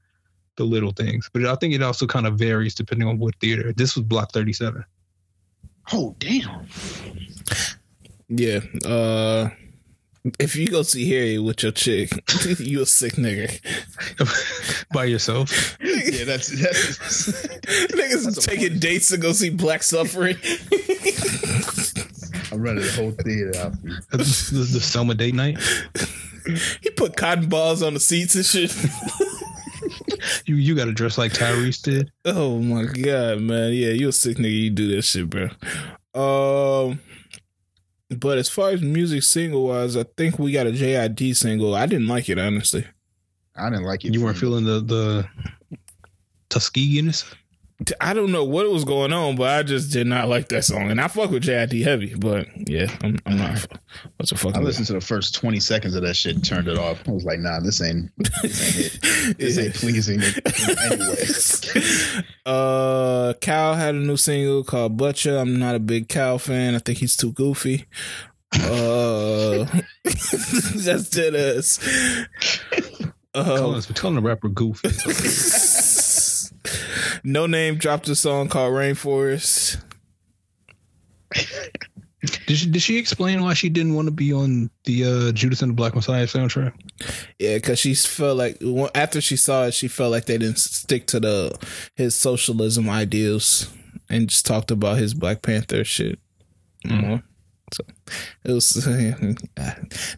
The Little Things. But I think it also kind of varies depending on what theater. This was Block 37. Oh, damn. Yeah. If you go see Harry with your chick, you a sick nigga. By yourself? Yeah, that's niggas taking dates to go see Black Suffering. I'm running the whole theater out. This is the summer date night. He put cotton balls on the seats and shit. You gotta dress like Tyrese did. Oh my god, man. Yeah, you a sick nigga, you do that shit, bro. But as far as music single-wise, I think we got a JID single. I didn't like it, honestly. I didn't like it. You weren't feeling the Tuskegee-ness? I don't know what was going on, but I just did not like that song. And I fuck with JID heavy, but yeah, I'm not. What's the fuck? I listened to the first 20 seconds of that shit and turned it off. I was like, nah, this ain't it. This ain't pleasing anyway. Kyle had a new single called Butcher. I'm not a big Kyle fan. I think he's too goofy. That's dead ass. Calling the rapper goofy. No Name dropped a song called Rainforest. Did she explain why she didn't want to be on the Judas and the Black Messiah soundtrack? Yeah, because she felt like after she saw it, she felt like they didn't stick to his socialism ideals and just talked about his Black Panther shit. Mm-hmm. So it was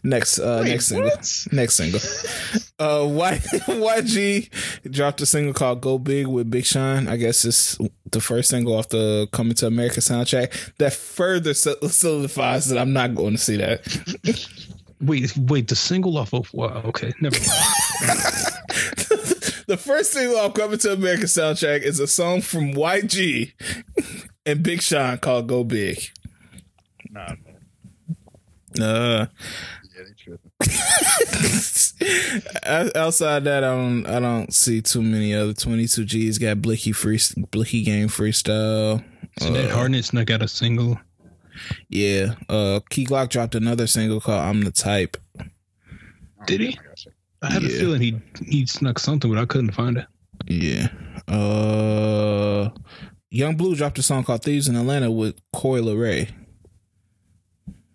next single. YG dropped a single called Go Big with Big Sean. I guess it's the first single off the Coming to America soundtrack that further solidifies that I'm not going to see that. Wait, the single off of what? Okay, never mind. The first single off Coming to America soundtrack is a song from YG and Big Sean called Go Big. Nah, man. Yeah, they tripping. Outside that, I don't see too many other. 22 G's got Blicky Game Freestyle. That Harnett snuck out a single. Yeah. Key Glock dropped another single called I'm the Type. Did he? I had a feeling he snuck something, but I couldn't find it. Yeah. Young Blue dropped a song called Thieves in Atlanta with Coi Leray.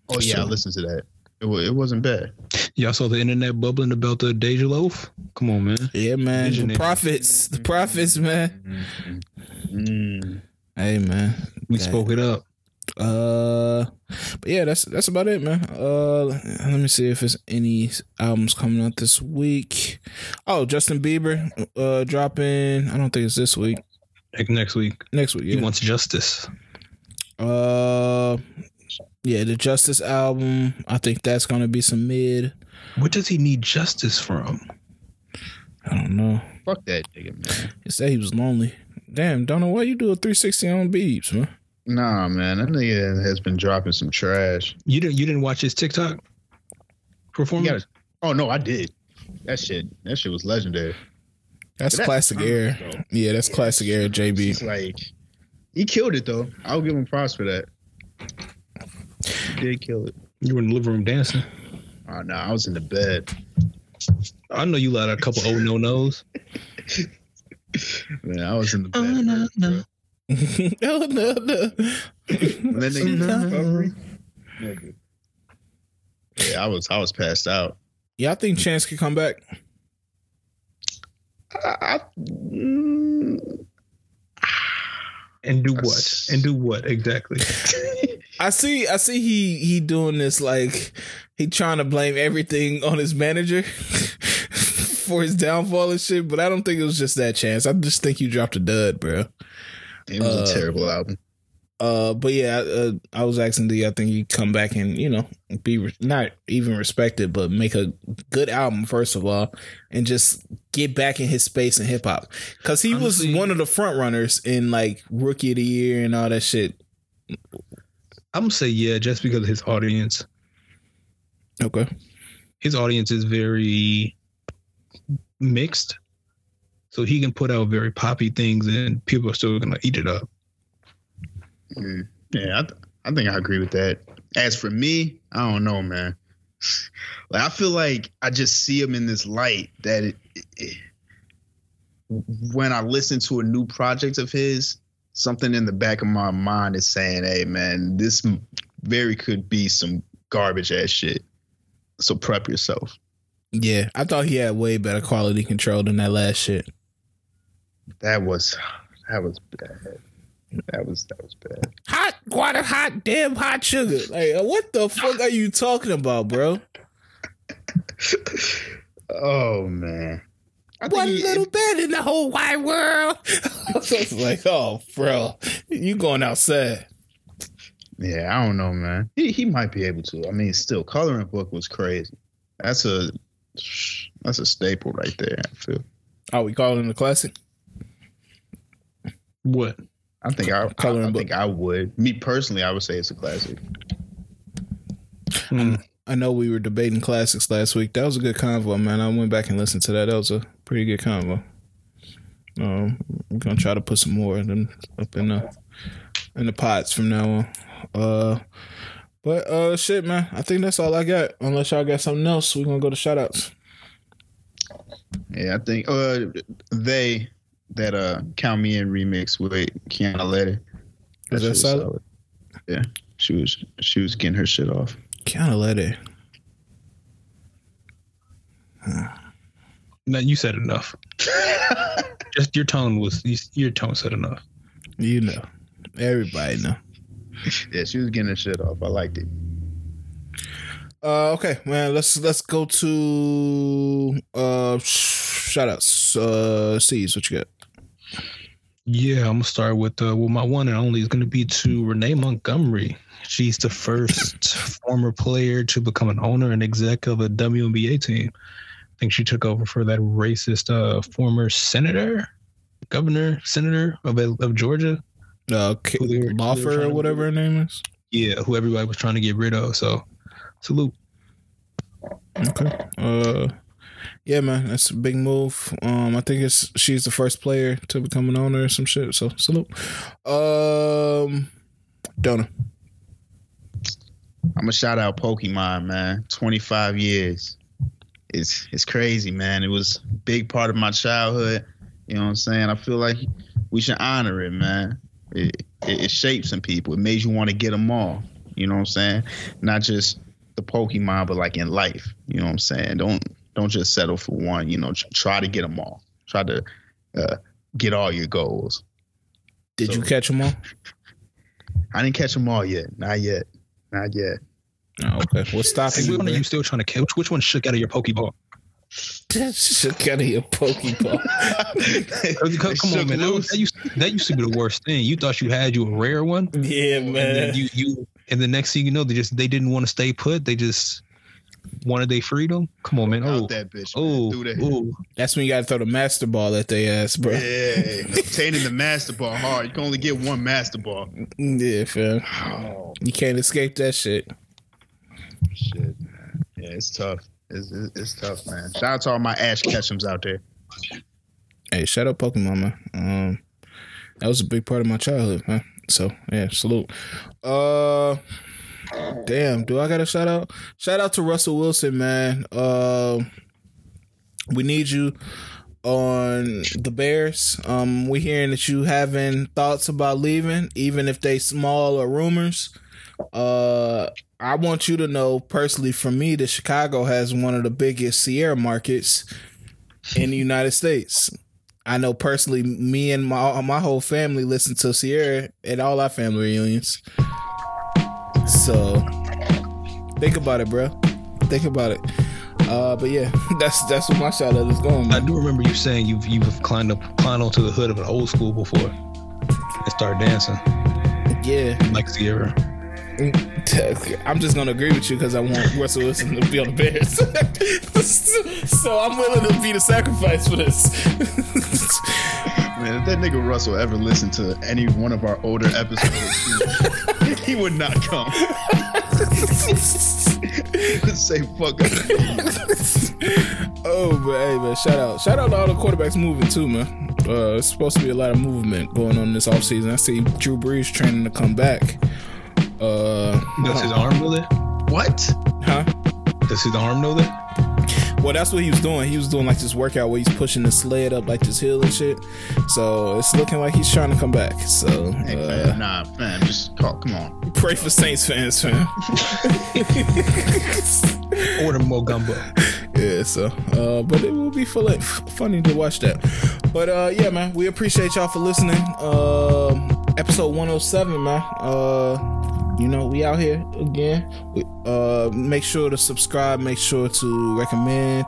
Oh yeah, I listened to that. It wasn't bad. Y'all saw the internet bubbling about the Deja Loaf? Come on, man. Yeah, man. The profits, man. Mm. Hey, man. We spoke it up. But yeah, that's about it, man. Let me see if there's any albums coming out this week. Oh, Justin Bieber dropping. I don't think it's this week. Like next week. Yeah. He wants justice. Yeah, the Justice album. I think that's going to be some mid. What does he need justice from? I don't know. Fuck that nigga, man. He said he was lonely. Damn, don't know why you do a 360 on Biebs, man. Nah, man. That nigga has been dropping some trash. You didn't watch his TikTok performance? Oh, no, I did. That shit was legendary. That's classic air. Yeah, that's classic air, JB. It's like, he killed it, though. I'll give him props for that. Did kill it. You were in the living room dancing. Oh no, I was in the bed. I know you lied a couple old no nos. Man, I was in the bed. Oh no no. Oh no no. That nigga no. Yeah, I was passed out. Yeah, I think Chance could come back. And do what? And do what exactly? I see. He doing this like he trying to blame everything on his manager for his downfall and shit. But I don't think it was just that, Chance. I just think you dropped a dud, bro. It was a terrible album. But yeah, I was asking, do you think you come back and be not even respected, but make a good album first of all, and just get back in his space in hip hop because he was one of the front runners in like Rookie of the Year and all that shit. I'm gonna say yeah, just because of his audience. Okay. His audience is very mixed. So he can put out very poppy things and people are still going to eat it up. Yeah, I think I agree with that. As for me, I don't know, man. Like, I feel like I just see him in this light that when I listen to a new project of his, something in the back of my mind is saying, hey, man, this very could be some garbage ass shit. So prep yourself. Yeah, I thought he had way better quality control than that last shit. That was bad. That was bad. Hot water, hot damn hot sugar. Like, what the fuck are you talking about, bro? Oh man, One little bed in the whole wide world. It's like, oh, bro, you going outside? Yeah, I don't know, man. He might be able to. I mean, still, Coloring Book was crazy. That's a staple right there, I feel. Are we calling it a classic? What? I think I would. Me personally, I would say it's a classic. I know we were debating classics last week. That was a good convo, man. I went back and listened to that. That was a pretty good convo. We're going to try to put some more of them up in the pots from now on. But shit, man, I think that's all I got. Unless y'all got something else, we're going to go to shout-outs. Yeah, I think that Count Me In remix with Kiana Letty. Is that solid? Yeah, she was getting her shit off. Kiana Letty. Huh. No, you said enough. Just your tone said enough. You know, everybody know. Yeah, she was getting her shit off. I liked it. Okay, man. Let's go to shoutouts. C's, what you got? Yeah, I'm gonna start with my one and only is gonna be to Renee Montgomery. She's the first former player to become an owner and exec of a WNBA team. I think she took over for that racist former governor of Georgia. Lawford or whatever her name is. Yeah, who everybody was trying to get rid of. So, salute. Okay. Yeah, man, that's a big move. I think she's the first player to become an owner or some shit. So, salute. Donna. I'm gonna shout out Pokemon, man. 25 years. It's crazy, man. It was a big part of my childhood. You know what I'm saying? I feel like we should honor it, man. It shaped some people. It made you want to get them all. You know what I'm saying? Not just the Pokemon, but like in life. You know what I'm saying? Don't just settle for one. You know, try to get them all. Try to get all your goals. Did you catch them all? I didn't catch them all yet. Not yet. Oh, okay. What's stopping you? Which one are you still trying to catch? Which one shook out of your Pokeball? Shook out of your Pokeball. Come on, man. That used to be the worst thing. You thought you had a rare one. Yeah, man. And then the next thing you know, they didn't want to stay put. They just wanted their freedom. Come on, man. Oh, that bitch. Oh, that's when you got to throw the master ball at their ass, bro. Yeah, obtaining the master ball hard. You can only get one master ball. Yeah, fam. Oh. You can't escape that shit. Shit, man. Yeah, it's tough. It's tough, man. Shout out to all my Ash Ketchums out there. Hey, shout out Pokemon, man. That was a big part of my childhood, man. So yeah, salute. Damn, do I got a shout out? Shout out to Russell Wilson, man. We need you on the Bears. We're hearing that you having thoughts about leaving, even if they small or rumors. I want you to know personally from me that Chicago has one of the biggest Sierra markets in the United States. I know personally, me and my whole family listen to Sierra at all our family reunions. So think about it, bro. Think about it. But yeah, that's where my shout out is going, man. I do remember you saying you've climbed onto the hood of an old school before and started dancing. Yeah, like Sierra. I'm just gonna agree with you because I want Russell Wilson to be on the Bears. So I'm willing to be the sacrifice for this. Man, if that nigga Russell ever listened to any one of our older episodes, he would not come. Say fuck up. Oh, but hey, man, shout out to all the quarterbacks moving too, man. It's supposed to be a lot of movement going on this offseason. I see Drew Brees training to come back. Does his arm know that? What? Huh? Does his arm know that? Well, that's what he was doing. He was doing like this workout where he's pushing the sled up like this hill and shit. So it's looking like he's trying to come back. So hey, man, nah, man, just talk. Come on. Pray for Saints fans, fam. Order more gumbo. Yeah, so but it will be funny to watch that. But yeah, man, we appreciate y'all for listening. Episode 107, man. You know, we out here again. Make sure to subscribe, make sure to recommend,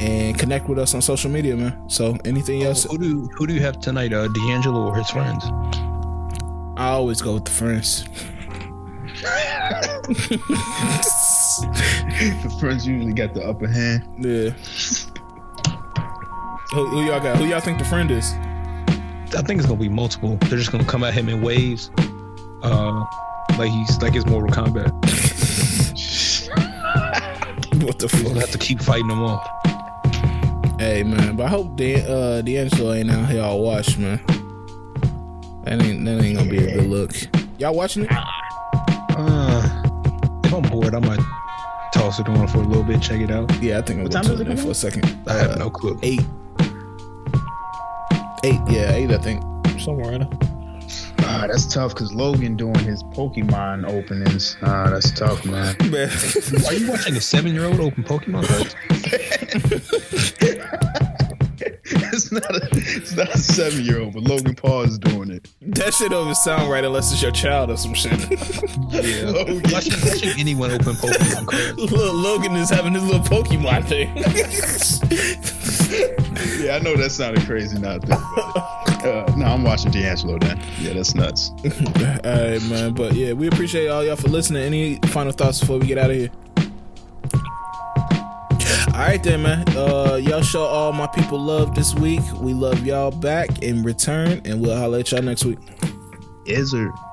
and connect with us on social media, man. So anything else? Who do you have tonight, D'Angelo or his friends? I always go with the friends. The friends usually got the upper hand. Yeah. Who y'all got? Who y'all think the friend is? I think it's gonna be multiple. They're just gonna come at him in waves. Like it's Mortal Kombat. What the fuck? You're gonna have to keep fighting them off. Hey, man, but I hope D'Angelo ain't out here all washed, man. That ain't gonna be a good look. Y'all watching it? If I'm bored, I might toss it on for a little bit, check it out. Yeah, I think I'm gonna do it for a second. I have no clue. 8, I think. Somewhere in it. That's tough because Logan doing his Pokemon openings. That's tough, man. Why are you watching a 7-year-old open Pokemon? It's not a 7-year-old, but Logan Paul is doing it. That shit doesn't sound right unless it's your child or some shit. Yeah. Watching anyone open Pokemon cards. Logan is having his little Pokemon thing. Yeah, I know that sounded crazy now, but... no, I'm watching D'Angelo then. Yeah, that's nuts. Alright, man. But yeah, we appreciate all y'all for listening. Any final thoughts before we get out of here? Alright then, man. Y'all show all my people love this week. We love y'all back in return, and we'll holler at y'all next week. Yes, sir.